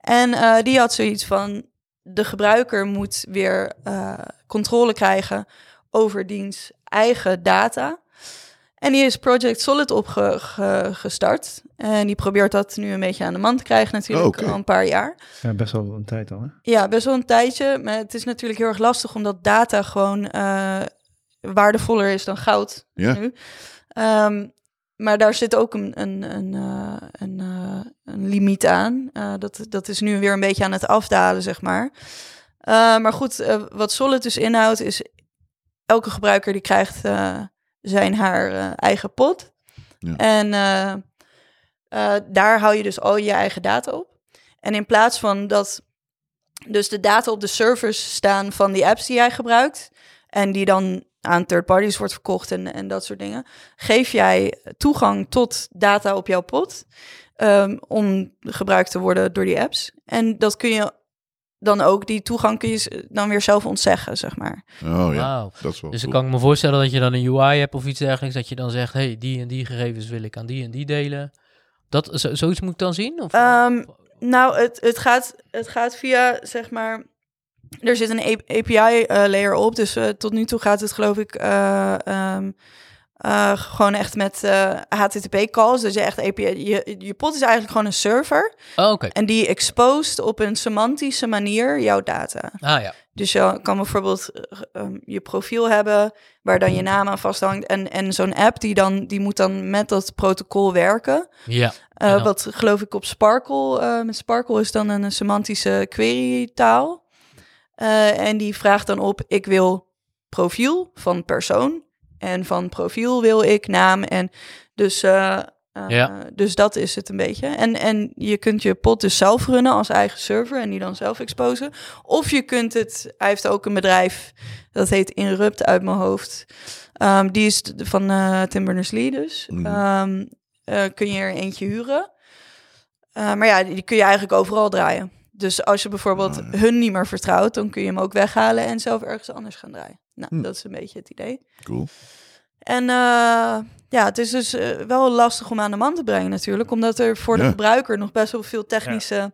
En uh, die had zoiets van, de gebruiker moet weer uh, controle krijgen over diens eigen data. En die is Project Solid opgestart. Ge, en die probeert dat nu een beetje aan de man te krijgen natuurlijk, oh, okay. al een paar jaar. Ja, best wel een tijd al, hè? Ja, best wel een tijdje. Maar het is natuurlijk heel erg lastig, omdat data gewoon uh, waardevoller is dan goud ja. nu. Um, maar daar zit ook een, een, een, uh, een, uh, een limiet aan. Uh, dat, dat is nu weer een beetje aan het afdalen, zeg maar. Uh, maar goed, uh, wat Solid dus inhoudt is... elke gebruiker die krijgt uh, zijn haar uh, eigen pod. Ja. En uh, uh, daar hou je dus al je eigen data op. En in plaats van dat dus de data op de servers staan van die apps die jij gebruikt... en die dan aan third parties wordt verkocht en, en dat soort dingen... geef jij toegang tot data op jouw pod... Um, om gebruikt te worden door die apps. En dat kun je... dan ook die toegang kun je dan weer zelf ontzeggen, zeg maar. Oh ja, wow. Dat is wel dus dan kan ik me voorstellen dat je dan een U I hebt of iets dergelijks... dat je dan zegt, hey, die en die gegevens wil ik aan die en die delen. Dat, z- zoiets moet ik dan zien? Of? Um, nou, het, het, gaat, het gaat via, zeg maar... Er zit een A P I-layer op, dus uh, tot nu toe gaat het geloof ik... Uh, um, Uh, gewoon echt met uh, H T T P calls. Dus je echt A P I, je, je pod is eigenlijk gewoon een server. Oh, okay. En die exposed op een semantische manier jouw data. Ah, ja. Dus je kan bijvoorbeeld uh, um, je profiel hebben... waar dan je naam aan vasthangt. En, en zo'n app die, dan, die moet dan met dat protocol werken. Ja. Uh, wat geloof ik op Sparkle... Uh, met Sparkle is dan een semantische query-taal. Uh, en die vraagt dan op... ik wil profiel van persoon... En van profiel wil ik naam. En dus, uh, uh, ja. dus dat is het een beetje. En, en je kunt je pod dus zelf runnen als eigen server en die dan zelf exposen. Of je kunt het, hij heeft ook een bedrijf, dat heet Inrupt uit mijn hoofd. Um, die is van uh, Tim Berners-Lee dus. Mm. Um, uh, kun je er eentje huren. Uh, maar ja, die kun je eigenlijk overal draaien. Dus als je bijvoorbeeld oh, ja. hun niet meer vertrouwt... dan kun je hem ook weghalen en zelf ergens anders gaan draaien. Nou, hm. dat is een beetje het idee. Cool. En uh, ja, het is dus uh, wel lastig om aan de man te brengen natuurlijk... omdat er voor ja. de gebruiker nog best wel veel technische... Ja.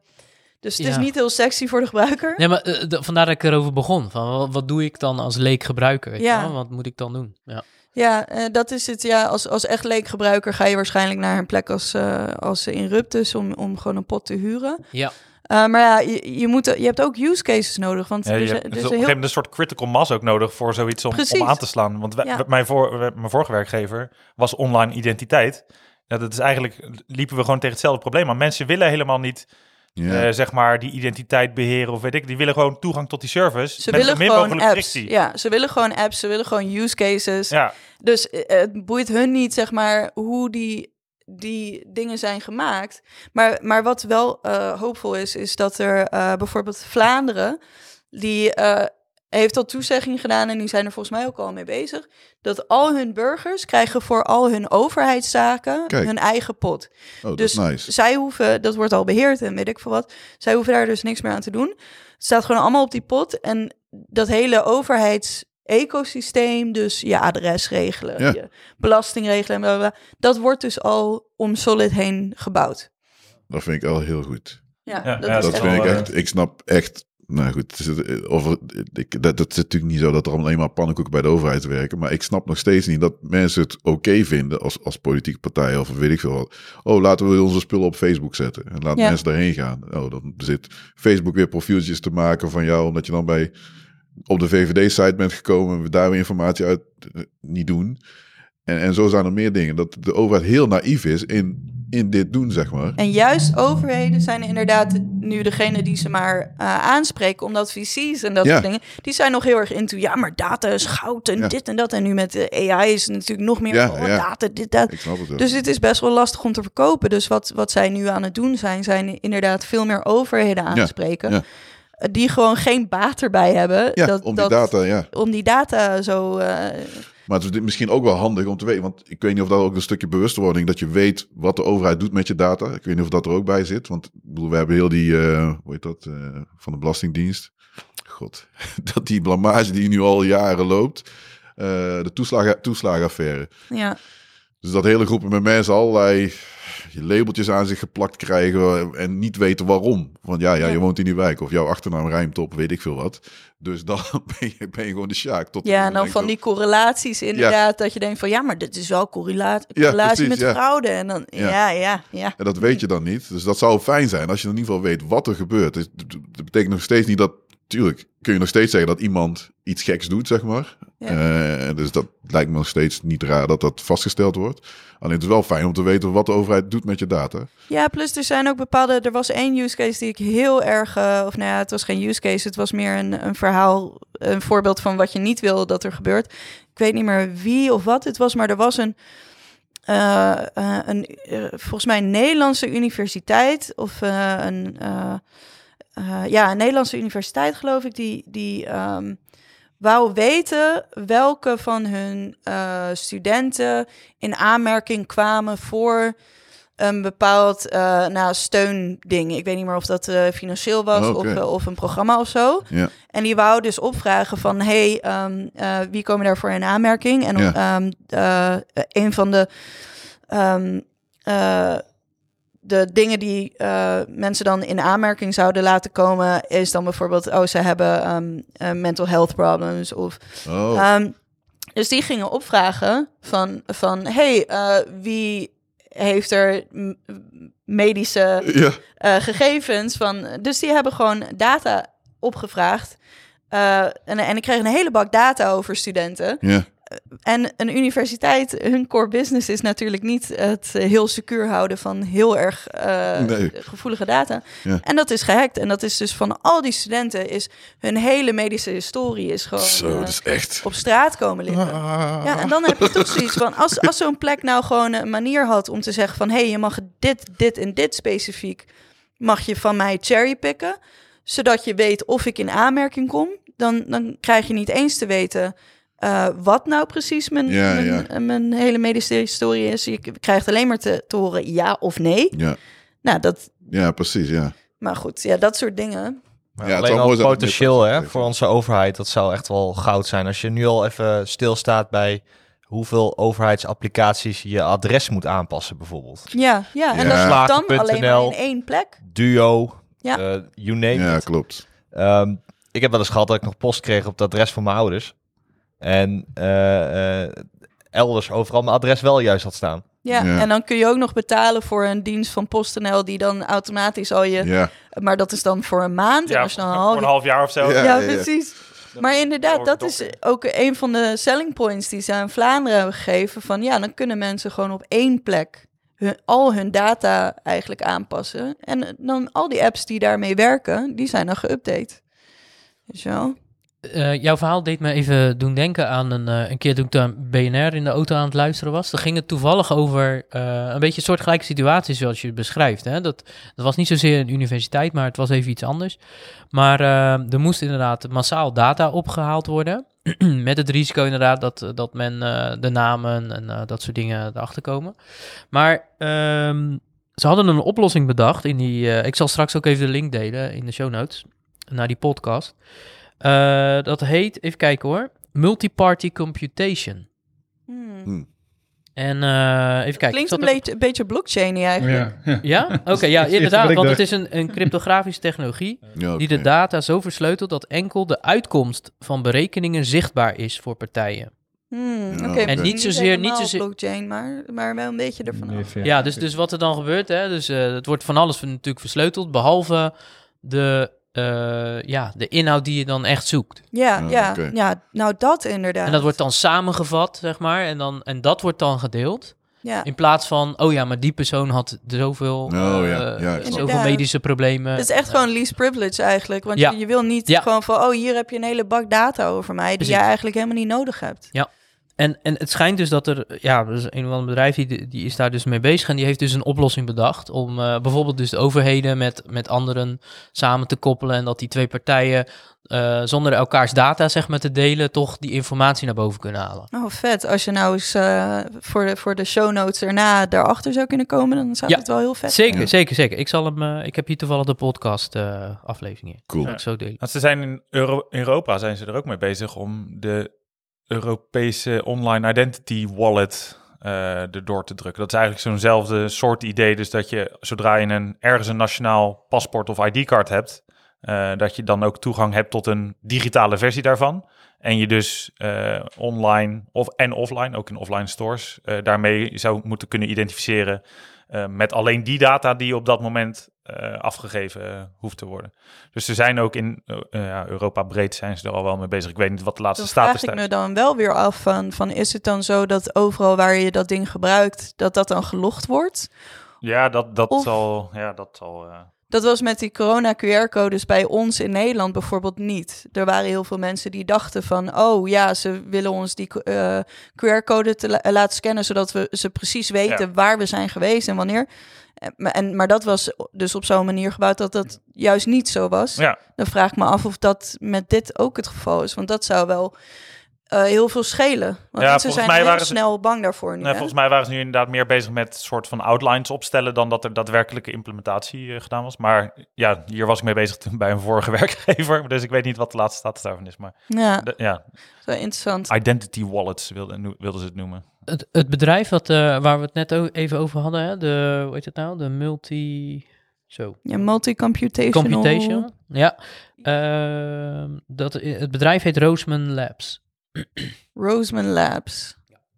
Dus het ja. is niet heel sexy voor de gebruiker. Nee, maar uh, d- vandaar dat ik erover begon. Van, wat, wat doe ik dan als leek gebruiker? Weet ja. je, wat moet ik dan doen? Ja, ja uh, dat is het. Ja, als, als echt leek gebruiker ga je waarschijnlijk naar een plek als, uh, als Inrupt... dus om, om gewoon een pod te huren. Ja. Uh, maar ja, je, je, moet, je hebt ook use cases nodig. Want ja, er, je hebt, er, er dus op een gegeven moment een soort critical mass ook nodig... voor zoiets om, om aan te slaan. Want wij, ja. mijn, voor, mijn vorige werkgever was online identiteit. Ja, dat is eigenlijk liepen we gewoon tegen hetzelfde probleem. Maar mensen willen helemaal niet... Yeah. Uh, zeg maar die identiteit beheren of weet ik. Die willen gewoon toegang tot die service. Ze met willen min gewoon apps. Frictie. Ja, ze willen gewoon apps. Ze willen gewoon use cases. Ja. Dus uh, het boeit hun niet, zeg maar, hoe die... die dingen zijn gemaakt. Maar, maar wat wel uh, hoopvol is, is dat er uh, bijvoorbeeld Vlaanderen... die uh, heeft al toezegging gedaan en die zijn er volgens mij ook al mee bezig... dat al hun burgers krijgen voor al hun overheidszaken Kijk. hun eigen pot. Oh, dus nice. Zij hoeven, dat wordt al beheerd en weet ik veel wat... zij hoeven daar dus niks meer aan te doen. Het staat gewoon allemaal op die pot en dat hele overheids... ecosysteem, dus je adres regelen, ja. je belasting regelen, bla bla, dat wordt dus al om Solid heen gebouwd. Dat vind ik al heel goed. Ja, ja dat, ja, dat vind ik echt. Ik snap echt. Nou goed, of, ik, dat, dat zit natuurlijk niet zo dat er alleen maar pannenkoeken bij de overheid werken, maar ik snap nog steeds niet dat mensen het oké okay vinden als, als politieke partij of weet ik veel wat. Oh, laten we onze spullen op Facebook zetten en laten ja. mensen daarheen gaan. Oh, dan zit Facebook weer profieltjes te maken van jou, omdat je dan bij op de V V D-site bent gekomen... we daar weer informatie uit uh, niet doen. En, en zo zijn er meer dingen. Dat de overheid heel naïef is in, in dit doen, zeg maar. En juist overheden zijn inderdaad nu degene die ze maar uh, aanspreken... omdat V C's en dat ja. soort dingen... die zijn nog heel erg into... ja, maar data is goud en ja. dit en dat. En nu met de A I is het natuurlijk nog meer... Ja, oh, ja. data, dit, dat. Ik snap het wel. Dus het is best wel lastig om te verkopen. Dus wat, wat zij nu aan het doen zijn... zijn inderdaad veel meer overheden aanspreken... Ja, ja. die gewoon geen baat erbij hebben. Ja, dat, om die dat, data, ja. Om die data zo... Uh... Maar het is misschien ook wel handig om te weten... want ik weet niet of dat ook een stukje bewustwording... dat je weet wat de overheid doet met je data. Ik weet niet of dat er ook bij zit. Want ik bedoel, we hebben heel die... Uh, hoe heet dat? Uh, van de Belastingdienst. God, dat die blamage die nu al jaren loopt. Uh, de toeslagen, toeslagenaffaire. Ja. Dus dat hele groepen met mensen allerlei... labeltjes aan zich geplakt krijgen en niet weten waarom. Want ja, ja, je ja. woont in die wijk of jouw achternaam rijmt op, weet ik veel wat. Dus dan ben je, ben je gewoon de sjaak. Tot ja, en dan van op... die correlaties inderdaad, ja. dat je denkt van ja, maar dit is wel correla- correlatie ja, precies, met fraude. Ja. En dan, ja. ja, ja, ja. En dat weet je dan niet. Dus dat zou fijn zijn als je in ieder geval weet wat er gebeurt. Dat betekent nog steeds niet dat tuurlijk kun je nog steeds zeggen dat iemand iets geks doet, zeg maar. Ja. Uh, dus dat lijkt me nog steeds niet raar dat dat vastgesteld wordt. Alleen het is wel fijn om te weten wat de overheid doet met je data. Ja, plus er zijn ook bepaalde... Er was één use case die ik heel erg... Uh, of nou ja, het was geen use case. Het was meer een, een verhaal, een voorbeeld van wat je niet wil dat er gebeurt. Ik weet niet meer wie of wat het was, maar er was een... Uh, uh, een uh, volgens mij een Nederlandse universiteit of uh, een... Uh, Uh, ja, een Nederlandse universiteit, geloof ik, die, die um, wou weten welke van hun uh, studenten in aanmerking kwamen voor een bepaald uh, nou, steunding. Ik weet niet meer of dat uh, financieel was oh, okay. of, uh, of een programma of zo. Yeah. En die wou dus opvragen van, hey, um, uh, wie komen daarvoor in aanmerking? En yeah. um, uh, een van de... Um, uh, De dingen die uh, mensen dan in aanmerking zouden laten komen... is dan bijvoorbeeld, oh, ze hebben um, uh, mental health problems. Of, oh. um, dus die gingen opvragen van... van hey, uh, wie heeft er m- medische ja. uh, gegevens van... Dus die hebben gewoon data opgevraagd. Uh, en, en ik kreeg een hele bak data over studenten... Ja. En een universiteit, hun core business is natuurlijk niet het heel secuur houden van heel erg uh, nee. gevoelige data. Ja. En dat is gehackt. En dat is dus van al die studenten is hun hele medische historie is gewoon Zo, uh, dat is echt. op straat komen liggen. Ah. Ja, en dan heb je toch zoiets van, als, als zo'n plek nou gewoon een manier had om te zeggen van, hé, hey, je mag dit, dit en dit specifiek, mag je van mij cherrypicken, zodat je weet of ik in aanmerking kom, dan, dan krijg je niet eens te weten... Uh, wat nou precies mijn, ja, mijn, ja. mijn hele medische historie is. Je krijgt alleen maar te, te horen ja of nee. Ja, nou, dat... ja precies, ja. Maar goed, ja, dat soort dingen. Ja, alleen het al mooi potentieel hè, voor onze overheid, dat zou echt wel goud zijn. Als je nu al even stilstaat bij hoeveel overheidsapplicaties je adres moet aanpassen bijvoorbeeld. Ja, ja. en ja. dat dan alleen maar in één plek. Duo, ja. uh, you name it. Ja, klopt. Um, ik heb wel eens gehad dat ik nog post kreeg op het adres van mijn ouders. En uh, uh, elders overal mijn adres wel juist had staan. Ja, ja, en dan kun je ook nog betalen voor een dienst van PostNL... die dan automatisch al je... Ja. Maar dat is dan voor een maand. Ja, voor, half... voor een half jaar of zo. Ja, ja, ja precies. Ja. Maar inderdaad, dat is ook een van de selling points... die ze aan Vlaanderen hebben gegeven. Van ja, dan kunnen mensen gewoon op één plek... Hun, al hun data eigenlijk aanpassen. En dan al die apps die daarmee werken... die zijn dan geüpdate. Zo. Uh, jouw verhaal deed me even doen denken aan een, uh, een keer toen ik aan B N R in de auto aan het luisteren was. Daar ging het toevallig over uh, een beetje een soortgelijke situatie zoals je het beschrijft. Hè? Dat, dat was niet zozeer een universiteit, maar het was even iets anders. Maar uh, er moest inderdaad massaal data opgehaald worden. Met het risico inderdaad dat, dat men uh, de namen en uh, dat soort dingen erachter komen. Maar... Um, ze hadden een oplossing bedacht in die... Uh, ik zal straks ook even de link delen in de show notes naar die podcast... Uh, dat heet, even kijken hoor, multiparty computation. Hmm. En uh, even kijken. Klinkt een beetje, op... beetje blockchain-y eigenlijk. Ja? ja. ja? Oké, okay, ja, inderdaad, want het is een, een cryptografische technologie ja, okay. die de data zo versleutelt dat enkel de uitkomst van berekeningen zichtbaar is voor partijen. Hmm, ja, okay. En niet zozeer, niet zozeer... blockchain, maar, maar wel een beetje ervan af. Ja, ja dus, dus wat er dan gebeurt, hè, dus, uh, het wordt van alles natuurlijk versleuteld, behalve de... Uh, ja, de inhoud die je dan echt zoekt. Ja, oh, ja, okay. ja, nou dat inderdaad. En dat wordt dan samengevat, zeg maar, en, dan, en dat wordt dan gedeeld. Ja. In plaats van, oh ja, maar die persoon had zoveel, oh, ja. Uh, ja, zoveel medische problemen. Het is echt gewoon least privilege eigenlijk, want ja. je, je wil niet ja. gewoon van, oh hier heb je een hele bak data over mij, die Precies. jij eigenlijk helemaal niet nodig hebt. Ja. En, en het schijnt dus dat er, ja, er is een of ander bedrijf die, die is daar dus mee bezig en die heeft dus een oplossing bedacht om uh, bijvoorbeeld dus de overheden met, met anderen samen te koppelen en dat die twee partijen uh, zonder elkaars data zeg maar te delen toch die informatie naar boven kunnen halen. Oh vet, als je nou eens uh, voor, de, voor de show notes erna daarachter zou kunnen komen, dan zou ja, het wel heel vet zijn. Zeker, ja. zeker, zeker. Ik, zal hem, uh, ik heb hier toevallig de podcast uh, aflevering in. Cool. Ja. Zo delen. Want ze zijn in, Euro- in Europa zijn ze er ook mee bezig om de... Europese online identity wallet uh, erdoor te drukken. Dat is eigenlijk zo'nzelfde soort idee. Dus dat je, zodra je een, ergens een nationaal paspoort of I D-card hebt... Uh, dat je dan ook toegang hebt tot een digitale versie daarvan. En je dus uh, online of en offline, ook in offline stores... Uh, daarmee zou moeten kunnen identificeren... Uh, met alleen die data die op dat moment uh, afgegeven uh, hoeft te worden. Dus er zijn ook in uh, uh, Europa breed zijn ze er al wel mee bezig. Ik weet niet wat de laatste status is. Dan vraag ik me dan wel weer af van, van is het dan zo dat overal waar je dat ding gebruikt, dat dat dan gelogd wordt? Ja, dat, dat of... zal... Ja, dat zal uh... Dat was met die corona-Q R-codes bij ons in Nederland bijvoorbeeld niet. Er waren heel veel mensen die dachten van... oh ja, ze willen ons die uh, Q R-code te la- laten scannen... zodat we ze precies weten ja. waar we zijn geweest en wanneer. En, en, maar dat was dus op zo'n manier gebouwd dat dat juist niet zo was. Ja. Dan vraag ik me af of dat met dit ook het geval is. Want dat zou wel... Uh, heel veel schelen. Want ja, ze zijn heel ze... snel bang daarvoor. Nu, nee, volgens mij waren ze nu inderdaad meer bezig met soort van outlines opstellen dan dat er daadwerkelijke implementatie uh, gedaan was. Maar ja, hier was ik mee bezig bij een vorige werkgever. Dus ik weet niet wat de laatste status daarvan is. Maar ja, de, ja. Zo interessant. Identity wallets wilden, wilden ze het noemen. Het, het bedrijf wat, uh, waar we het net o- even over hadden, hè? De, hoe heet het nou? De multi... Zo. Ja, multicomputational. Computation, ja. Uh, dat, het bedrijf heet Roseman Labs. Roseman Labs.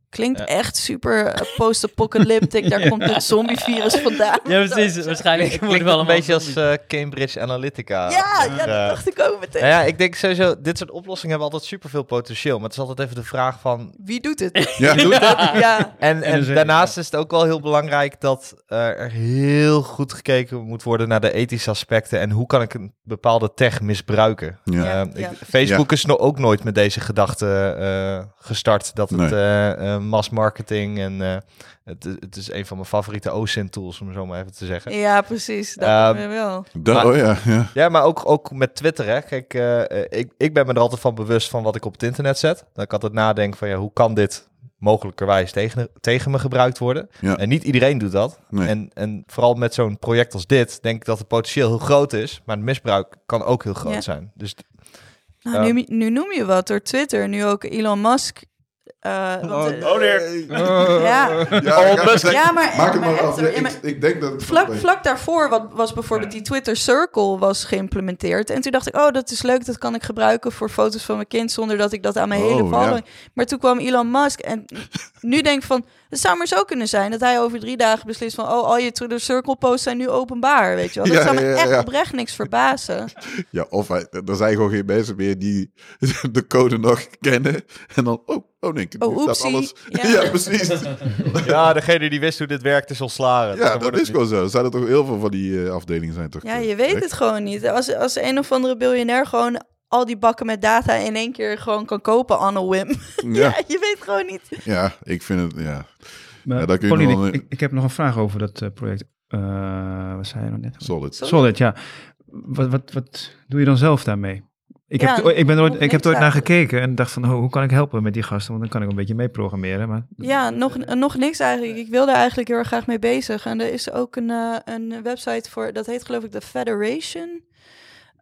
Klinkt ja. echt super post-apocalyptic. Daar ja. komt het zombievirus vandaan. Ja, precies. Waarschijnlijk klinkt het wel een beetje als uh, Cambridge Analytica. Ja, ja, dat dacht ik ook meteen. Nou ja, ik denk sowieso, dit soort oplossingen hebben altijd superveel potentieel. Maar het is altijd even de vraag van... Wie doet het? Ja. Wie doet het? Ja. Ja. En, en daarnaast is het ook wel heel belangrijk dat uh, er heel goed gekeken moet worden naar de ethische aspecten. En hoe kan ik een bepaalde tech misbruiken? Ja. Uh, ja. Ik, Facebook ja. is no- ook nooit met deze gedachte uh, gestart dat nee. het... Uh, um, mass marketing en uh, het, het is een van mijn favoriete O S I N tools, om zo maar even te zeggen. Ja, precies. Dat uh, wel. Da- maar, oh ja, ja. ja, maar ook, ook met Twitter, hè. Kijk, uh, ik, ik ben me er altijd van bewust van wat ik op het internet zet. Dat ik altijd nadenk van, ja, hoe kan dit mogelijkerwijs tegen, tegen me gebruikt worden? Ja. En niet iedereen doet dat. Nee. En, en vooral met zo'n project als dit, denk ik dat het potentieel heel groot is, maar het misbruik kan ook heel groot ja. zijn. Dus, uh, nou, nu, nu noem je wat door Twitter, nu ook Elon Musk. Uh, want, uh, oh nee. Uh, ja. Ja, oh, best. Ja, maar, maak het maar, maar af. Nee, ja, maar, ik, ik denk dat het vlak, vlak daarvoor wat, was bijvoorbeeld ja. die Twitter Circle was geïmplementeerd. En toen dacht ik, oh, dat is leuk, dat kan ik gebruiken voor foto's van mijn kind zonder dat ik dat aan mijn oh, hele following. Ja. Maar toen kwam Elon Musk en nu denk ik van, het zou maar zo kunnen zijn dat hij over drie dagen beslist van, oh, al je Twitter Circle posts zijn nu openbaar, weet je wel. Dat ja, zou me ja, echt ja. oprecht niks verbazen. Ja, of hij, er zijn gewoon geen mensen meer die de code nog kennen en dan, oh, Oh nee, ik, oh, staat alles. Ja. ja, precies. Ja, degene die wist hoe dit werkt is ontslagen. Ja, dat is gewoon zo. Zijn er toch heel veel van die uh, afdelingen zijn toch? Ja, je weet echt? Het gewoon niet. Als, als een of andere biljonair gewoon al die bakken met data in één keer gewoon kan kopen, Anno Wim. Ja. Ja, je weet gewoon niet. Ja, ik vind het, ja. Maar, ja daar kun je Paulien, nog ik, een... ik heb nog een vraag over dat project. Uh, wat zei je nog net? Solid. Solid, Solid ja. Wat, wat, wat doe je dan zelf daarmee? Ik, ja, heb, ik, ben ooit, ik heb er ooit naar gekeken en dacht van, oh, hoe kan ik helpen met die gasten? Want dan kan ik een beetje mee programmeren. Maar... Ja, nog, nog niks eigenlijk. Ik wilde eigenlijk heel erg graag mee bezig. En er is ook een, een website voor, dat heet geloof ik de Federation.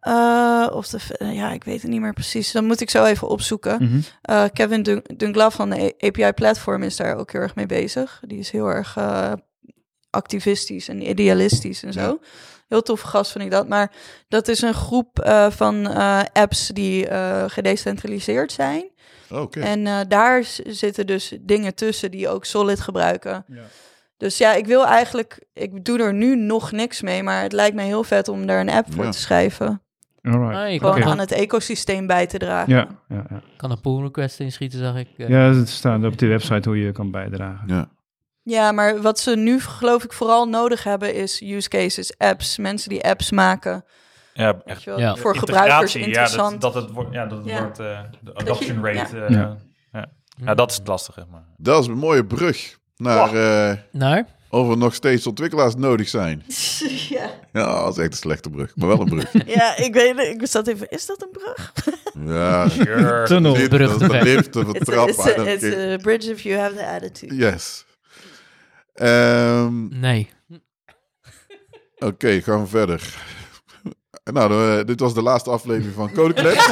Uh, of de, ja, ik weet het niet meer precies. Dan moet ik zo even opzoeken. Mm-hmm. Uh, Kevin Dun- Dunglav van de A P I Platform is daar ook heel erg mee bezig. Die is heel erg uh, activistisch en idealistisch en zo. Ja. Heel tof gast vind ik dat. Maar dat is een groep uh, van uh, apps die uh, gedecentraliseerd zijn. Okay. En uh, daar z- zitten dus dingen tussen die ook Solid gebruiken. Ja. Dus ja, ik wil eigenlijk... Ik doe er nu nog niks mee, maar het lijkt me heel vet om daar een app ja. voor te schrijven. Alright. Gewoon okay. aan het ecosysteem bij te dragen. Ja, ja, ja. Kan een pull request inschieten, zag ik. Uh, ja, het staat op de website hoe je kan bijdragen. Ja. Ja, maar wat ze nu geloof ik vooral nodig hebben is use cases, apps, mensen die apps maken. Ja, echt, ja. Voor gebruikers interessant. Ja, dat, dat het wordt, ja, dat het ja. wordt uh, de adoption rate. Ja. Uh, ja. Ja. ja, dat is het lastige. Maar. Dat is een mooie brug naar, uh, naar? Of er nog steeds ontwikkelaars nodig zijn. ja. ja, dat is echt een slechte brug, maar wel een brug. ja, ik weet het, ik zat even, is dat een brug? ja, sure. Tunnel, lift, brug te ver. Lift of een trap. It's, a, it's, a, it's a bridge if you have the attitude. Yes. Um, nee. Oké, okay, gaan we verder. Nou, de, dit was de laatste aflevering van Codeklets.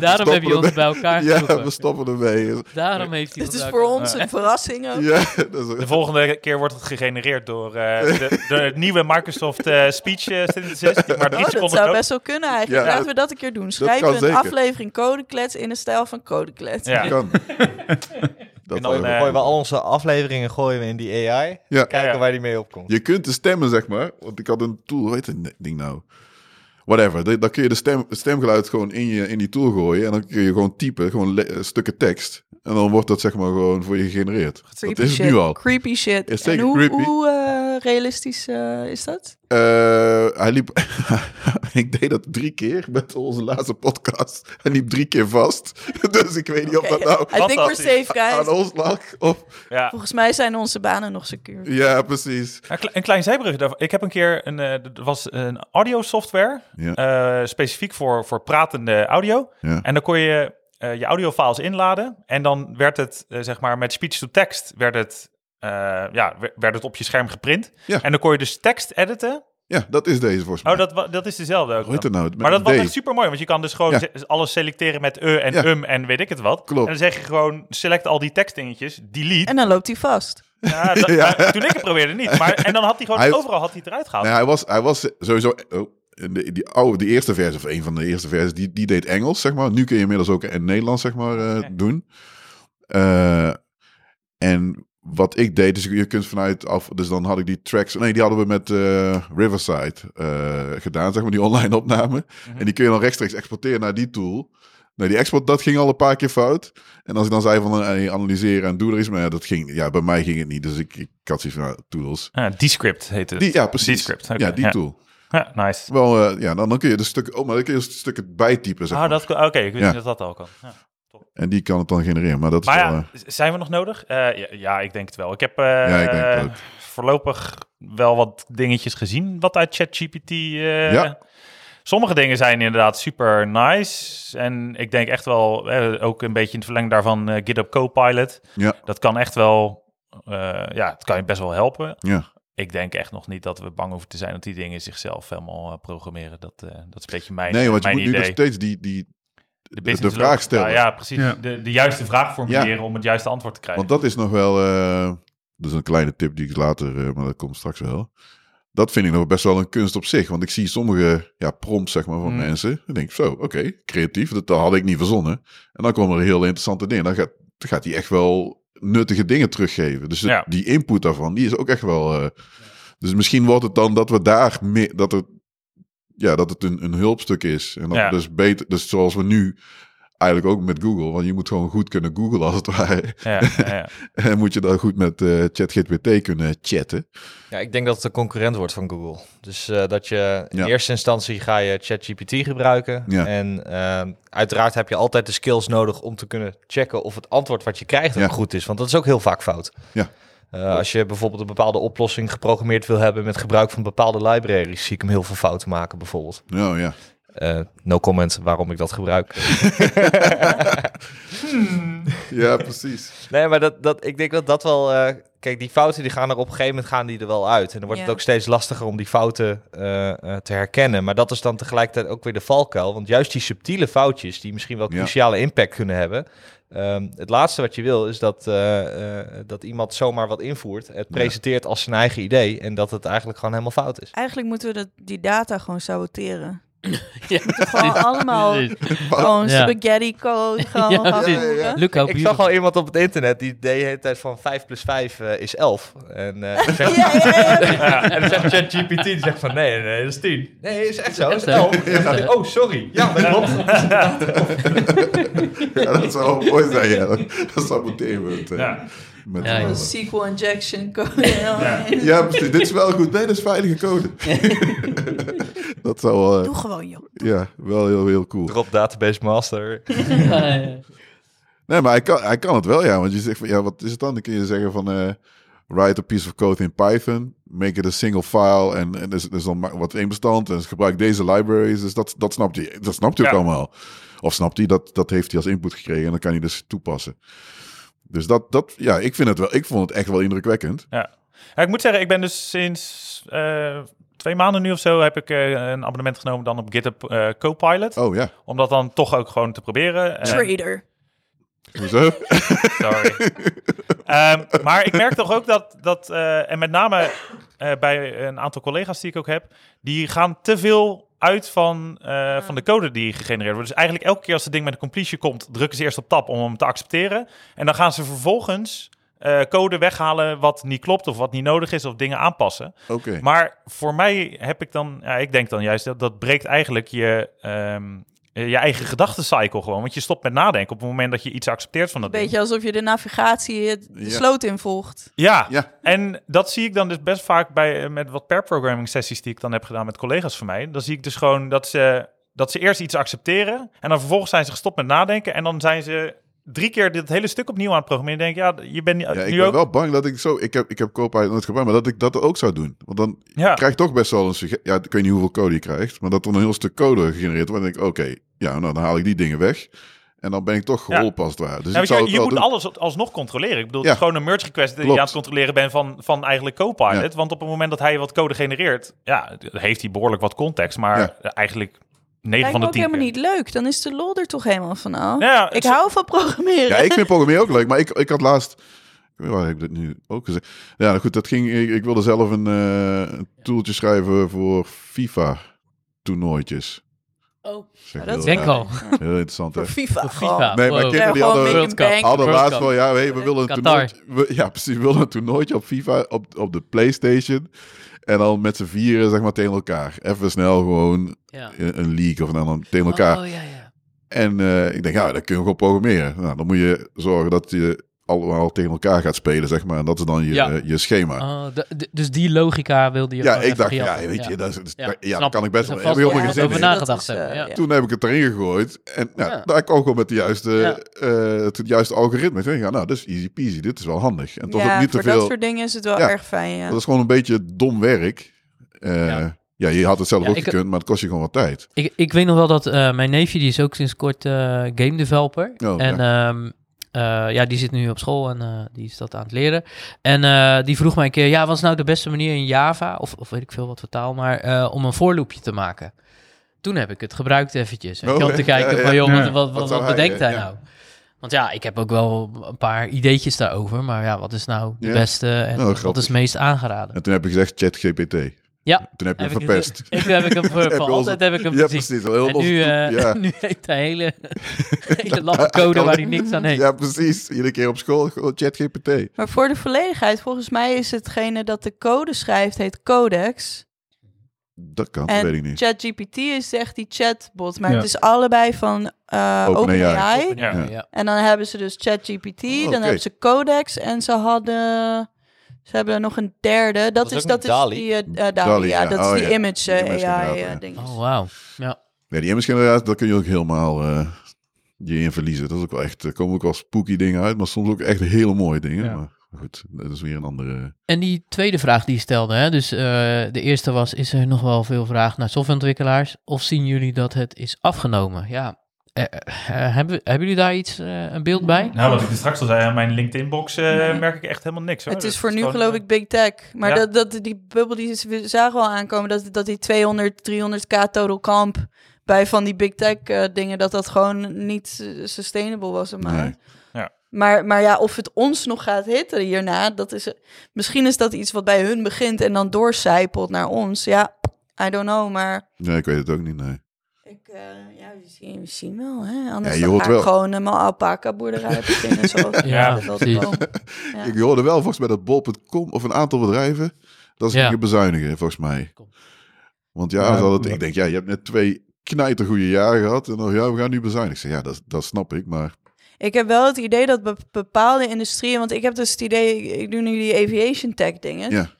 Daarom hebben jullie ons bij elkaar geroepen. Ja, we stoppen ermee. Daarom heeft hij. Dit is voor ons een verrassing ook. Ja, dus de volgende keer wordt het gegenereerd door uh, de, de nieuwe Microsoft uh, Speech uh, Synthesis. Maar oh, dat zou ook best wel kunnen eigenlijk. Ja, laten we dat een keer doen. Schrijven een zeker. aflevering Codeklets in de stijl van Codeklets. Ja, dat kan. Dat en dan uh, gooien we al onze afleveringen gooien we in die A I. Ja. Kijken ja, ja. waar die mee opkomt. Je kunt de stemmen, zeg maar. Want ik had een tool, hoe heet dat ding nou? Whatever. Dan kun je de stem, stemgeluid gewoon in, je, in die tool gooien. En dan kun je gewoon typen, gewoon le- stukken tekst. En dan wordt dat zeg maar gewoon voor je gegenereerd. Creepy dat is shit. Het nu al. Creepy shit. Is zeker en hoe, creepy. hoe uh, realistisch uh, is dat? Uh, hij liep... ik deed dat drie keer met onze laatste podcast. Hij liep drie keer vast. dus ik weet niet okay, of dat nou... I think we're safe, guys. Aan ons lag. Of... Ja. Volgens mij zijn onze banen nog secuur. Ja, precies. Een klein zijbrug daarvan. Ik heb een keer... een uh, was een audio software. Ja. Uh, specifiek voor, voor pratende audio. Ja. En dan kon je... Uh, je audiofiles inladen en dan werd het, uh, zeg maar, met speech-to-text werd het, uh, ja, werd het op je scherm geprint. Ja. En dan kon je dus tekst editen. Ja, dat is deze volgens mij. Oh, dat, wa- dat is dezelfde ook. Weet het nou, maar dat was echt super mooi, want je kan dus gewoon ja. z- alles selecteren met e en ja. um en weet ik het wat. Klopt. En dan zeg je gewoon, select al die tekstdingetjes, delete. En dan loopt hij vast. Ja, dat, ja. Maar, toen ik het probeerde niet. Maar, en dan had hij gewoon, hij, overal had hij het eruit gehaald. Nee, hij was, hij was sowieso... Oh. De, die oude, die eerste versie, of een van de eerste versies, die, die deed Engels, zeg maar. Nu kun je inmiddels ook in Nederlands, zeg maar, uh, okay. doen. Uh, en wat ik deed, dus je kunt vanuit af... Dus dan had ik die tracks... Nee, die hadden we met uh, Riverside uh, gedaan, zeg maar, die online opname. Mm-hmm. En die kun je dan rechtstreeks exporteren naar die tool. Nou, die export, dat ging al een paar keer fout. En als ik dan zei van, hey, analyseren en doe er iets mee, ja, dat ging, ja, bij mij ging het niet. Dus ik, ik had zoiets van, nou, tools. Ah, Descript heette het. Die, ja, precies. Descript, okay. Ja, die ja. tool. Ja, nice. Wel, uh, ja, dan, dan kun je de stukken, oh, maar dan kun je de stukken bijtypen. Zeg ah, maar. Oké, okay, ik weet ja. niet dat dat al kan. Ja, top. En die kan het dan genereren, maar dat maar is wel, ja, uh... zijn we nog nodig? Uh, ja, ja, ik denk het wel. Ik heb uh, ja, ik denk het ook. Voorlopig wel wat dingetjes gezien wat uit ChatGPT. Uh, ja. Sommige dingen zijn inderdaad super nice. En ik denk echt wel, eh, ook een beetje in het verlengde daarvan, uh, GitHub Copilot. Ja. Dat kan echt wel, uh, ja, het kan je best wel helpen. Ja. Ik denk echt nog niet dat we bang hoeven te zijn dat die dingen zichzelf helemaal programmeren. Dat, uh, dat is een beetje mijn idee. Nee, want je moet idee. nu nog steeds die, die de, de, de vraag stellen. Ja, ja precies. Ja. De, de juiste vraag formuleren ja. om het juiste antwoord te krijgen. Want dat is nog wel... Uh, dus een kleine tip die ik later... Uh, maar dat komt straks wel. Dat vind ik nog best wel een kunst op zich. Want ik zie sommige ja, prompts zeg maar, van mm. mensen. Dan denk ik zo, oké, okay, creatief. Dat, dat had ik niet verzonnen. En dan komen er heel interessante dingen. Dan gaat, dan gaat die echt wel... nuttige dingen teruggeven. Dus ja. die input daarvan, die is ook echt wel... Uh, ja. Dus misschien wordt het dan dat we daar... Mee, dat, er, ja, dat het een, een hulpstuk is. En dat ja. dus beter... Dus zoals we nu eigenlijk ook met Google... Want je moet gewoon goed kunnen googlen als het ware. Ja, ja, ja. en moet je dan goed met uh, ChatGPT kunnen chatten. Ja, ik denk dat het een concurrent wordt van Google. Dus uh, dat je in ja. eerste instantie ga je ChatGPT gebruiken. Ja. En uh, uiteraard heb je altijd de skills nodig om te kunnen checken of het antwoord wat je krijgt ook ja. goed is. Want dat is ook heel vaak fout. Ja. Uh, als je bijvoorbeeld een bepaalde oplossing geprogrammeerd wil hebben met gebruik van bepaalde libraries, zie ik hem heel veel fouten maken bijvoorbeeld. Oh, ja. Uh, no comment waarom ik dat gebruik. hmm. Ja, precies. Nee, maar dat, dat, ik denk dat dat wel... Uh, kijk, die fouten die gaan er op een gegeven moment gaan die er wel uit. En dan wordt ja. het ook steeds lastiger om die fouten uh, uh, te herkennen. Maar dat is dan tegelijkertijd ook weer de valkuil. Want juist die subtiele foutjes die misschien wel cruciale ja. impact kunnen hebben... Um, het laatste wat je wil is dat, uh, uh, dat iemand zomaar wat invoert. Het presenteert ja. als zijn eigen idee en dat het eigenlijk gewoon helemaal fout is. Eigenlijk moeten we dat, die data gewoon saboteren. Ja. Gewoon allemaal ja. gewoon spaghetti code gaan ja, ja, ja. Ik zag al iemand op het internet die deed de hele tijd van vijf plus vijf uh, is elf. En dan uh, zegt ja, ja, ja, ja. ChatGPT die zegt van nee, nee, dat is tien. Nee, is echt zo, dat is elf. Ja. Oh, sorry. Ja, dat klopt. Ja. ja, dat zou mooi zijn. Ja. Dat saboteren we het. Ja. Met ja, een S Q L injection code. Ja, ja precies. Dit is wel goed. Nee, dat is veilige code. dat zou wel... Uh, Doe gewoon, joh. Ja, wel heel, heel cool. Drop database master. ja, ja. Nee, maar hij kan, hij kan het wel, ja. Want je zegt van, ja, wat is het dan? Dan kun je zeggen van... Uh, write a piece of code in Python. Make it a single file. En, en dus, dus dan wat één bestand. En dus gebruik deze libraries. Dus dat, dat snapt hij. Dat snapt hij ja. ook allemaal. Of snapt hij, dat, dat heeft hij als input gekregen. En dan kan hij dus toepassen. Dus dat, dat, ja, ik vind het wel, ik vond het echt wel indrukwekkend. Ja, ja ik moet zeggen, ik ben dus sinds uh, twee maanden nu of zo heb ik uh, een abonnement genomen dan op GitHub uh, Copilot. Oh ja. Om dat dan toch ook gewoon te proberen. Uh, Trader. Hoezo? Sorry. um, maar ik merk toch ook dat, dat uh, en met name uh, bij een aantal collega's die ik ook heb, die gaan te veel uit van, uh, ja. van de code die gegenereerd wordt. Dus eigenlijk elke keer als het ding met een completion komt, drukken ze eerst op tab om hem te accepteren. En dan gaan ze vervolgens uh, code weghalen wat niet klopt of wat niet nodig is of dingen aanpassen. Okay. Maar voor mij heb ik dan, ja, ik denk dan juist dat dat breekt eigenlijk je... Um, je eigen gedachtencycle gewoon. Want je stopt met nadenken op het moment dat je iets accepteert van dat Beetje ding. Beetje alsof je de navigatie de ja. sloot involgt. Ja. ja, en dat zie ik dan dus best vaak bij met wat pair programming sessies die ik dan heb gedaan met collega's van mij. Dan zie ik dus gewoon dat ze, dat ze eerst iets accepteren en dan vervolgens zijn ze gestopt met nadenken en dan zijn ze drie keer dit hele stuk opnieuw aan het programmeren. Ik denk, ja, je bent ja, nu ik ben ook... wel bang dat ik zo... Ik heb, ik heb Copilot nooit gebruikt, maar dat ik dat ook zou doen. Want dan ja. krijg je toch best wel een... Suge- ja, ik weet niet hoeveel code je krijgt, maar dat er een heel stuk code gegenereerd wordt. En dan denk ik, oké, okay, ja, nou, dan haal ik die dingen weg. En dan ben ik toch geholpen als het ware. Dus ja, ik zou je je moet doen. alles alsnog controleren. Ik bedoel, ja. het is gewoon een merge request die je aan het controleren bent van, van eigenlijk Copilot. Ja. Want op het moment dat hij wat code genereert, ja, heeft hij behoorlijk wat context. Maar ja. eigenlijk... negen van de tien. Lijkt me ook helemaal niet leuk. Dan is de lol er toch helemaal van af. Ja, ja, ik zo... hou van programmeren. Ja, ik vind programmeren ook leuk. Maar ik, ik had laatst... Waar heb ik dat nu ook gezegd? Ja, goed, dat ging... Ik, ik wilde zelf een, uh, een toeltje schrijven voor FIFA-toernooitjes. Oh, zeg, dat denk ik al. Heel interessant, hè? FIFA. FIFA. Nee, mijn wow. kinderen die hadden, hadden laatst wel... Ja, hey, we willen een toernooitje... We, ja, precies. We willen een toernooitje op FIFA, op, op de PlayStation... En dan met z'n vieren, zeg maar, tegen elkaar. Even snel gewoon ja. een league of dan tegen elkaar. Oh, ja, ja. En uh, ik denk, ja, dat kun je gewoon programmeren. Nou, dan moet je zorgen dat je allemaal tegen elkaar gaat spelen, zeg maar. En dat is dan je, ja. uh, je schema. Uh, d- d- dus die logica wilde je... Ja, ik dacht, ja, weet je, ja. dat is, ja. Ja, kan ik best wel... Heb je helemaal geen zin over nagedacht is, hebben. Ja. Toen heb ik het erin gegooid. En nou, ja. daar kwam ik ook met de juiste, ja. uh, het juiste algoritme. Ik denk, ja, nou, dat is easy peasy. Dit is wel handig. En toch ja, ook niet te veel... dat soort dingen is het wel ja, erg fijn, ja. Dat is gewoon een beetje dom werk. Uh, ja. ja, je had het zelf ja, ook ik, gekund, maar het kost je gewoon wat tijd. Ik, ik weet nog wel dat uh, mijn neefje, die is ook sinds kort uh, game developer. Oh, en... Ja. Um, Uh, ja, die zit nu op school en uh, die is dat aan het leren. En uh, die vroeg mij een keer, ja, wat is nou de beste manier in Java, of, of weet ik veel wat voor taal, maar uh, om een voorloopje te maken. Toen heb ik het gebruikt eventjes. Oh, ik had te kijken ja, van, joh, ja, wat, wat, wat, wat bedenkt hij, hij ja. nou? Want ja, ik heb ook wel een paar ideetjes daarover, maar ja, wat is nou de ja. beste en nou, wat grappig. Is het meest aangeraden? En toen heb ik gezegd, ChatGPT. Ja. Toen heb je heb hem verpest. Ik, toen heb ik hem verpest. Altijd heb ik hem ja, precies. Heel en nu, uh, ja. nu heeft hij hele, hele lappe code waar hij niks aan heeft. Ja, precies. Iedere keer op school, ChatGPT. Maar voor de volledigheid, volgens mij is hetgene dat de code schrijft, heet codex. Dat kan, en weet ik niet. ChatGPT is echt die chatbot, maar ja. het is allebei van uh, OpenAI. Open ja. ja. En dan hebben ze dus ChatGPT, oh, okay. dan hebben ze codex en ze hadden... Ze hebben er nog een derde. Dat, dat is dat is die uh, Dali, Dali, ja, ja. dat oh, is die ja. image, uh, image A I ja. ding. Oh wow. Ja. Nee, die image generator, daar kun je ook helemaal uh, je in verliezen. Dat is ook wel echt. Er komen ook wel spooky dingen uit, maar soms ook echt hele mooie dingen. Ja. Maar goed, dat is weer een andere. En die tweede vraag die je stelde, hè? Dus uh, de eerste was: is er nog wel veel vraag naar softwareontwikkelaars? Of zien jullie dat het is afgenomen? Ja. Uh, uh, hebben, hebben jullie daar iets, uh, een beeld bij? Nou, wat ik straks al zei, aan mijn LinkedIn-box uh, nee. merk ik echt helemaal niks. Hoor. Het is voor dat nu, is geloof een... ik, big tech. Maar ja. dat, dat, die bubbel, die we zagen wel aankomen, dat, dat die tweehonderd, driehonderd k total comp bij van die big tech uh, dingen, dat dat gewoon niet sustainable was. Maar. Nee. Ja. Maar, maar ja, of het ons nog gaat hitten hierna, dat is, misschien is dat iets wat bij hun begint en dan doorcijpelt naar ons. Ja, I don't know, maar... Nee, ik weet het ook niet, nee. Ik, uh, ja, we zien, we zien wel, hè? Anders ja, dan ga ik wel. gewoon uh, mijn alpaca-boerderij beginnen. Zoals ja, dat ja. Ik hoorde wel volgens mij dat bol punt com of een aantal bedrijven dat ze ja. gingen bezuinigen, volgens mij. Want ja, ja dat, ik denk, ja, je hebt net twee knijtergoede jaren gehad en dan, ja, we gaan nu bezuinigen. Ja, dat, dat snap ik, maar... Ik heb wel het idee dat bepaalde industrieën... Want ik heb dus het idee, ik doe nu die aviation tech dingen... Ja.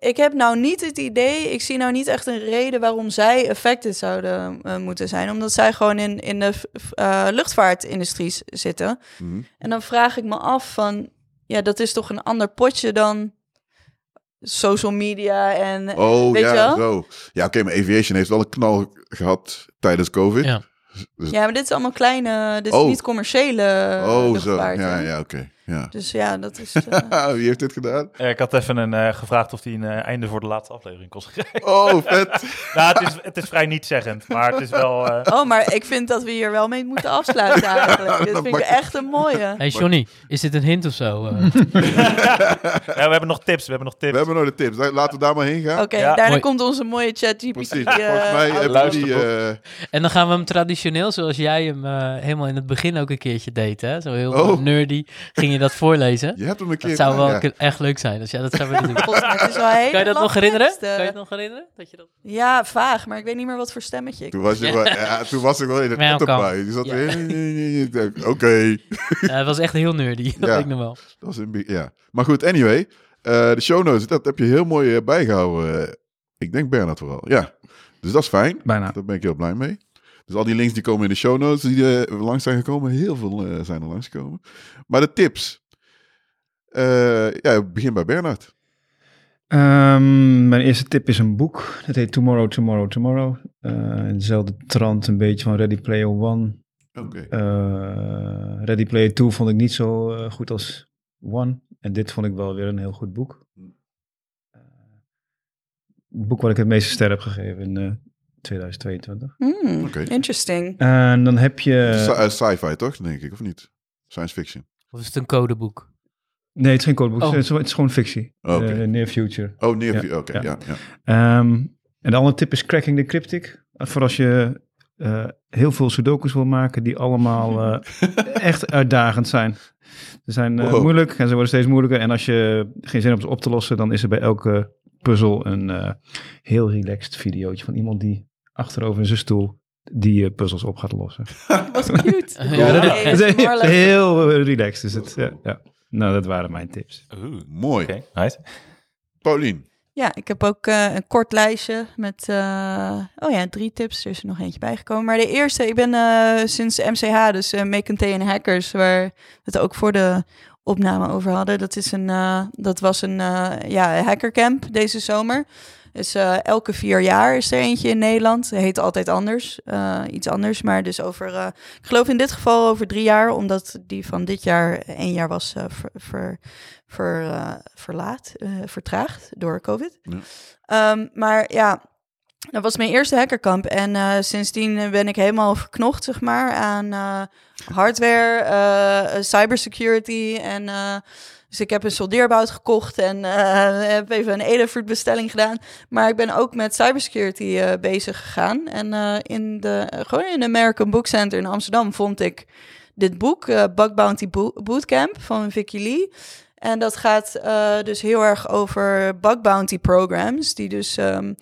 Ik heb nou niet het idee, ik zie nou niet echt een reden waarom zij affected zouden uh, moeten zijn. Omdat zij gewoon in, in de uh, luchtvaartindustrie zitten. Mm-hmm. En dan vraag ik me af van, ja, dat is toch een ander potje dan social media en oh, weet ja, je wel? Zo. Ja, oké, okay, maar aviation heeft wel een knal gehad tijdens COVID. Ja, ja maar dit is allemaal kleine, dit is oh. niet commerciële oh, luchtvaart. Zo. Ja, ja, oké. Okay. Ja. Dus ja, dat is... Uh... Wie heeft dit gedaan? Uh, ik had even een, uh, gevraagd of hij een uh, einde voor de laatste aflevering kon schrijven. Oh, vet! Nou, het is, het is vrij nietszeggend, maar het is wel... Uh... Oh, maar ik vind dat we hier wel mee moeten afsluiten eigenlijk. Dit vind ik echt een mooie. Hey Johnny, is dit een hint of zo? Uh? Ja, we hebben nog tips, we hebben nog tips. We hebben nog de tips, laten we daar maar heen gaan. Oké, okay, ja. Daarna Mooi. Komt onze mooie ChatGPT. Precies, uh, volgens mij hebben die... Uh... En dan gaan we hem traditioneel, zoals jij hem uh, helemaal in het begin ook een keertje deed, hè? Zo heel oh. nerdy, ging je dat voorlezen. Je hebt hem een keer. Dat zou wel ja. echt leuk zijn. Dus ja, dat gaan we doen. Het is wel hele kan je dat nog herinneren? Kan je het nog herinneren? Dat je dat... Ja, vaag, maar ik weet niet meer wat voor stemmetje ik. Toen was, je wel, ja, toen was ik wel in het enterprise. Je zat ja. weer... Oké. Okay. Ja, het was echt heel nerdy. Dat ja. ik nog wel. Dat was een, ja. Maar goed, anyway. Uh, de show notes, dat heb je heel mooi uh, bijgehouden. Uh, ik denk Bernard vooral. Ja. Dus dat is fijn. Bijna. Daar ben ik heel blij mee. Dus al die links die komen in de show notes, die uh, langs zijn gekomen. Heel veel uh, zijn er langsgekomen. Maar de tips. Uh, ja, begin bij Bernard. Um, mijn eerste tip is een boek. Dat heet Tomorrow, Tomorrow, Tomorrow. Uh, in dezelfde trant een beetje van Ready Player One. Okay. Uh, Ready Player Two vond ik niet zo uh, goed als One. En dit vond ik wel weer een heel goed boek. Uh, het boek wat ik het meeste ster heb gegeven in... Uh, tweeduizend tweeëntwintig. Mm, okay. Interesting. En dan heb je... Het is, uh, sci-fi toch, denk ik, of niet? Science fiction. Of is het een codeboek? Nee, het is geen codeboek. Oh. Het, is, het is gewoon fictie. Oh, okay. uh, near future. Oh, near ja. future. Oké, okay, ja. ja, ja. Um, en de andere tip is cracking the cryptic. Voor als je uh, heel veel sudokus wil maken die allemaal uh, echt uitdagend zijn. Ze zijn uh, wow. moeilijk en ze worden steeds moeilijker. En als je geen zin hebt op te lossen, dan is er bij elke puzzel een uh, heel relaxed videootje van iemand die achterover in zijn stoel die uh, puzzels op gaat lossen. Wat cute. Ja, ja. Dat is heel relaxed is het. Ja, ja. Nou, dat waren mijn tips. Oeh, mooi. Okay, nice. Paulien. Ja, ik heb ook uh, een kort lijstje met, uh, oh ja, drie tips. Er is er nog eentje bijgekomen. Maar de eerste, ik ben uh, sinds M C H, dus uh, Make and T en Hackers, waar we het ook voor de opname over hadden. Dat, is een, uh, dat was een uh, ja, hackercamp deze zomer. Dus uh, elke vier jaar is er eentje in Nederland. Het heet altijd anders, uh, iets anders. Maar dus over, uh, ik geloof in dit geval over drie jaar, omdat die van dit jaar één jaar was uh, ver, ver, ver, uh, verlaat, uh, vertraagd door COVID. Ja. Um, maar ja, dat was mijn eerste hackerkamp. En uh, sindsdien ben ik helemaal verknocht, zeg maar, aan uh, hardware, uh, cybersecurity en... Uh, Dus ik heb een soldeerbout gekocht en uh, heb even een Adafruit bestelling gedaan. Maar ik ben ook met cybersecurity uh, bezig gegaan. En uh, in de, gewoon in de American Book Center in Amsterdam vond ik dit boek, uh, Bug Bounty Bo- Bootcamp van Vicky Lee. En dat gaat uh, dus heel erg over bug bounty programs, die dus um,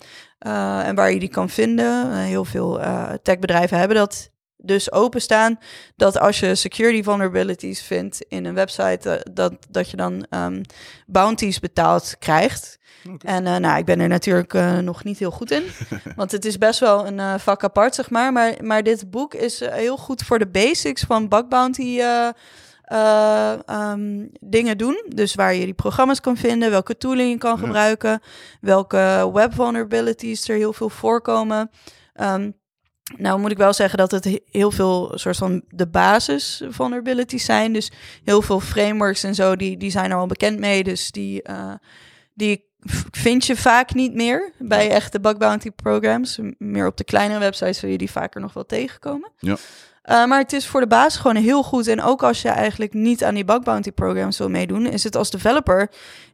uh, en waar je die kan vinden. Uh, heel veel uh, techbedrijven hebben dat. Dus openstaan dat als je security vulnerabilities vindt in een website, dat, dat je dan um, bounties betaald krijgt. Okay. En uh, nou, ik ben er natuurlijk uh, nog niet heel goed in, want het is best wel een uh, vak apart, zeg maar. Maar, maar dit boek is uh, heel goed voor de basics van bug bounty uh, uh, um, dingen doen. Dus waar je die programma's kan vinden, welke tooling je kan ja. gebruiken, welke web vulnerabilities er heel veel voorkomen. Um, Nou moet ik wel zeggen dat het heel veel soort van de basis vulnerabilities zijn. Dus heel veel frameworks en zo, die, die zijn er al bekend mee. Dus die, uh, die vind je vaak niet meer bij echte bug bounty programs. Meer op de kleinere websites zul je die vaker nog wel tegenkomen. Ja. Uh, maar het is voor de basis gewoon heel goed. En ook als je eigenlijk niet aan die bug bounty programs wil meedoen, is het als developer...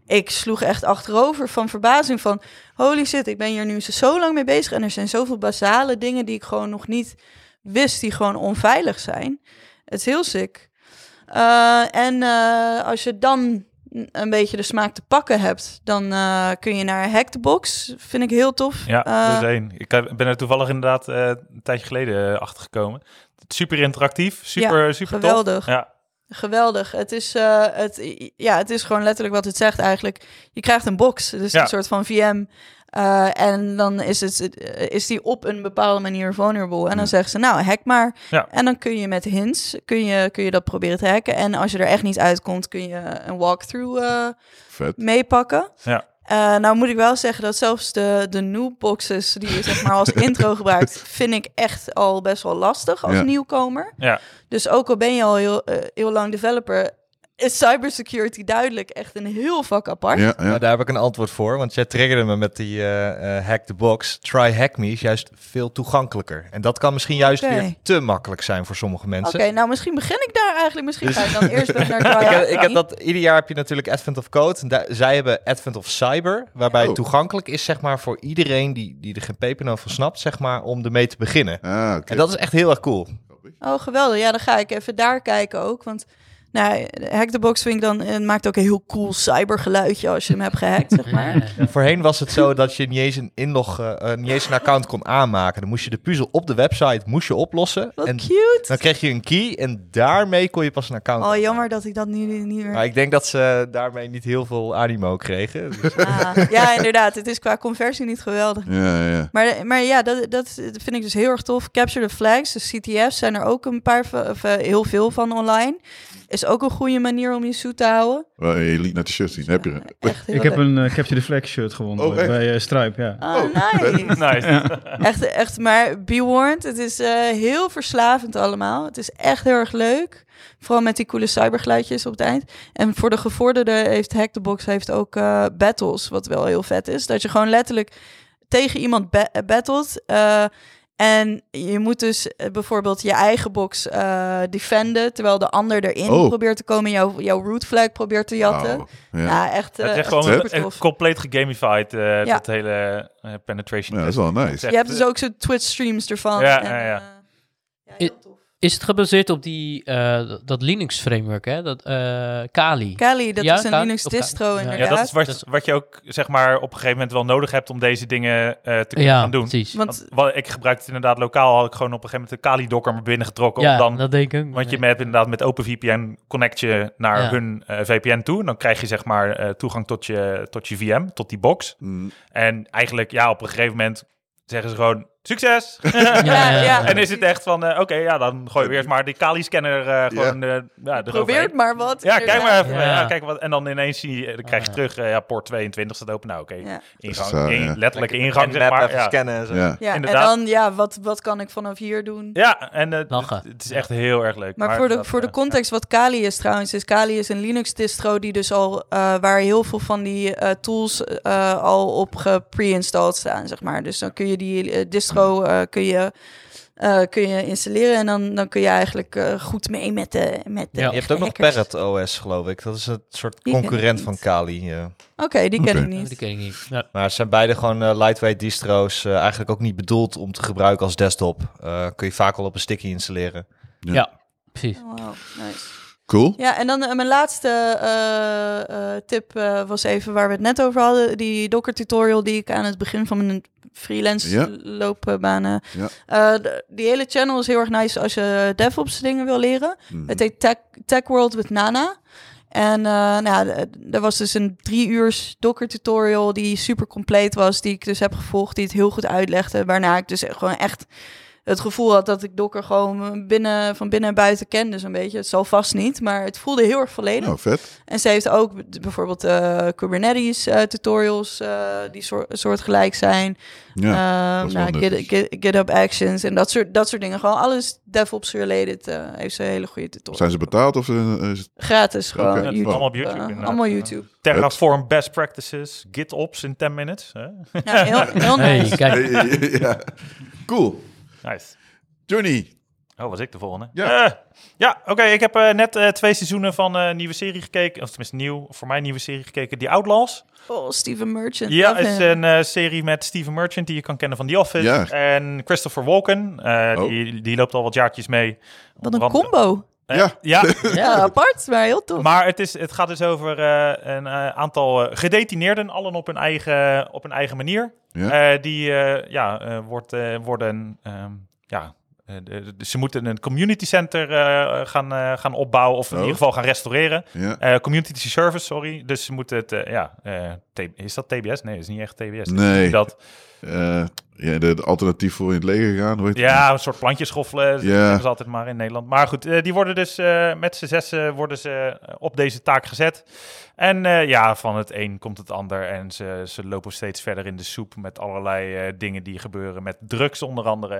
Ik sloeg echt achterover van verbazing van... holy shit, ik ben hier nu zo lang mee bezig... en er zijn zoveel basale dingen die ik gewoon nog niet wist... die gewoon onveilig zijn. Het is heel sick. Uh, en uh, als je dan een beetje de smaak te pakken hebt... dan uh, kun je naar Hack the Box. Vind ik heel tof. Ja, uh, dat is één. Ik ben er toevallig inderdaad uh, een tijdje geleden achter gekomen. Super interactief, super, ja, super geweldig. Tof. Ja. Geweldig. Het is, uh, het, ja, het is gewoon letterlijk wat het zegt eigenlijk. Je krijgt een box, dus ja. een soort van V M. Uh, en dan is, het, is die op een bepaalde manier vulnerable. En dan zeggen ze, nou, hack maar. Ja. En dan kun je met hints, kun je, kun je dat proberen te hacken. En als je er echt niet uitkomt, kun je een walkthrough uh, meepakken. Ja. Uh, nou moet ik wel zeggen dat zelfs de, de noob boxes die je zeg maar als intro gebruikt, vind ik echt al best wel lastig als ja. nieuwkomer. Ja. Dus ook al ben je al heel, uh, heel lang developer, is cybersecurity duidelijk echt een heel vak apart. Ja, ja. Nou, daar heb ik een antwoord voor, want jij triggerde me met die uh, uh, hack the box. Try hack me is juist veel toegankelijker. En dat kan misschien juist okay. weer te makkelijk zijn voor sommige mensen. Oké, okay, nou misschien begin ik daar eigenlijk. Misschien dus... ga ik dan eerst naar try hack me. Ik heb dat, ieder jaar heb je natuurlijk Advent of Code. Da- zij hebben Advent of Cyber, waarbij oh. toegankelijk is zeg maar voor iedereen die, die er geen pepernoot van snapt, zeg maar, om ermee te beginnen. Ah, okay. En dat is echt heel erg cool. Oh, geweldig. Ja, dan ga ik even daar kijken ook, want... Nou, Hack the Box vind ik dan... Het maakt ook een heel cool cybergeluidje als je hem hebt gehackt, zeg maar. Ja. Voorheen was het zo dat je niet eens een inlog... Uh, niet eens een account kon aanmaken. Dan moest je de puzzel op de website moest je oplossen. Wat en cute. Dan kreeg je een key en daarmee kon je pas een account... Oh, jammer dat ik dat nu niet meer... Maar ik denk dat ze daarmee niet heel veel animo kregen. Dus. Ah, ja, inderdaad. Het is qua conversie niet geweldig. Ja, ja. Maar, maar ja, dat, dat vind ik dus heel erg tof. Capture the Flags, de C T F's, zijn er ook een paar... Of, uh, heel veel van online... Is ook een goede manier om je zoet te houden. Well, je liet naar de shirt zien, heb je. Ja, ik heb leuk. een uh, Capture the Flag shirt gewonnen oh, bij uh, Stripe, ja. Oh, oh nice. nice. Ja. Echt, echt, maar be warned, het is uh, heel verslavend allemaal. Het is echt heel erg leuk. Vooral met die coole cybergeluidjes op het eind. En voor de gevorderde heeft Hack the Box heeft ook uh, battles, wat wel heel vet is. Dat je gewoon letterlijk tegen iemand ba- battelt... Uh, En je moet dus bijvoorbeeld je eigen box uh, defenden... terwijl de ander erin oh. probeert te komen... jouw, jouw root flag probeert te jatten. Oh, ja. ja, echt Het is echt gewoon echt echt compleet gegamified, uh, ja. dat hele uh, penetration. Ja, dat is wel nice. Is echt, je hebt dus ook zo'n Twitch-streams ervan. Ja, en, ja, ja. Uh, ja heel tof. Is het gebaseerd op die, uh, dat Linux-framework, hè? Dat, uh, Kali. Kali, dat ja, is een Kali? Linux-distro Kali. Inderdaad. Ja, dat is wat, dat... wat je ook zeg maar, op een gegeven moment wel nodig hebt om deze dingen uh, te kunnen ja, gaan doen. Precies. Want, want ik gebruik het inderdaad lokaal, had ik gewoon op een gegeven moment de Kali-docker maar binnengetrokken. Ja, dan, dat denk ik. Want je met, inderdaad met OpenVPN connect je naar ja. hun uh, V P N toe. En dan krijg je zeg maar uh, toegang tot je, tot je V M, tot die box. Mm. En eigenlijk, ja, op een gegeven moment zeggen ze gewoon... Succes! Ja, ja, ja. En is het echt van, uh, oké, okay, ja, dan gooi je eerst maar die Kali-scanner uh, gewoon uh, ja. Ja, probeer maar wat. Ja, kijk maar even. Ja. Ja, kijk wat, en dan ineens zie je, dan krijg je terug, uh, ja, poort tweeëntwintig staat open. Nou, oké, okay. ja. ingang, dus, uh, in, letterlijke ingang, zeg maar. Ja. Scannen en zo. Ja. Ja, en dan, ja, wat, wat kan ik vanaf hier doen? Ja, en uh, het, het is echt heel erg leuk. Maar, maar voor, de, dat, voor de context wat Kali is trouwens, is Kali is een Linux-distro die dus al, uh, waar heel veel van die uh, tools uh, al op gepre-installed staan, zeg maar. Dus dan kun je die uh, distro Uh, kun, je, uh, kun je installeren en dan, dan kun je eigenlijk uh, goed mee met de, met de ja. Je hebt ook nog Parrot O S, geloof ik. Dat is een soort die concurrent van Kali. Uh. Oké, okay, die, okay. oh, die ken ik niet. Ja. Maar ze zijn beide gewoon uh, lightweight distro's. Uh, eigenlijk ook niet bedoeld om te gebruiken als desktop. Uh, kun je vaak al op een sticky installeren. Ja, ja precies. Oh, wow, nice. Cool. Ja, en dan uh, mijn laatste uh, uh, tip uh, was even waar we het net over hadden. Die Docker tutorial die ik aan het begin van mijn freelance yeah. loopbanen. Yeah. Uh, d- die hele channel is heel erg nice als je DevOps dingen wil leren. Mm. Het heet Tech, Tech World with Nana. En uh, nou ja, er was dus een drie uur Docker tutorial die super compleet was. Die ik dus heb gevolgd, die het heel goed uitlegde. Waarna ik dus gewoon echt... het gevoel had dat ik Docker gewoon binnen, van binnen en buiten kende zo'n beetje. Het zal vast niet, maar het voelde heel erg volledig. Oh, vet. En ze heeft ook bijvoorbeeld uh, Kubernetes uh, tutorials uh, die soor- soortgelijk zijn. Ja, um, nou, Git, Git, GitHub Actions en dat soort, dat soort dingen. Gewoon alles DevOps related uh, heeft ze hele goede tutorials. Zijn ze betaald of uh, is het... Gratis gewoon. Okay. YouTube, allemaal op YouTube. Uh, allemaal YouTube. Terraform best practices, GitOps in ten minutes. Hè? Nou, heel, heel nice. Hey, kijk. Hey, ja. Cool. Nice. Johnny. Oh, was ik de volgende? Ja, uh, ja oké. Okay. Ik heb uh, net uh, twee seizoenen van een uh, nieuwe serie gekeken. Of tenminste, nieuw, voor mij nieuwe serie gekeken. The Outlaws. Oh, Steven Merchant. Ja, het is een uh, serie met Steven Merchant die je kan kennen van The Office. Ja. En Christopher Walken. Uh, oh. die, die loopt al wat jaartjes mee. Wat een combo. Uh, ja. Ja. ja, apart, maar heel tof. Maar het, is, het gaat dus over uh, een uh, aantal uh, gedetineerden, allen op hun eigen, op hun eigen manier. Ja. Uh, die uh, ja, uh, wordt, uh, worden, um, ja, uh, de, de, ze moeten een community center uh, gaan, uh, gaan opbouwen of in oh. ieder geval gaan restaureren. Ja. Uh, community service, sorry. Dus ze moeten het, uh, ja, uh, t- is dat T B S? Nee, dat is niet echt T B S. Nee. Dat... Uh, ja, de, de alternatief voor in het leger gaan. Hoe heet ja, het? Een soort plantjes schoffelen. Dat yeah. is altijd maar in Nederland. Maar goed, uh, die worden dus uh, met z'n zessen worden ze uh, op deze taak gezet. En uh, ja, van het een komt het ander. En ze, ze lopen steeds verder in de soep met allerlei uh, dingen die gebeuren. Met drugs onder andere.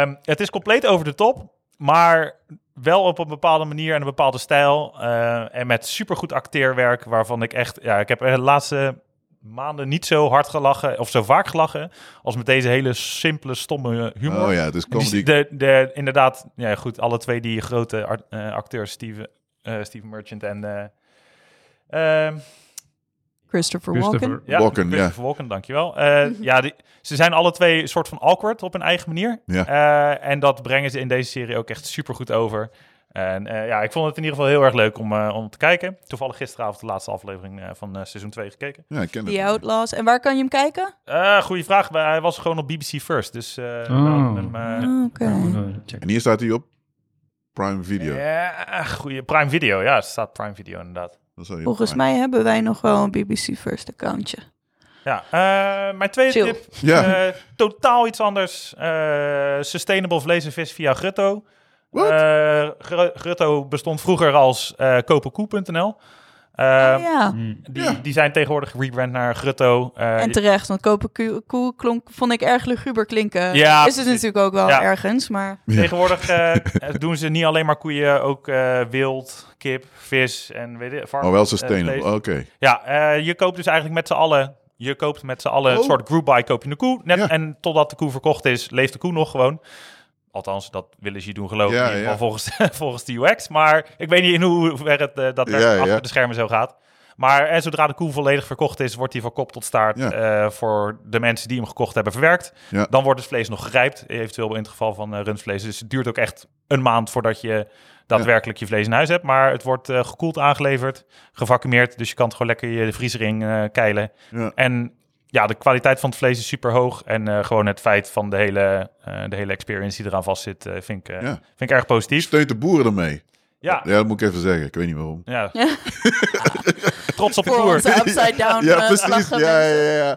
um, het is compleet over de top. Maar wel op een bepaalde manier en een bepaalde stijl. Uh, en met supergoed acteerwerk, waarvan ik echt... Ja, ik heb de laatste maanden niet zo hard gelachen, of zo vaak gelachen, als met deze hele simpele, stomme humor. Oh ja, dus comedy... Die, de, de, inderdaad, ja goed, alle twee die grote art, uh, acteurs, Steve, uh, Steve Merchant en... Uh, uh, Christopher, Christopher Walken. Ja, Walken, Christopher ja. Walken, dankjewel. Uh, ja, die, ze zijn alle twee een soort van awkward op hun eigen manier. Ja. Uh, en dat brengen ze in deze serie ook echt supergoed over. En uh, ja, ik vond het in ieder geval heel erg leuk om, uh, om te kijken. Toevallig gisteravond de laatste aflevering uh, van uh, seizoen twee gekeken. Ja, ik ken The Outlaws. En waar kan je hem kijken? Uh, goeie vraag. Hij was gewoon op B B C First. Dus, uh, oh. hem, uh, okay. En hier staat hij op Prime Video. Ja, goeie. Prime Video. Ja, het staat Prime Video inderdaad. Volgens fijn. mij hebben wij nog wel een B B C First accountje. Ja, uh, mijn tweede Chill. tip. Ja. Uh, totaal iets anders. Uh, sustainable vlees en vis via Grutto. Uh, Grutto bestond vroeger als uh, kopenkoe punt n l. Uh, uh, ja. die, ja. die zijn tegenwoordig rebrand naar Grutto. Uh, en terecht, want kopenkoe klonk, vond ik erg luguber klinken. Ja, is het natuurlijk ook wel ja. ergens, maar... Ja. Tegenwoordig uh, doen ze niet alleen maar koeien, ook uh, wild, kip, vis en weet je... Oh, wel sustainable, uh, oké. Okay. Ja, uh, je koopt dus eigenlijk met z'n allen... Je koopt met z'n allen oh. een soort group buy, koop je een koe. Net, ja. En totdat de koe verkocht is, leeft de koe nog gewoon. Althans, dat willen ze je doen geloven. Ja, in ieder geval ja. volgens, volgens de U X. Maar ik weet niet in hoeverre het uh, dat ja, achter ja. de schermen zo gaat. Maar en zodra de koe volledig verkocht is, wordt die van kop tot staart ja. uh, voor de mensen die hem gekocht hebben verwerkt. Ja. Dan wordt het vlees nog gerijpt, eventueel in het geval van uh, rundvlees. Dus het duurt ook echt een maand voordat je daadwerkelijk ja. je vlees in huis hebt. Maar het wordt uh, gekoeld aangeleverd, gevacumeerd. Dus je kan het gewoon lekker je de vriesering uh, keilen. Ja. En... Ja, de kwaliteit van het vlees is super hoog. En uh, gewoon het feit van de hele, uh, de hele experience die eraan vastzit, uh, vind, ik, uh, ja. vind ik erg positief. Steunt de boeren ermee. Ja. ja, dat moet ik even zeggen. Ik weet niet waarom. Ja. ja. Trots op de boer. Upside down. Ja, precies. Uh, ja, ja, ja.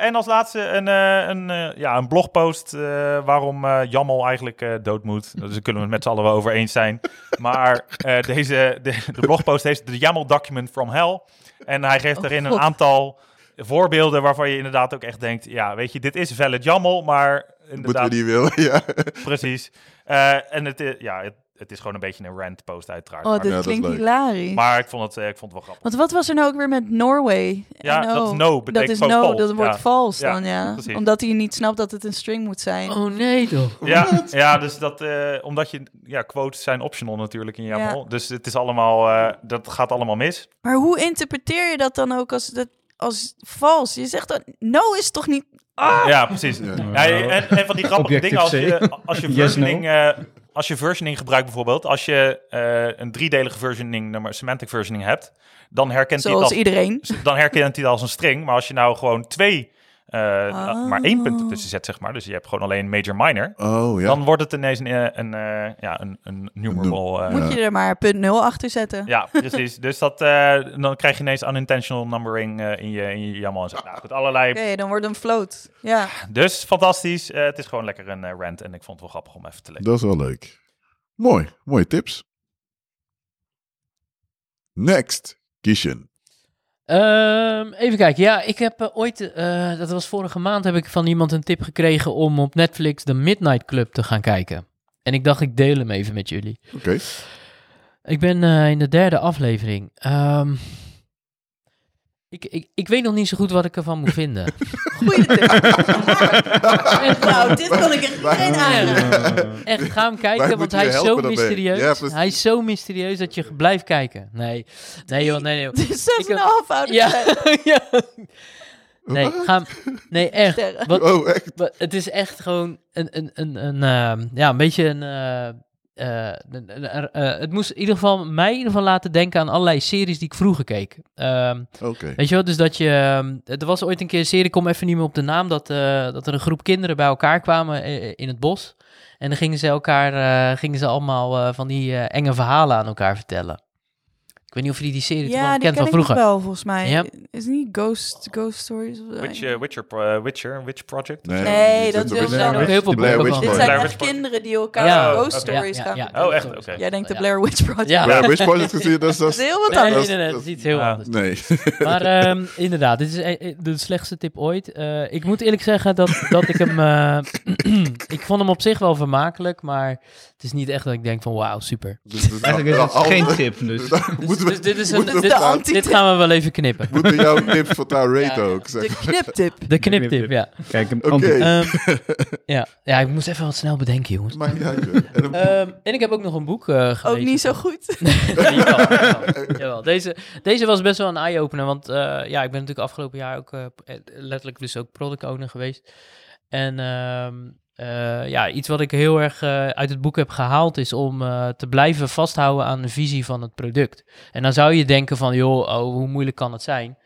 uh, en als laatste een, uh, een, uh, ja, een blogpost uh, waarom uh, Jammel eigenlijk uh, dood moet. Dus daar kunnen we het met z'n allen wel over eens zijn. Maar uh, deze, de, de blogpost heeft de Jammel Document from Hell. En hij geeft erin oh, een aantal... voorbeelden waarvan je inderdaad ook echt denkt... ja, weet je, dit is valid jammel, maar... inderdaad, moeten we die willen, ja. Precies. Uh, en het, ja, het, het is gewoon een beetje een rant post uiteraard. Oh, dit ja, klinkt hilarisch. Maar ik vond, het, ik vond het wel grappig. Want wat was er nou ook weer met Norway? Ja, no. dat is no, betekent dat is no, vals. Dat wordt ja. vals dan, ja. ja omdat hij niet snapt dat het een string moet zijn. Oh nee, toch? Ja, ja dus dat... Uh, omdat je... Ja, quotes zijn optional natuurlijk in jammel. Ja. Dus het is allemaal... Uh, dat gaat allemaal mis. Maar hoe interpreteer je dat dan ook als... dat als vals. Je zegt dat no is toch niet... Ah! Ja, precies. Ja, ja, en, en van die grappige dingen als je, als, je versioning, yes, no. uh, als je versioning gebruikt bijvoorbeeld. Als je uh, een driedelige versioning, nummer, semantic versioning hebt, dan herkent hij als iedereen. Dan herkent hij dat als een string. Maar als je nou gewoon twee, uh, oh. maar één punt tussen zet, zeg maar. Dus je hebt gewoon alleen major minor. Oh, ja. Dan wordt het ineens een, een, een, uh, ja, een, een numeral... Uh, Moet je er maar punt nul achter zetten. Ja, precies. Dus dat, uh, dan krijg je ineens unintentional numbering uh, in je, in je jammel en zo. Nou goed, allerlei... Oké, okay, dan wordt een float. Ja. Dus fantastisch. Uh, het is gewoon lekker een uh, rant en ik vond het wel grappig om even te lezen. Dat is wel leuk. Mooi. Mooie tips. Next, Kieschen. Um, even kijken. Ja, ik heb uh, ooit, uh, dat was vorige maand, heb ik van iemand een tip gekregen om op Netflix de Midnight Club te gaan kijken. En ik dacht, ik deel hem even met jullie. Oké. Okay. Ik ben uh, in de derde aflevering. Um, ik, ik, ik weet nog niet zo goed wat ik ervan moet vinden. Goeie tip. Nou, dit kan ik echt geen aanraden. Echt, ga hem kijken, want hij is zo mysterieus. Ja, hij is zo mysterieus dat je blijft kijken. Nee, nee joh, nee joh. Dit is zelfs een afhouding. Ja, ja. Nee, ga hem, nee, echt. Wat, oh, echt? Wat, het is echt gewoon een, een, een, een uh, ja, een beetje een... Uh, Uh, uh, uh, uh, het moest in ieder geval mij in ieder geval laten denken aan allerlei series die ik vroeger keek. Um, okay. Weet je wel, dus dat je... Um, er was ooit een keer een serie, kom even niet meer op de naam, dat, uh, dat er een groep kinderen bij elkaar kwamen uh, in het bos. En dan gingen ze elkaar, uh, gingen ze allemaal uh, van die uh, enge verhalen aan elkaar vertellen. Ik weet niet of je die serie ja, kent ken van vroeger. Ja, die ken ik wel, volgens mij. Yep. Is het niet Ghost, Ghost Stories? Which, uh, Witcher, uh, Witcher, Witch Project? Nee, nee dat is wel heel veel Blair Witch. Dit zijn echt kinderen die elkaar ja, Ghost okay. Stories ja, ja, ja, gaan. Ja, oh, echt? Okay. Jij denkt de Blair Witch Project. Ja. Blair Witch Project dat is heel wat anders. Nee, nee, nee, dat is iets heel ah, anders. Nee. Maar um, inderdaad, dit is de slechtste tip ooit. Uh, ik moet eerlijk zeggen dat, dat ik hem... Uh, ik vond hem op zich wel vermakelijk, maar het is niet echt dat ik denk van wauw, super. Eigenlijk is het geen tip, dus... Dus dit, is een, dit, dit gaan we wel even knippen. Moeten jouw tips voor daar raten ja, ook? Zeg. De kniptip. De kniptip, ja. Kijk, oké. Okay. Um, ja. ja, ik moest even wat snel bedenken, jongens. Maar ja, en, um, en ik heb ook nog een boek uh, gelezen. Ook niet zo goed. ja, jawel, jawel. Deze, deze was best wel een eye-opener, want uh, ja, ik ben natuurlijk afgelopen jaar ook uh, letterlijk dus ook product owner geweest. En... Um, Uh, ja, iets wat ik heel erg uh, uit het boek heb gehaald is om uh, te blijven vasthouden aan de visie van het product. En dan zou je denken van, joh, oh, hoe moeilijk kan het zijn?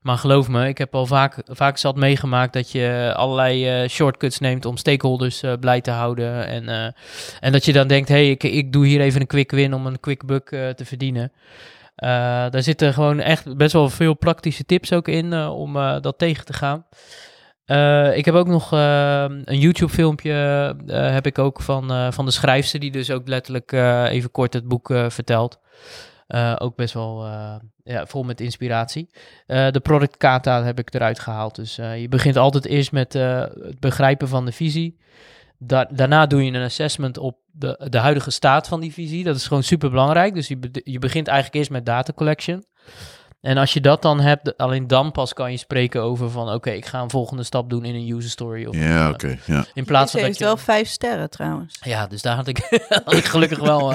Maar geloof me, ik heb al vaak, vaak zat meegemaakt dat je allerlei uh, shortcuts neemt om stakeholders uh, blij te houden. En, uh, en dat je dan denkt, hé, hey, ik, ik doe hier even een quick win om een quick buck uh, te verdienen. Uh, daar zitten gewoon echt best wel veel praktische tips ook in uh, om uh, dat tegen te gaan. Uh, ik heb ook nog uh, een YouTube-filmpje uh, heb ik ook van, uh, van de schrijfster... die dus ook letterlijk uh, even kort het boek uh, vertelt. Uh, ook best wel uh, ja, vol met inspiratie. Uh, de product kata heb ik eruit gehaald. Dus uh, je begint altijd eerst met uh, het begrijpen van de visie. Da- daarna doe je een assessment op de, de huidige staat van die visie. Dat is gewoon superbelangrijk. Dus je, be- je begint eigenlijk eerst met data collection... En als je dat dan hebt, alleen dan pas kan je spreken over van... oké, okay, ik ga een volgende stap doen in een user story. Of ja, uh, oké. Okay, ja. In plaats van dat heeft je... wel vijf sterren trouwens. Ja, dus daar had ik, had ik gelukkig wel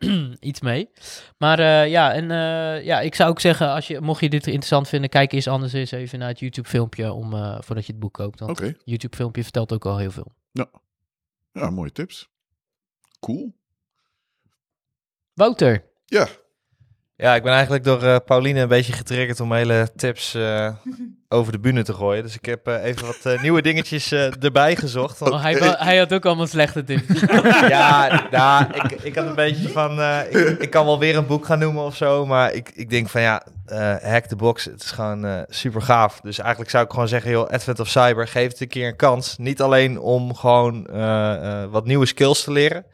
uh, iets mee. Maar uh, ja, en uh, ja, ik zou ook zeggen, als je, mocht je dit interessant vinden... kijk eens anders eens even naar het YouTube-filmpje om, uh, voordat je het boek koopt. Want okay. YouTube-filmpje vertelt ook al heel veel. Ja, ja mooie tips. Cool. Wouter. Ja. Ja, ik ben eigenlijk door uh, Paulien een beetje getriggerd om hele tips uh, over de bühne te gooien. Dus ik heb uh, even wat uh, nieuwe dingetjes uh, erbij gezocht. Want... Oh, hij, wel, hij had ook allemaal slechte tips. ja, nou, ik, ik had een beetje van... Uh, ik, ik kan wel weer een boek gaan noemen of zo. Maar ik, ik denk van ja, uh, Hack the Box, het is gewoon uh, super gaaf. Dus eigenlijk zou ik gewoon zeggen, joh, Advent of Cyber, geef het een keer een kans. Niet alleen om gewoon uh, uh, wat nieuwe skills te leren...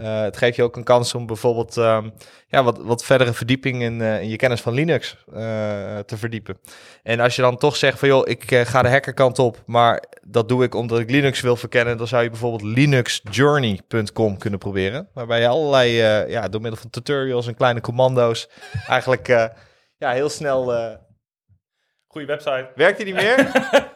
Uh, het geeft je ook een kans om bijvoorbeeld um, ja, wat, wat verdere verdieping in, uh, in je kennis van Linux uh, te verdiepen. En als je dan toch zegt van joh, ik uh, ga de hackerkant op, maar dat doe ik omdat ik Linux wil verkennen, dan zou je bijvoorbeeld linuxjourney punt com kunnen proberen. Waarbij je allerlei, uh, ja, door middel van tutorials en kleine commando's eigenlijk uh, ja, heel snel... Uh, Goeie website. Werkt die niet meer?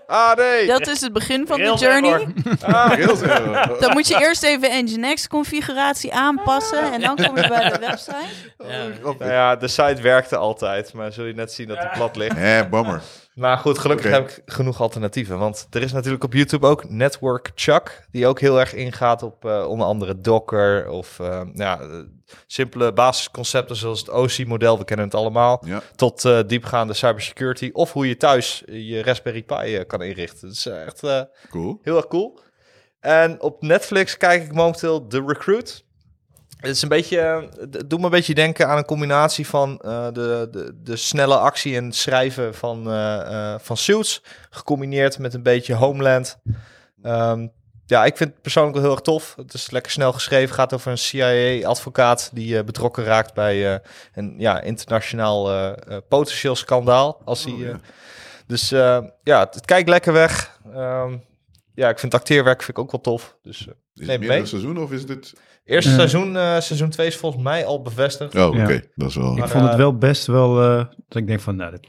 ah, nee. Dat is het begin van Rails de journey. Ah. Dan moet je eerst even Nginx-configuratie aanpassen... en dan kom je bij de website. Ja. Oh, nou ja, de site werkte altijd... maar zul je net zien dat die plat ligt. Eh, bummer. Maar goed, gelukkig okay. heb ik genoeg alternatieven. Want er is natuurlijk op YouTube ook Network Chuck... die ook heel erg ingaat op uh, onder andere Docker... of uh, ja, uh, simpele basisconcepten zoals het O C-model... we kennen het allemaal... Ja. tot uh, diepgaande cybersecurity... of hoe je thuis je Raspberry Pi uh, kan inrichten. Dat is echt uh, cool. heel erg cool. En op Netflix kijk ik momenteel The Recruit... Het is een beetje, het doet me een beetje denken aan een combinatie van uh, de, de, de snelle actie en schrijven van, uh, uh, van Suits, gecombineerd met een beetje Homeland. Um, ja, ik vind het persoonlijk wel heel erg tof. Het is lekker snel geschreven, gaat over een C I A-advocaat die uh, betrokken raakt bij uh, een ja, internationaal uh, uh, potentieel schandaal. Als oh, hij, uh, ja. Dus uh, ja, het, het kijkt lekker weg. Um, ja, ik vind het acteerwerk vind ik ook wel tof. Dus, uh, is het meer een seizoen of is dit... Eerste ja. seizoen, uh, seizoen twee is volgens mij al bevestigd. Oh, oké. Okay. Ja. Dat is wel... Ik maar, vond het wel best wel... Uh, dat ik denk van, nou, dit,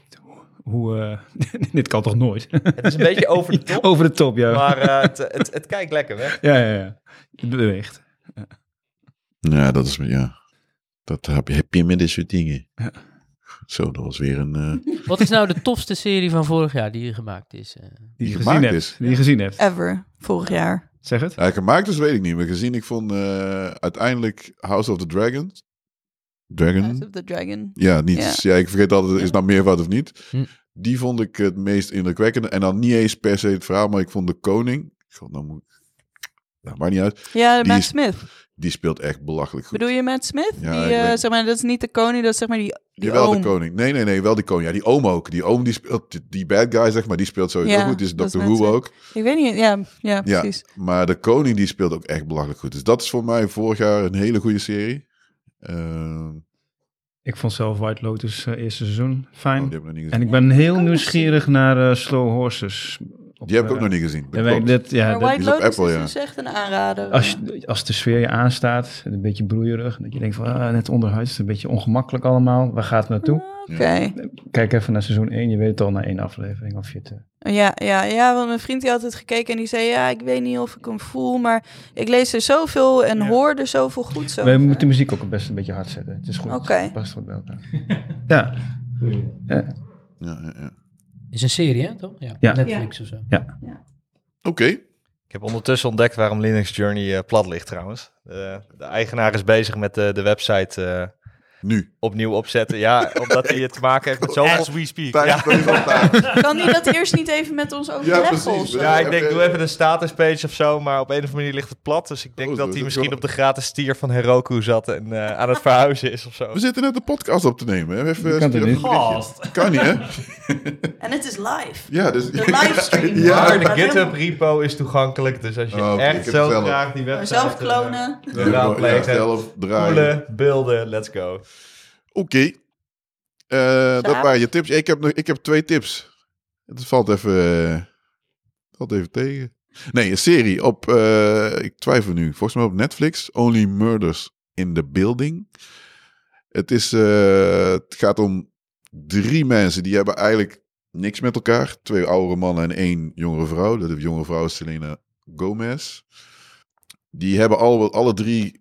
hoe, uh, dit kan toch nooit? Het is een beetje over de top. Over de top, ja. Maar uh, het, het, het kijkt lekker, hè? Ja, ja, ja. Het beweegt. Ja, ja dat is... Ja. Dat heb je, heb je met dit soort dingen. Ja. Zo, dat was weer een... Uh... Wat is nou de tofste serie van vorig jaar die je gemaakt is? Uh, die je gezien hebt. Is. Die je gezien hebt. Ever. Vorig jaar. Zeg het. Ja, gemaakt dus weet ik niet, maar gezien ik vond uh, uiteindelijk House of the Dragon. Dragon. House of the Dragon. Ja, niet. Yeah. Ja, ik vergeet altijd, is het nou meervoud of niet? Hm. Die vond ik het meest indrukwekkende. En dan niet eens per se het verhaal, maar ik vond de koning. God, nou moet ik... Nou, maakt niet uit. Ja, Matt Smith. Die speelt echt belachelijk goed. Bedoel je Matt Smith? Ja, die, uh, weet... zeg maar, dat is niet de koning, dat is zeg maar die, die Jawel, oom. de koning. Nee, nee, nee, wel de koning. Ja, die oom ook. Die oom die speelt, die, die bad guy zeg maar, die speelt sowieso ja, goed. Dus Doctor Who ook. Ik weet niet, ja, ja, precies. Ja, maar de koning die speelt ook echt belachelijk goed. Dus dat is voor mij vorig jaar een hele goede serie. Uh... Ik vond zelf White Lotus uh, eerste seizoen fijn. Oh, en ik ben heel nieuwsgierig naar uh, Slow Horses. Op, die heb ik ook uh, nog niet gezien. Dat dit, ja, maar White Lotus Apple, is ja. echt een aanrader. Als, je, als de sfeer je aanstaat, een beetje broeierig, dat je denkt van ah, net onderhuids, een beetje ongemakkelijk allemaal. Waar gaat het naartoe? Okay. Kijk even naar seizoen één, je weet het al na één aflevering of je het... Uh... Ja, ja, ja, want mijn vriend die had het gekeken en die zei ja, ik weet niet of ik hem voel, maar ik lees er zoveel en ja. hoor er zoveel goed zo. We moeten de muziek ook best een beetje hard zetten. Het is goed, okay. Het past wat bij elkaar. ja. ja. ja, ja, ja. Is een serie, hè, toch? Ja, ja. Netflix ja. of zo. Ja. ja. Oké. Okay. Ik heb ondertussen ontdekt waarom Linux Journey uh, plat ligt, trouwens. Uh, de eigenaar is bezig met uh, de website uh, nu opnieuw opzetten. Ja, omdat hij te maken heeft met zoveel... As we speak. Ja. Kan hij dat eerst niet even met ons overleggen? Ja, ja, ik denk, doe even een statuspage of zo, maar op een of andere manier ligt het plat. Dus ik denk oh, dat hij misschien op de gratis tier van Heroku zat en uh, aan het verhuizen is of zo. We zitten net de podcast op te nemen. Hè? Even, kan, het niet. kan niet, hè? En het is live. Ja, dus... De livestream. Ja. Maar de GitHub repo is toegankelijk, dus als je oh, echt zo graag die website... Zelf klonen. Zelf draaien. Koelen, beelden, let's go. Oké, okay. uh, dat waren je tips. Ik heb, nog, ik heb twee tips. Het valt even, uh, valt even tegen. Nee, een serie op, uh, ik twijfel nu, volgens mij op Netflix. Only Murders in the Building. Het, is, uh, het gaat om drie mensen, die hebben eigenlijk niks met elkaar. Twee oudere mannen en één jongere vrouw. De jongere vrouw is Selena Gomez. Die hebben alle, alle drie...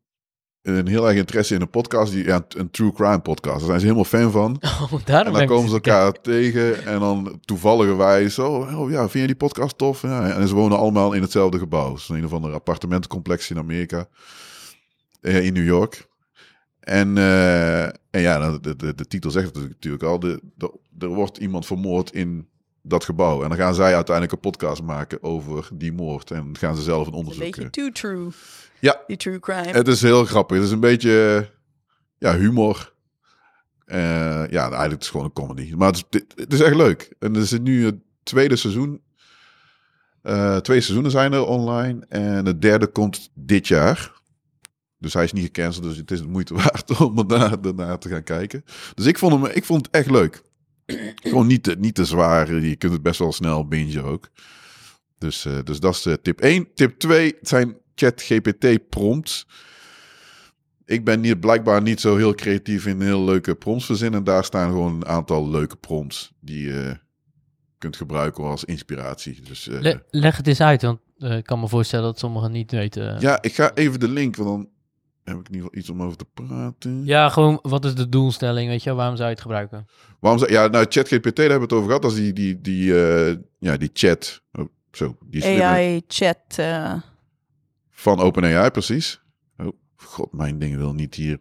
een heel erg interesse in een podcast, die, ja, een true crime podcast. Daar zijn ze helemaal fan van. Oh, en dan komen ze elkaar te tegen en dan toevalligerwijs, oh, oh ja, vind je die podcast tof? Ja, en ze wonen allemaal in hetzelfde gebouw. Dus een of ander appartementencomplex in Amerika, eh, in New York. En, uh, en ja, de, de, de titel zegt het natuurlijk al, de, de, er wordt iemand vermoord in dat gebouw. En dan gaan zij uiteindelijk een podcast maken over die moord. En gaan ze zelf een onderzoek... Een beetje too true. Ja, die true crime. Het is heel grappig. Het is een beetje ja, humor. Uh, ja, eigenlijk is het gewoon een comedy. Maar het is, het is echt leuk. En er zit nu het tweede seizoen. Uh, twee seizoenen zijn er online. En het derde komt dit jaar. Dus hij is niet gecanceld. Dus het is de moeite waard om daarna, daarna te gaan kijken. Dus ik vond, hem, ik vond het echt leuk. Gewoon niet te, niet te zwaar. Je kunt het best wel snel bingen ook. Dus, uh, dus dat is uh, tip één. Tip twee zijn... ChatGPT prompts. Ik ben niet, blijkbaar niet zo heel creatief in heel leuke prompts verzinnen. Daar staan gewoon een aantal leuke prompts die je uh, kunt gebruiken als inspiratie. Dus, uh, Le- leg het eens uit, want uh, ik kan me voorstellen dat sommigen niet weten. Uh, ja, ik ga even de link, want dan heb ik in ieder geval iets om over te praten. Ja, gewoon wat is de doelstelling, weet je? Waarom zou je het gebruiken? Waarom zou, ja, nou, ChatGPT, daar hebben we het over gehad. Dat is die, die, die, uh, ja, die chat. Oh, zo, die slimme... A I-chat... Uh... Van OpenAI, precies. Oh, god, mijn ding wil niet hier.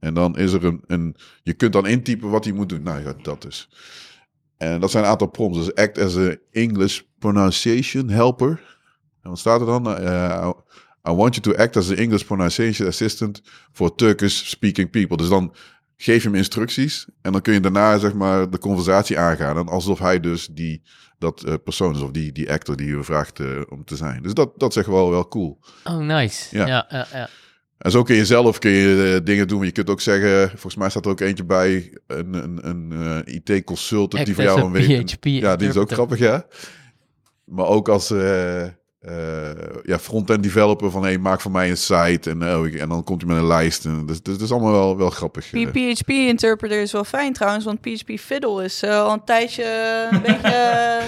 En dan is er een... een je kunt dan intypen wat hij moet doen. Nou ja, dat is. En dat zijn een aantal prompts. Dus act as an English pronunciation helper. En wat staat er dan? Uh, I want you to act as an English pronunciation assistant for Turkish speaking people. Dus dan geef je hem instructies. En dan kun je daarna, zeg maar, de conversatie aangaan. En alsof hij dus die... dat uh, persoon is, of die, die actor die je vraagt uh, om te zijn. Dus dat, dat is echt wel, wel cool. Oh, nice. Ja. Ja, ja, ja. En zo kun je zelf kun je, uh, dingen doen. Je kunt ook zeggen, volgens mij staat er ook eentje bij... een, een, een uh, I T-consultant die voor jou een weet... P H P ja, die is ook grappig, ja. Maar ook als uh, uh, ja, front-end developer van... hey, maak voor mij een site en, uh, ik, en dan komt hij met een lijst. En dus het is dus allemaal wel, wel grappig. Die uh. P H P-interpreter is wel fijn trouwens, want P H P-fiddle is uh, al een tijdje een beetje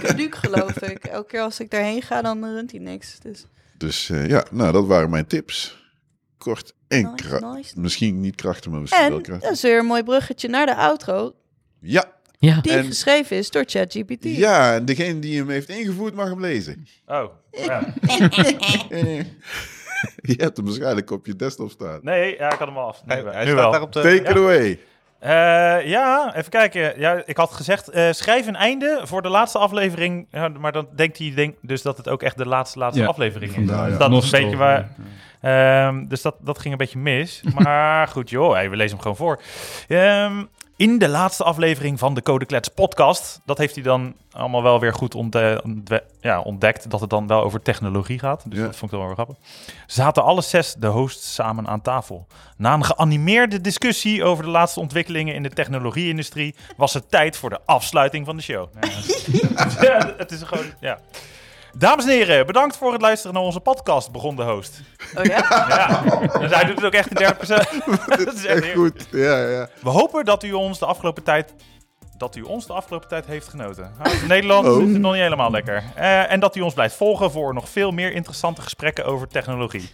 caduc, geloof ik. Elke keer als ik daarheen ga, dan runt hij niks. Dus, dus uh, ja, nou, dat waren mijn tips. Kort en nice, kracht. Nice. Misschien niet krachtig, maar misschien en, wel krachtig. En dat is weer een mooi bruggetje naar de outro. Ja. Ja. Die en, geschreven is door ChatGPT. Ja, en degene die hem heeft ingevoerd mag hem lezen. Oh, ja. Je hebt hem waarschijnlijk op je desktop staan. Nee, ja, ik had hem al af. Nu, hij, hij nu staat wel. Daar op de... Take it away. Uh, ja, even kijken. Ja, ik had gezegd, uh, schrijf een einde voor de laatste aflevering. Ja, maar dan denkt hij denk, dus dat het ook echt de laatste, laatste ja, aflevering is. Ja. Dat is een beetje waar... Um, dus dat, dat ging een beetje mis. Maar goed, joh, hey, we lezen hem gewoon voor. Um, in de laatste aflevering van de Codeklets podcast... dat heeft hij dan allemaal wel weer goed ontde- ontwe- ja, ontdekt... dat het dan wel over technologie gaat. Dus ja. dat vond ik wel weer grappig. Zaten alle zes de hosts samen aan tafel. Na een geanimeerde discussie over de laatste ontwikkelingen... in de technologie-industrie... was het tijd voor de afsluiting van de show. Ja, ja, het is gewoon... Ja. Dames en heren, bedankt voor het luisteren naar onze podcast, begon de host. Oh ja? Ja. Dus hij doet het ook echt in derde persoon. Dat is echt goed. Ja, ja. We hopen dat u ons de afgelopen tijd, dat u ons de afgelopen tijd heeft genoten. Nou, in Nederland oh. zit het nog niet helemaal lekker. Uh, en dat u ons blijft volgen voor nog veel meer interessante gesprekken over technologie.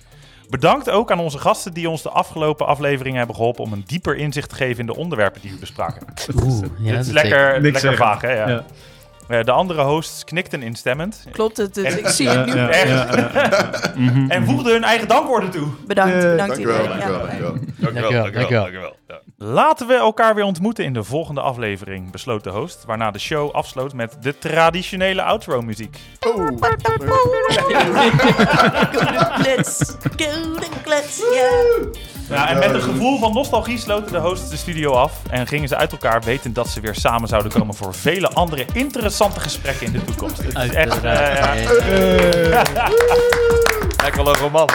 Bedankt ook aan onze gasten die ons de afgelopen afleveringen hebben geholpen... om een dieper inzicht te geven in de onderwerpen die we bespraken. Oeh, ja, dit is dat lekker, lekker vaag, hè? Ja. Ja. De andere hosts knikten instemmend. Klopt, het, het, en, ik zie het nu. Ja, ja, ja, ja, ja. En voegden hun eigen dankwoorden toe. Bedankt, bedankt iedereen. Dankjewel, dankjewel. Laten we elkaar weer ontmoeten in de volgende aflevering, besloot de host. Waarna de show afsloot met de traditionele outro muziek. Oh. Codeklets, codeklets, ja. Nou, en met een gevoel van nostalgie sloten de hosts de studio af en gingen ze uit elkaar wetend dat ze weer samen zouden komen voor vele andere interessante gesprekken in de toekomst. Het is echt... Uh, ja. Lekker een roman.